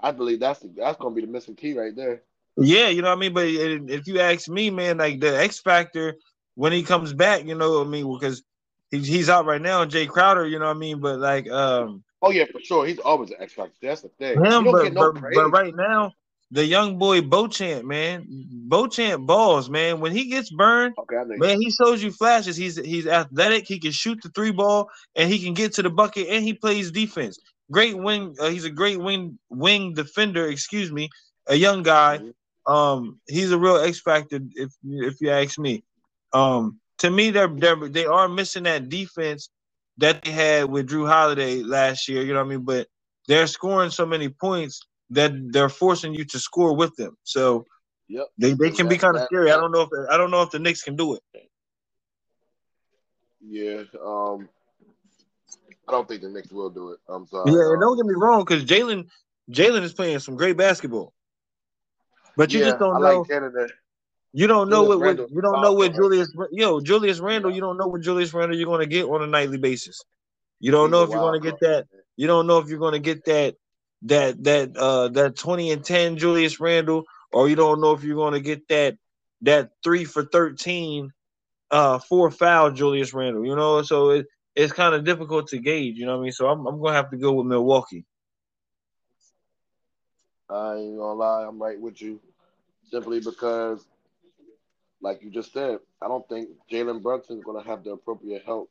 I believe that's the, that's gonna be the missing key right there. Yeah, you know what I mean. But if you ask me, man, like the X factor when he comes back, you know what I mean, because he's he's out right now. Jay Crowder, you know what I mean. But like, um, oh yeah, for sure, he's always an X factor. That's the thing. Him, but, no but, but right now, the young boy Beauchamp, man, Beauchamp balls, man. When he gets burned, okay, man, he shows you flashes. He's he's athletic. He can shoot the three ball, and he can get to the bucket, and he plays defense. Great wing, uh, he's a great wing wing defender. Excuse me, a young guy. Um, he's a real X factor. If if you ask me, um, to me they're, they're they are missing that defense that they had with Drew Holiday last year. You know what I mean? But they're scoring so many points that they're forcing you to score with them. So yep. they they can that, be kind of scary. That, I don't know if I don't know if the Knicks can do it. Yeah. Um. I don't think the Knicks will do it. I'm sorry. Yeah, and don't get me wrong, because Jalen Jalen is playing some great basketball. But you yeah, just don't I know. Like you don't know Julius what, what you don't know what Julius yo Julius Randle. You don't know what Julius Randle you're going to get on a nightly basis. You don't He's know if you're going to get that. You don't know if you're going to get that that that uh, that twenty and ten Julius Randle, or you don't know if you're going to get that that three for thirteen, uh, four foul Julius Randle. You know, so it. It's kind of difficult to gauge, you know what I mean? So I'm I'm gonna have to go with Milwaukee. I ain't gonna lie, I'm right with you. Simply because, like you just said, I don't think Jalen Brunson's gonna have the appropriate help.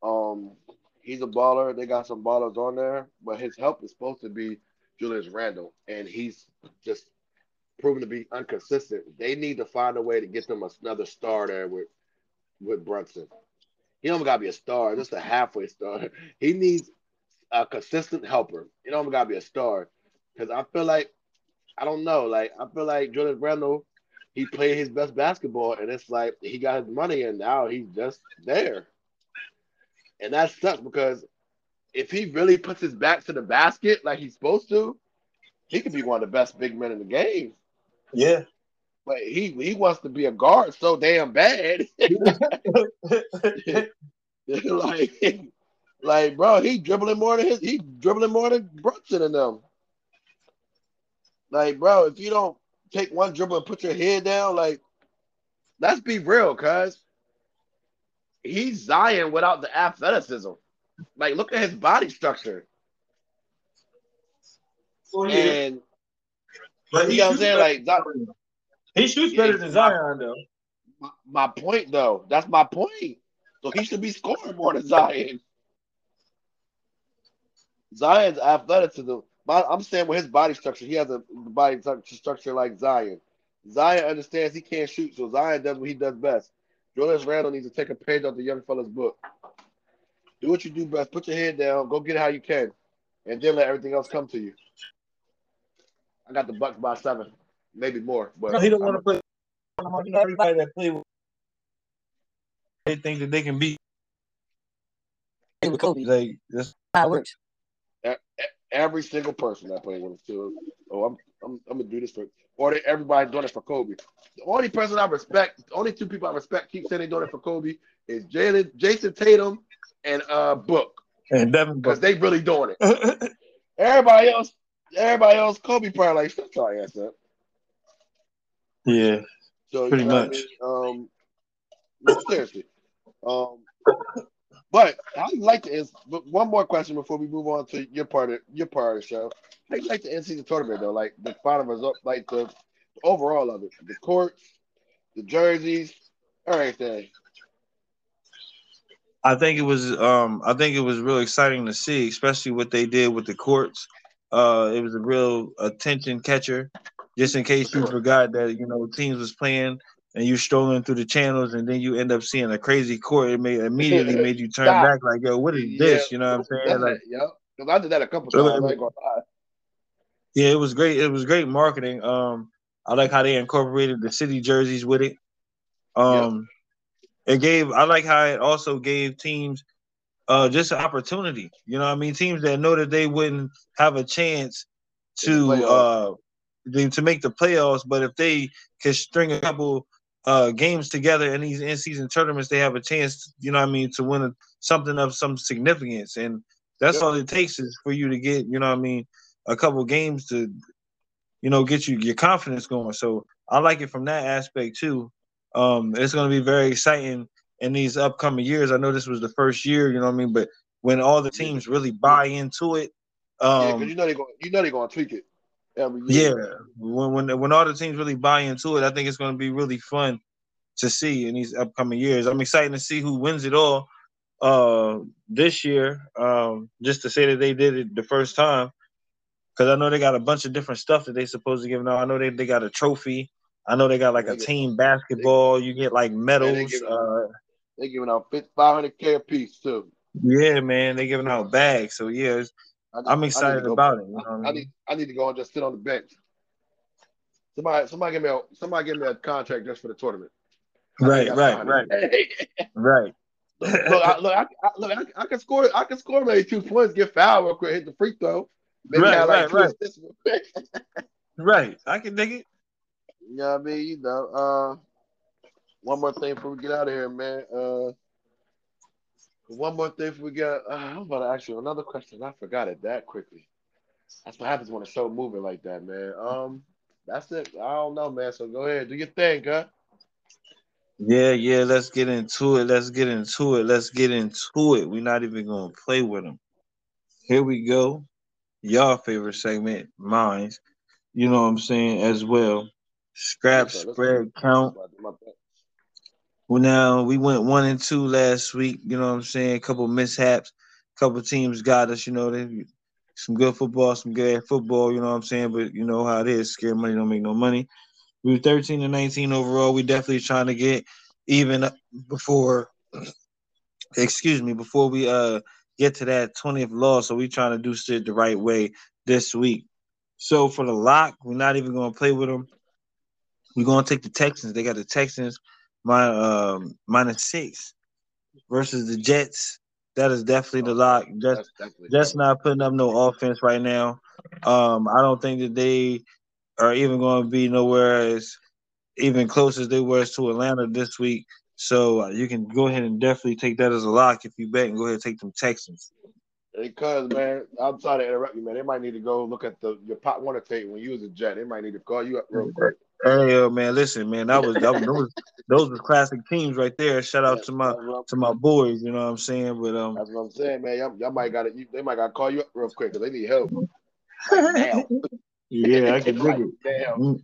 Um, he's a baller. They got some ballers on there, but his help is supposed to be Julius Randle, and he's just proven to be inconsistent. They need to find a way to get them another star there with with Brunson. He don't gotta be a star, just a halfway star. He needs a consistent helper. He don't gotta be a star, because I feel like I don't know. Like I feel like Julius Randle, he played his best basketball, and it's like he got his money, and now he's just there. And that sucks because if he really puts his back to the basket like he's supposed to, he could be one of the best big men in the game. Yeah. But he, he wants to be a guard so damn bad. like, like, bro, he dribbling more than his he dribbling more than Brunson and them. Like, bro, if you don't take one dribble and put your head down, like, let's be real, cuz he's Zion without the athleticism. Like, look at his body structure. Oh, yeah. And but you know what I'm saying, like that, he shoots better yeah, than Zion, though. My, my point, though. That's my point. So he should be scoring more than Zion. Zion's athleticism. I'm saying with his body structure, he has a body structure like Zion. Zion understands he can't shoot, so Zion does what he does best. Julius Randle needs to take a page out the young fella's book. Do what you do best. Put your head down. Go get it how you can. And then let everything else come to you. I got the Bucks by seven. Maybe more, but no, he don't want to play. Everybody that play, with, they think that they can beat. played with Kobe. Like, that's how it works. Every single person that played with him too. Oh, I'm I'm I'm gonna do this for or they, everybody's doing it for Kobe. The only person I respect, the only two people I respect keep saying they're doing it for Kobe is Jalen, Jason Tatum, and uh Book. And Devin Booker. Because they really doing it. everybody else, everybody else, Kobe probably like shut your ass up. Yeah. So pretty you know much. What I mean? Um no, seriously. Um But I'd like to ask one more question before we move on to your part of your part of the show. I'd like to end season tournament though, like the final result, like the, the overall of it, the courts, the jerseys, everything. I think it was, um, I think it was really exciting to see, especially what they did with the courts. Uh, it was a real attention catcher, just in case you forgot that you know teams was playing. And you strolling through the channels, and then you end up seeing a crazy court. It made, immediately made you turn Stop. back, like, "Yo, what is this?" Yeah. You know what I'm saying? Like, yeah, because I did that a couple times. It was, I ain't gonna lie. Yeah, it was great. It was great marketing. Um, I like how they incorporated the city jerseys with it. Um, yeah. It gave. I like how it also gave teams, uh, just an opportunity. You know what I mean? Teams that know that they wouldn't have a chance to uh, to make the playoffs, but if they could string a couple. Uh, games together in these in-season tournaments, they have a chance, you know what I mean, to win a, something of some significance. And that's yeah. all it takes is for you to get, you know what I mean, a couple games to, you know, get you your confidence going. So I like it from that aspect too. Um, it's going to be very exciting in these upcoming years. I know this was the first year, you know what I mean, but when all the teams really buy into it. Um, yeah, because you know they're going you know they're going to tweak it. Yeah, when when when all the teams really buy into it, I think it's going to be really fun to see in these upcoming years. I'm excited to see who wins it all uh, this year, um, just to say that they did it the first time, because I know they got a bunch of different stuff that they're supposed to give now. I know they, they got a trophy. I know they got, like, a team basketball. You get, like, medals. They're giving, uh, they giving out five hundred K a piece, too. Yeah, man, they're giving out bags. So, yeah, it's, Need, I'm excited go, about it. You know I, I, mean? need, I need to go and just sit on the bench. Somebody, somebody give me a, somebody give me a contract just for the tournament. I right, right, right, right. Look, look, I, look, I, look I, I can score. I can score maybe two points, get fouled real quick, hit the free throw. Maybe right, I like right, right. right. I can dig it. You know what I mean? You know. Uh, one more thing before we get out of here, man. Uh, One more thing we got. Uh, I'm about to ask you another question. I forgot it that quickly. That's what happens when a show moving like that, man. Um, that's it. I don't know, man. So go ahead, do your thing, huh? Yeah, yeah. Let's get into it. Let's get into it. Let's get into it. We're not even gonna play with them. Here we go. Y'all favorite segment, mine's. You know what I'm saying as well. Scrap let's spread go. count. Well, now, we went one and two last week, you know what I'm saying? A couple mishaps, a couple teams got us, you know, they, some good football, some good football, you know what I'm saying? But you know how it is, scare money don't make no money. We were thirteen and nineteen overall. We definitely trying to get even before, excuse me, before we uh get to that twentieth loss. So we trying to do shit the right way this week. So for the lock, we're not even going to play with them. We're going to take the Texans. They got the Texans. My um, minus six versus the Jets. That is definitely the lock. Jets, Jets not putting up no offense right now. Um, I don't think that they are even going to be nowhere as even close as they were to Atlanta this week. So uh, you can go ahead and definitely take that as a lock if you bet and go ahead and take them Texans. Because, man, I'm sorry to interrupt you, man. They might need to go look at the your Pop Warner tape when you was a Jet. They might need to call you up real quick. Hey, yo, man, listen, man, that was, that was those, those were classic teams right there. Shout out yeah, to my to my boys, you know what I'm saying? But um, that's what I'm saying, man. Y'all, y'all might got to they might got to call you up real quick because they need help. Like, yeah, I can dig like, it. Damn.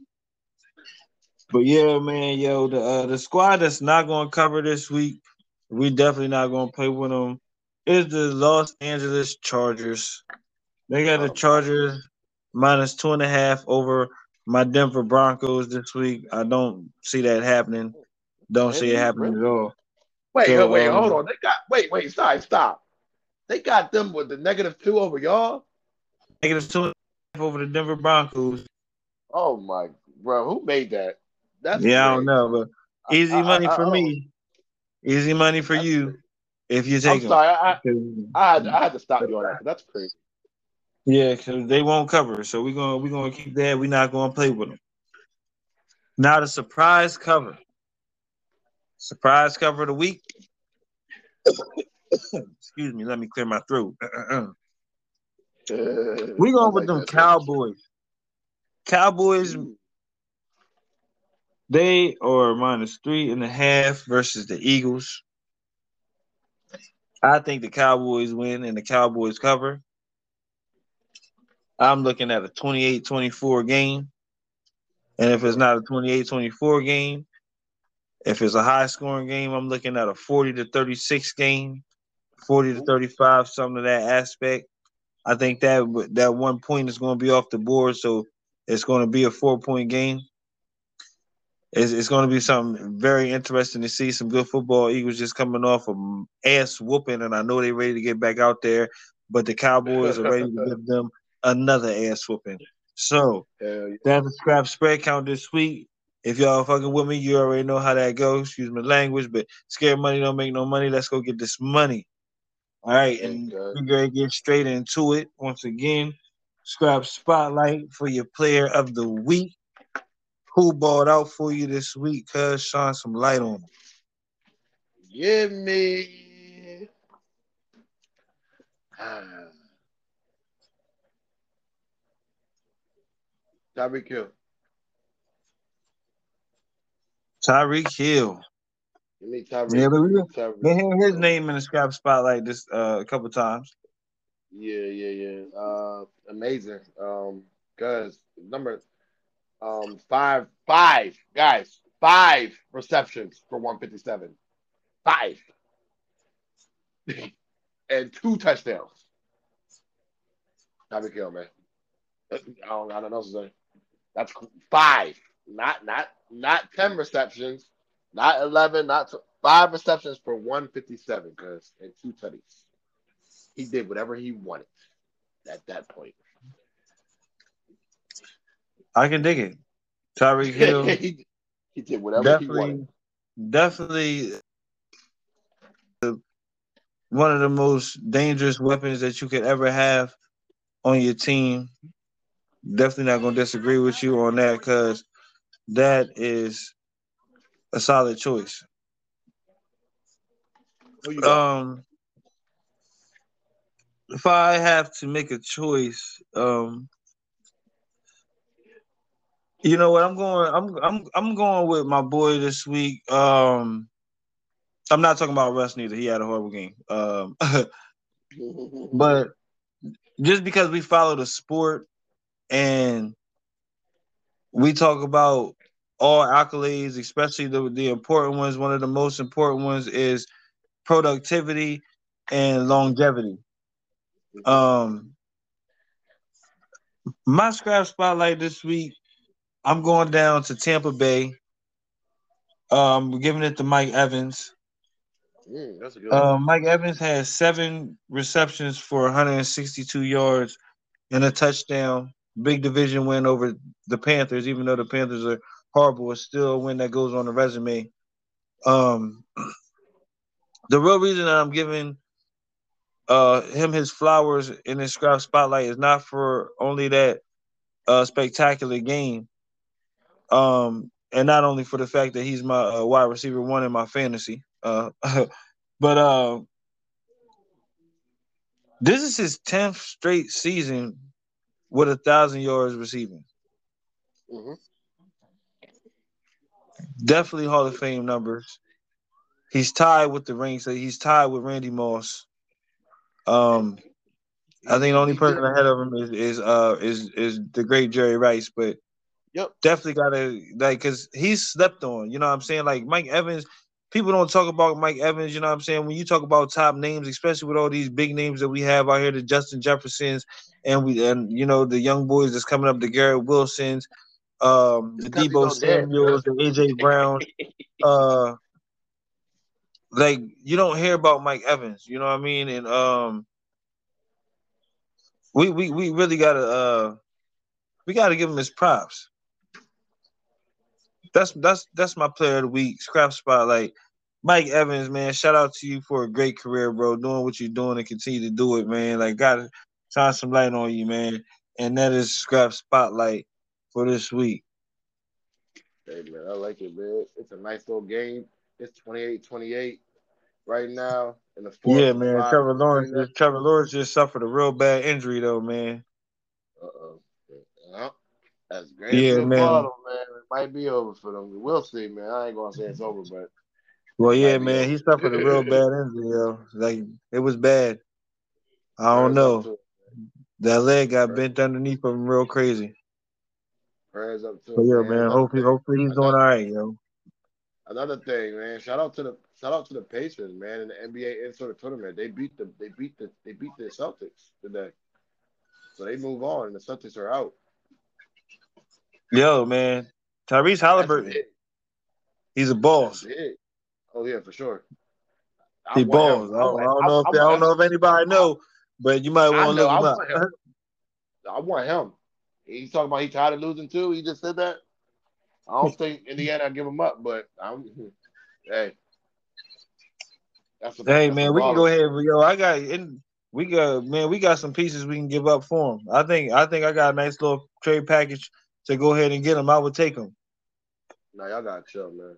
But yeah, man, yo, the uh, the squad that's not gonna cover this week, we definitely not gonna play with them. Is the Los Angeles Chargers? They got the Chargers minus two and a half over. My Denver Broncos this week, I don't see that happening. Don't see it happening at all. Wait, so, wait, um, hold on. They got wait, wait, sorry, stop. They got them with the negative two over y'all. Negative two over the Denver Broncos. Oh my, bro, who made that? That's yeah, crazy. I don't know, but easy I, I, money I, I, for I, me. Easy money for you. If you take I'm sorry, him. I, I, I, had, I had to stop you on that. That's crazy. Yeah, because they won't cover. So we're gonna we're gonna keep that. We're not gonna play with them. Now the surprise cover. Surprise cover of the week. Excuse me. Let me clear my throat. Uh-uh. We going with them Cowboys. Cowboys, they are minus three and a half versus the Eagles. I think the Cowboys win and the Cowboys cover. I'm looking at a twenty-eight twenty-four game. And if it's not a twenty-eight twenty-four game, if it's a high-scoring game, I'm looking at a forty to thirty-six game, forty to thirty-five, something of that aspect. I think that that one point is going to be off the board, so it's going to be a four-point game. It's, it's going to be something very interesting to see, some good football. Eagles just coming off an ass whooping, and I know they're ready to get back out there, but the Cowboys are ready to give them another ass whooping. So yeah. That's a scrap spread count this week. If y'all fucking with me, you already know how that goes. Excuse my language, but scared money don't make no money. Let's go get this money. All right, and we're going to get straight into it. Once again, Scrap Spotlight for your player of the week. Who balled out for you this week? Cuz shine some light on him. Yeah, man. Ah. Tyreek Hill. Tyreek Hill. Yeah, but they had his name in the Scrap Spotlight this uh, a couple times. Yeah, yeah, yeah. Uh, amazing. Um, guys, number um five, five guys, five receptions for one fifty-seven, five, and two touchdowns. Tyreek Hill, man. I don't, I don't know what to say. That's five, not not not ten receptions. Not eleven, not two, five receptions for one fifty-seven, cuz, and two tutties. He did whatever he wanted at that point. I can dig it. Tyreek Hill. he, he did whatever definitely, he wanted. Definitely the, one of the most dangerous weapons that you could ever have on your team. Definitely not going to disagree with you on that, cuz that is a solid choice. Um, if I have to make a choice, um, you know what? I'm going. I'm. I'm. I'm going with my boy this week. Um, I'm not talking about Russ neither. He had a horrible game. Um, but just because we follow the sport and we talk about all accolades, especially the, the important ones, one of the most important ones is productivity and longevity. Um, my Scrap Spotlight this week, I'm going down to Tampa Bay. Um, we're giving it to Mike Evans. Mm, that's a good one. Uh, Mike Evans has seven receptions for one sixty-two yards and a touchdown. Big division win over the Panthers, even though the Panthers are horrible, is still a win that goes on the resume. Um, the real reason that I'm giving uh, him his flowers in his Scrap Spotlight is not for only that uh, spectacular game, um, and not only for the fact that he's my uh, wide receiver one in my fantasy, uh, but uh, this is his tenth straight season with a thousand yards receiving. Mm-hmm. Definitely Hall of Fame numbers. He's tied with the rings. He's tied with Randy Moss. Um, I think the only person ahead of him is is uh, is is the great Jerry Rice. But yep, definitely gotta like because he's slept on. You know what I'm saying? Like Mike Evans, people don't talk about Mike Evans. You know what I'm saying? When you talk about top names, especially with all these big names that we have out here, the Justin Jeffersons and we and you know the young boys that's coming up, the Garrett Wilsons. Um, the Debo Samuels, the A J Brown, uh, like you don't hear about Mike Evans, you know what I mean? And um, we we we really gotta uh, we gotta give him his props. That's that's that's my player of the week, Scrap Spotlight. Mike Evans, man, shout out to you for a great career, bro. Doing what you're doing and continue to do it, man. Like, gotta shine some light on you, man. And that is Scrap Spotlight for this week. Hey, man, I like it, man. It's a nice little game. It's twenty-eight twenty-eight right now in the fourth. Yeah, man. Five. Trevor Lawrence, Trevor Lawrence just suffered a real bad injury, though, man. Uh-oh. Yeah. That's great. Yeah, man. Bottle, man. It might be over for them. We'll see, man. I ain't going to say it's over, but. Well, yeah, man, he suffered a real bad injury, yo. Like, it was bad. I don't know. That leg got bent underneath him real crazy. Prayers up to him. Yeah, man. Hopefully, hopefully he's doing all right, yo. Another thing, man. Shout out to the shout out to the Pacers, man, in the N B A N B A tournament. They beat the they beat the they beat the Celtics today, so they move on, and the Celtics are out. Yo, man, Tyrese Halliburton, he's a boss. Oh, yeah, for sure. I he balls. I, I don't know if I, they, I don't know if anybody know, but you might want to look him up. Him. I want him. He's talking about he's tired of losing too. He just said that. I don't think Indiana give him up, but I'm. Hey, that's a, hey that's man, we can go ahead. Yo, I got in. We got man, we got some pieces we can give up for him. I think I think I got a nice little trade package to go ahead and get him. I would take him. No, y'all gotta chill, man.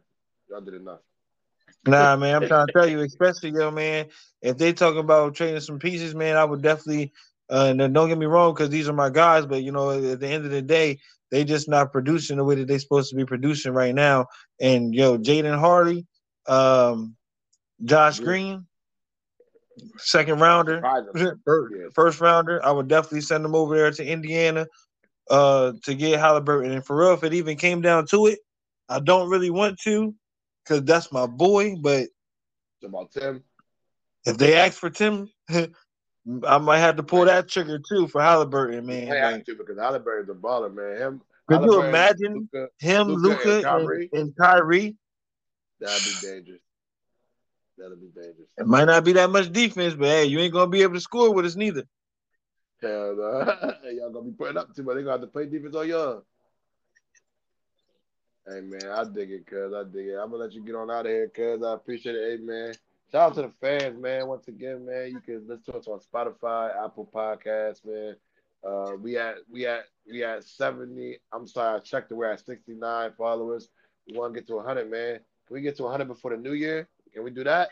Y'all did enough. Nah, man, I'm trying to tell you, especially, yo, man, if they talking about trading some pieces, man, I would definitely uh, – and don't get me wrong because these are my guys, but, you know, at the end of the day, they just not producing the way that they supposed to be producing right now. And, yo, Jaden Hardy, um, Josh Green, second rounder, first rounder, I would definitely send them over there to Indiana uh, to get Halliburton. And for real, if it even came down to it, I don't really want to. Cause that's my boy, but about Tim. If they ask for Tim, I might have to pull that trigger too for Halliburton, man. I have to because Halliburton's a baller, man. Him, could you imagine Luka, him, Luka, Luka and, Kyrie? And, and Kyrie? That'd be dangerous. That'd be dangerous. It might not be that much defense, but hey, you ain't gonna be able to score with us neither. Hell no, y'all gonna be putting up too much. They gonna have to play defense on y'all. Hey, man, I dig it, cuz. I dig it. I'm going to let you get on out of here, cuz. I appreciate it. Hey, man. Shout out to the fans, man. Once again, man, you can listen to us on Spotify, Apple Podcasts, man. Uh, we at we at, we at seventy. I'm sorry, I checked it. We're at sixty-nine followers. We want to get to one hundred, man. Can we get to one hundred before the new year? Can we do that?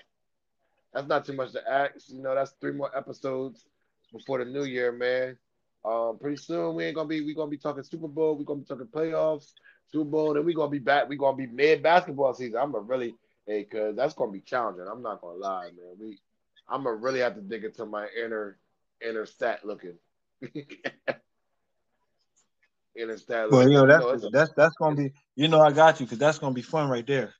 That's not too much to ask. You know, that's three more episodes before the new year, man. Um, pretty soon, we ain't going to be, we going to be talking Super Bowl. We're going to be talking playoffs. Super Bowl, then we're going to be back. We're going to be mid-basketball season. I'm going to really – hey, because that's going to be challenging. I'm not going to lie, man. We, I'm going to really have to dig into my inner inner stat looking. Inner stat looking. Well, yo, that's, you know, that's, that's, that's going to be – you know I got you because that's going to be fun right there.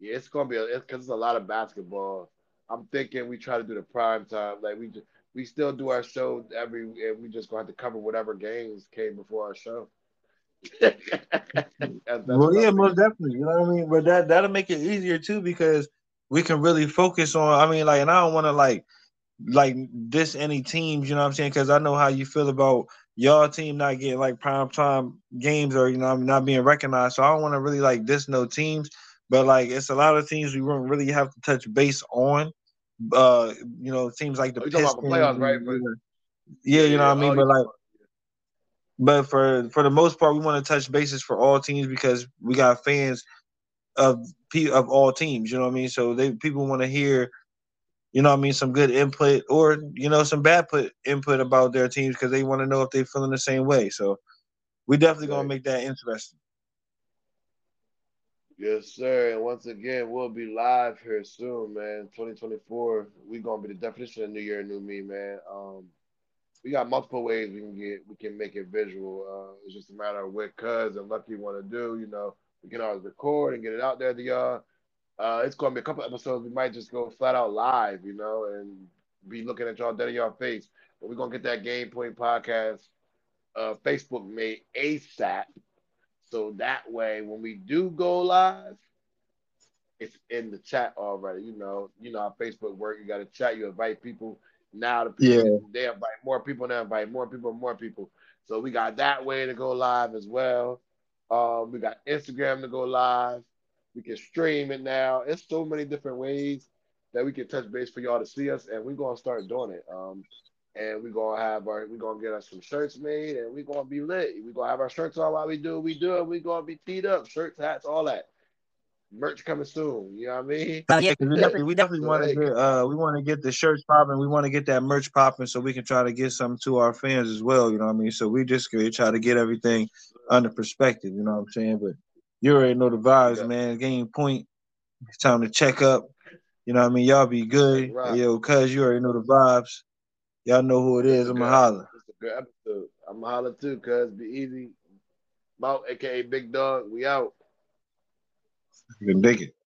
Yeah, it's going to be – because it's a lot of basketball. I'm thinking we try to do the prime time. Like, we just, we still do our show every – and we just going to have to cover whatever games came before our show. that's, that's well, yeah, I mean. Most definitely. You know what I mean? But that, that'll make it easier, too, because we can really focus on, I mean, like, and I don't want to, like, like diss any teams, you know what I'm saying? Because I know how you feel about y'all team not getting, like, prime time games or, you know, not being recognized. So I don't want to really, like, diss no teams. But, like, it's a lot of teams we won't really have to touch base on. Uh, you know, teams like the oh, Pistons. Talking about the playoffs, right? But, yeah, you know yeah, what I mean? Oh, but, like, But for, for the most part, we want to touch bases for all teams because we got fans of of all teams, you know what I mean? So they people want to hear, you know what I mean, some good input or, you know, some bad put, input about their teams because they want to know if they're feeling the same way. So we definitely going to make that interesting. Yes, sir. And once again, we'll be live here soon, man. twenty twenty-four, we're going to be the definition of New Year, New Me, man. Um, We got multiple ways we can get we can make it visual. Uh, it's just a matter of what Cuz and Lucky want to do. You know, we can always record and get it out there to y'all. Uh, it's gonna be a couple episodes. We might just go flat out live, you know, and be looking at y'all dead in y'all face. But we're gonna get that Game Point Podcast uh, Facebook made ASAP, so that way when we do go live, it's in the chat already. You know, you know how Facebook work. You got to chat. You invite people. Now the people, yeah. they invite more people, they invite more people, more people. So we got that way to go live as well. Um, we got Instagram to go live. We can stream it now. It's so many different ways that we can touch base for y'all to see us, and we're gonna start doing it. Um, and we're gonna have our, we're gonna get us some shirts made, and we're gonna be lit. We're gonna have our shirts on while we do what we do, and we're gonna be teed up, shirts, hats, all that. Merch coming soon, you know what I mean? Yeah. We definitely, we definitely want to get, uh, we want to get the shirts popping. We want to get that merch popping so we can try to get some to our fans as well, you know what I mean? So we just gonna try to get everything under perspective, you know what I'm saying? But you already know the vibes, yeah. man. Game Point. It's time to check up. You know what I mean? Y'all be good. Right. Yo, cuz you already know the vibes. Y'all know who it is. I'm going to holler. It's a good episode. I'm going to holler too, cuz. Be easy. Mount, a k a. Big Dog. We out. You can dig it.